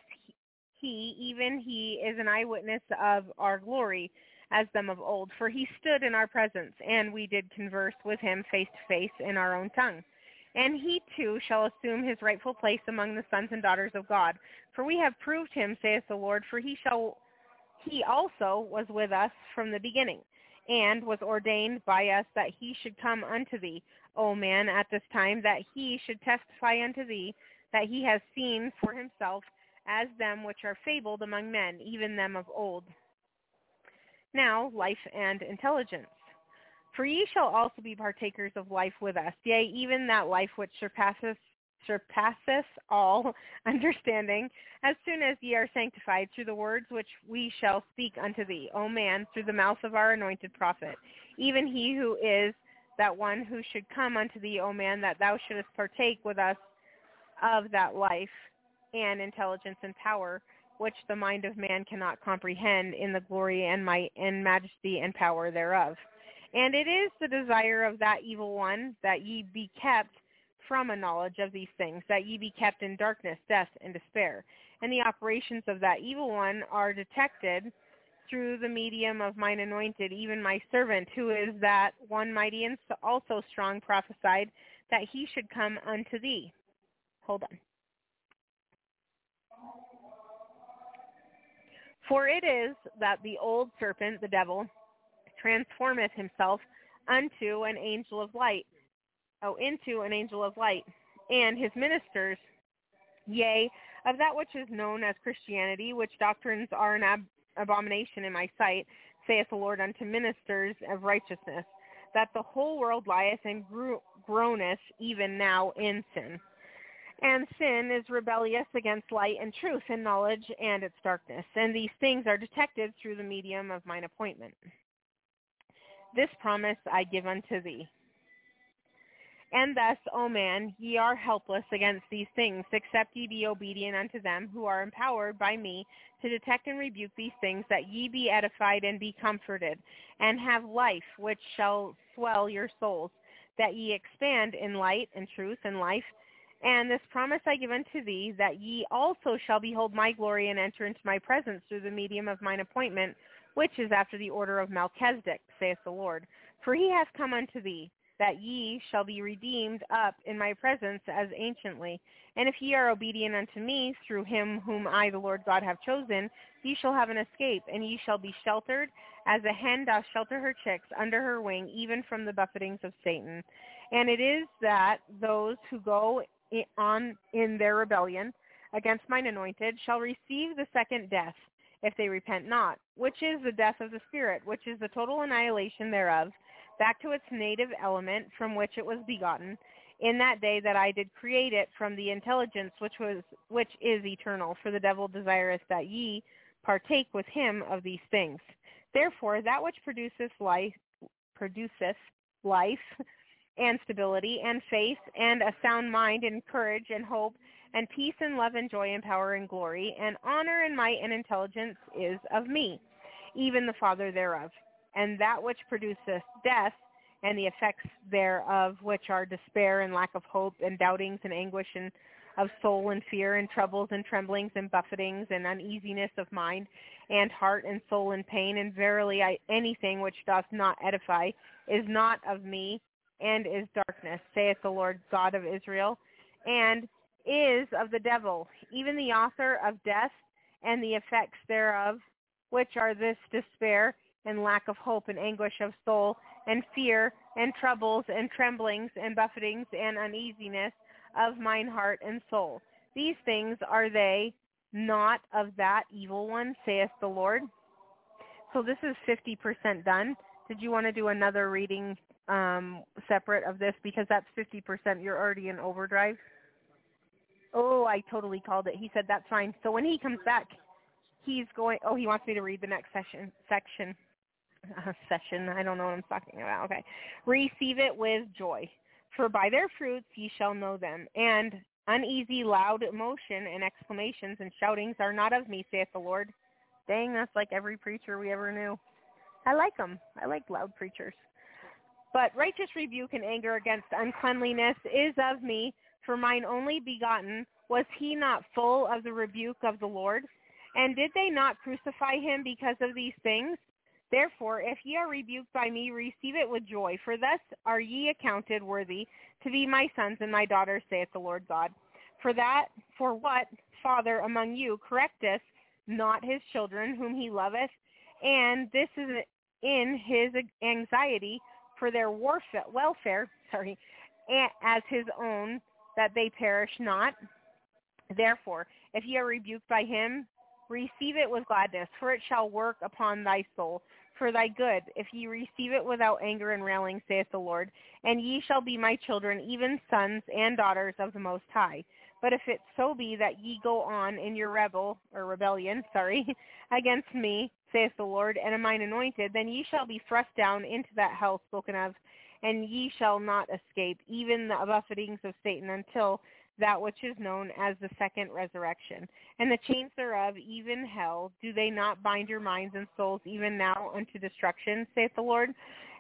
he, even he, is an eyewitness of our glory as them of old. For he stood in our presence, and we did converse with him face to face in our own tongue. And he too shall assume his rightful place among the sons and daughters of God. For we have proved him, saith the Lord, for he shall, he also was with us from the beginning, and was ordained by us that he should come unto thee, O man, at this time, that he should testify unto thee, that he has seen for himself as them which are fabled among men, even them of old. Now, life and intelligence. For ye shall also be partakers of life with us, yea, even that life which surpasses surpasseth all understanding, as soon as ye are sanctified through the words which we shall speak unto thee, O man, through the mouth of our anointed prophet, even he who is that one who should come unto thee, O man, that thou shouldest partake with us of that life and intelligence and power, which the mind of man cannot comprehend, in the glory and might and majesty and power thereof. And it is the desire of that evil one that ye be kept from a knowledge of these things, that ye be kept in darkness, death, and despair. And the operations of that evil one are detected through the medium of mine anointed, even my servant, who is that one mighty and also strong, prophesied that he should come unto thee. Hold on. For it is that the old serpent, the devil, transformeth himself unto an angel of light. Oh, into an angel of light, and his ministers, yea, of that which is known as Christianity, which doctrines are an ab- abomination in my sight, saith the Lord unto ministers of righteousness, that the whole world lieth and gro- groaneth even now in sin. And sin is rebellious against light and truth and knowledge and its darkness, and these things are detected through the medium of mine appointment. This promise I give unto thee. And thus, O man, ye are helpless against these things, except ye be obedient unto them who are empowered by me to detect and rebuke these things, that ye be edified and be comforted, and have life which shall swell your souls, that ye expand in light and truth and life. And this promise I give unto thee, that ye also shall behold my glory and enter into my presence through the medium of mine appointment, which is after the order of Melchizedek, saith the Lord. For he hath come unto thee, that ye shall be redeemed up in my presence as anciently. And if ye are obedient unto me through him whom I, the Lord God, have chosen, ye shall have an escape, and ye shall be sheltered as a hen doth shelter her chicks under her wing, even from the buffetings of Satan. And it is that those who go on in their rebellion against mine anointed shall receive the second death, if they repent not, which is the death of the spirit, which is the total annihilation thereof, back to its native element from which it was begotten, in that day that I did create it from the intelligence which was which is eternal, for the devil desireth that ye partake with him of these things. Therefore that which produceth life produceth life and stability and faith and a sound mind and courage and hope and peace and love and joy and power and glory and honor and might and intelligence is of me, even the Father thereof. And that which produceth death and the effects thereof, which are despair and lack of hope and doubtings and anguish and of soul and fear and troubles and tremblings and buffetings and uneasiness of mind and heart and soul and pain, and verily I, anything which doth not edify is not of me and is darkness, saith the Lord God of Israel, and is of the devil, even the author of death and the effects thereof, which are this despair and lack of hope and anguish of soul and fear and troubles and tremblings and buffetings and uneasiness of mine heart and soul. These things are they not of that evil one, saith the Lord. So this is fifty percent done. Did you want to do another reading um, separate of this? Because that's fifty percent. You're already in overdrive. Oh, I totally called it. He said, that's fine. So when he comes back, he's going, oh, he wants me to read the next session. section. Uh, session. I don't know what I'm talking about. Okay. Receive it with joy. For by their fruits ye shall know them. And uneasy, loud motion and exclamations and shoutings are not of me, saith the Lord. Dang, that's like every preacher we ever knew. I like them. I like loud preachers. But righteous rebuke and anger against uncleanliness is of me. For mine only begotten, was he not full of the rebuke of the Lord? And did they not crucify him because of these things? Therefore, if ye are rebuked by me, receive it with joy, for thus are ye accounted worthy to be my sons and my daughters, saith the Lord God. For that, for what father among you correcteth not his children, whom he loveth? And this is in his anxiety for their warfare, welfare, sorry, as his own, that they perish not. Therefore, if ye are rebuked by him, receive it with gladness, for it shall work upon thy soul for thy good, if ye receive it without anger and railing, saith the Lord. And ye shall be my children, even sons and daughters of the Most High. But if it so be that ye go on in your rebel, or rebellion, sorry, against me, saith the Lord, and am mine anointed, then ye shall be thrust down into that hell spoken of, and ye shall not escape, even the buffetings of Satan, until that which is known as the second resurrection. And the chains thereof, even hell, do they not bind your minds and souls even now unto destruction, saith the Lord?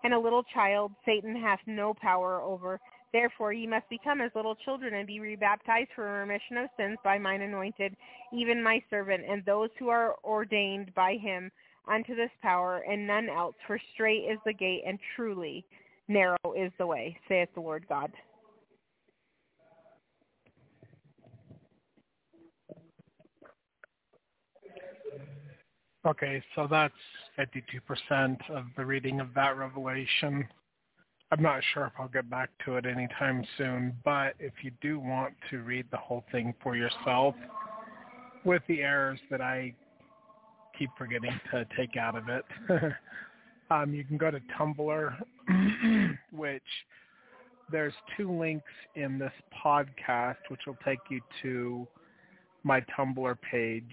And a little child Satan hath no power over. Therefore ye must become as little children, and be rebaptized for remission of sins by mine anointed, even my servant, and those who are ordained by him unto this power, and none else, for straight is the gate, and truly narrow is the way, saith the Lord God. Okay, so that's fifty-two percent of the reading of that revelation. I'm not sure if I'll get back to it anytime soon, but if you do want to read the whole thing for yourself, with the errors that I keep forgetting to take out of it, um, you can go to Tumblr, which there's two links in this podcast, which will take you to my Tumblr page.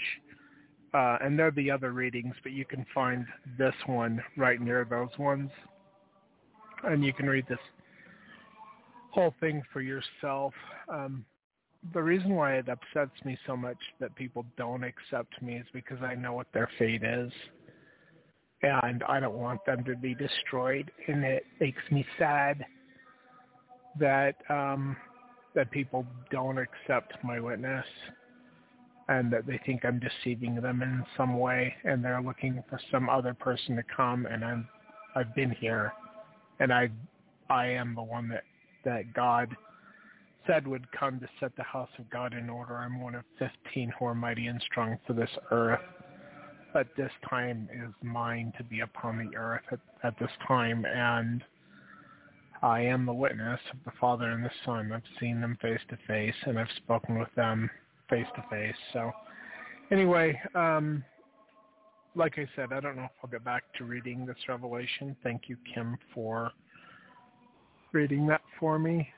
Uh, and they're the other readings, but you can find this one right near those ones. And you can read this whole thing for yourself. Um, the reason why it upsets me so much that people don't accept me is because I know what their fate is. And I don't want them to be destroyed. And it makes me sad that um, that people don't accept my witness, and that they think I'm deceiving them in some way, and they're looking for some other person to come, and I'm, I've been here, and I I am the one that, that God said would come to set the house of God in order. I'm one of fifteen who are mighty and strong for this earth, but this time is mine to be upon the earth at, at this time, and I am the witness of the Father and the Son. I've seen them face to face, and I've spoken with them face-to-face. So anyway, um, like I said, I don't know if I'll get back to reading this revelation. Thank you, Kim, for reading that for me.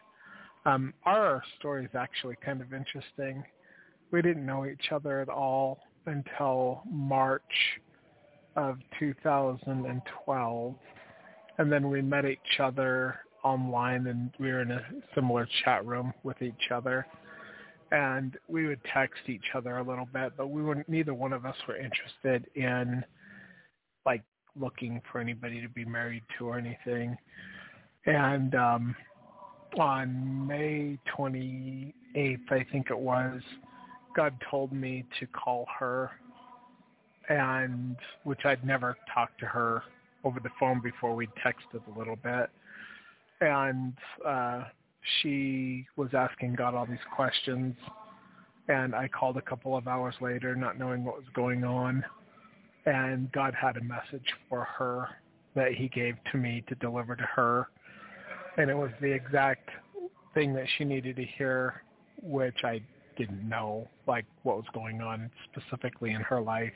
Um, our story is actually kind of interesting. We didn't know each other at all until March of two thousand twelve, and then we met each other online, and we were in a similar chat room with each other. And we would text each other a little bit, but we wouldn't, neither one of us were interested in, like, looking for anybody to be married to or anything. And um, on May twenty-eighth, I think it was, God told me to call her, and which I'd never talked to her over the phone before. We texted a little bit. And uh she was asking God all these questions, and I called a couple of hours later, not knowing what was going on, and God had a message for her that he gave to me to deliver to her, and it was the exact thing that she needed to hear, which I didn't know, like, what was going on specifically in her life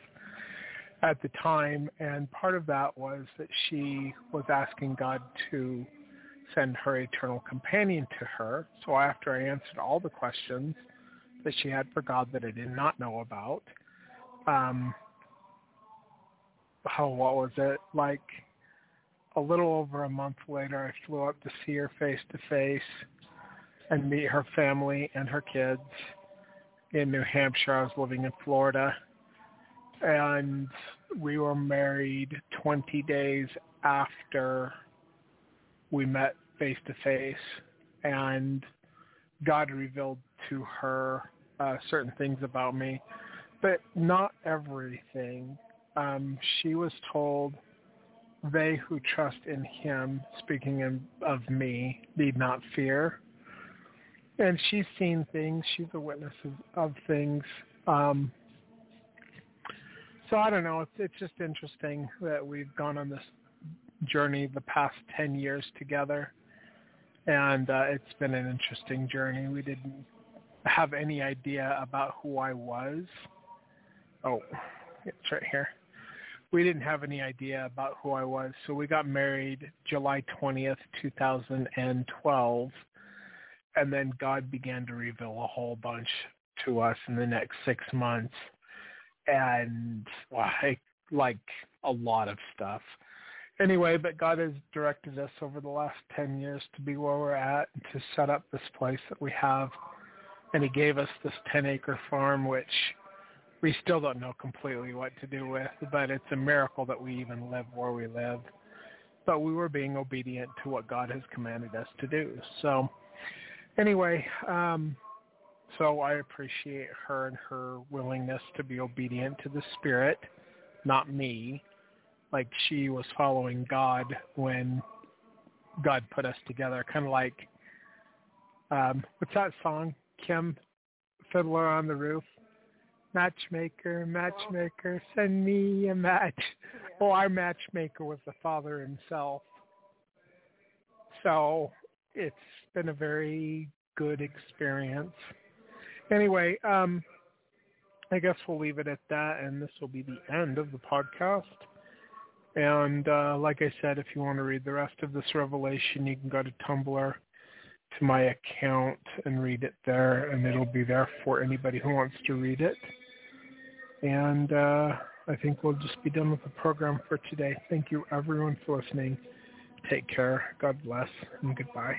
at the time. And part of that was that she was asking God to send her eternal companion to her. So after I answered all the questions that she had for God that I did not know about, um, oh, what was it? Like a little over a month later, I flew up to see her face to face and meet her family and her kids in New Hampshire. I was living in Florida, and we were married twenty days after we met face-to-face, and God revealed to her uh, certain things about me, but not everything. Um, she was told, they who trust in him, speaking in, of me, need not fear. And she's seen things. She's a witness of, of things. Um, so I don't know. It's, it's just interesting that we've gone on this journey the past ten years together, and uh, it's been an interesting journey. We didn't have any idea about who I was. Oh, it's right here. We didn't have any idea about who I was, so we got married July twentieth, two thousand twelve, and then God began to reveal a whole bunch to us in the next six months, and like, like a lot of stuff. Anyway, but God has directed us over the last ten years to be where we're at, and to set up this place that we have. And he gave us this ten-acre farm, which we still don't know completely what to do with, but it's a miracle that we even live where we live. But we were being obedient to what God has commanded us to do. So anyway, um, so I appreciate her and her willingness to be obedient to the Spirit, not me. like she was following God when God put us together. Kind of like, um, what's that song, Kim? Fiddler on the Roof. Matchmaker, matchmaker, send me a match. Well, our matchmaker was the Father himself. So it's been a very good experience. Anyway, um, I guess we'll leave it at that, and this will be the end of the podcast. And uh, like I said, if you want to read the rest of this revelation, you can go to Tumblr, to my account, and read it there, and it'll be there for anybody who wants to read it. And uh, I think we'll just be done with the program for today. Thank you, everyone, for listening. Take care. God bless, and goodbye.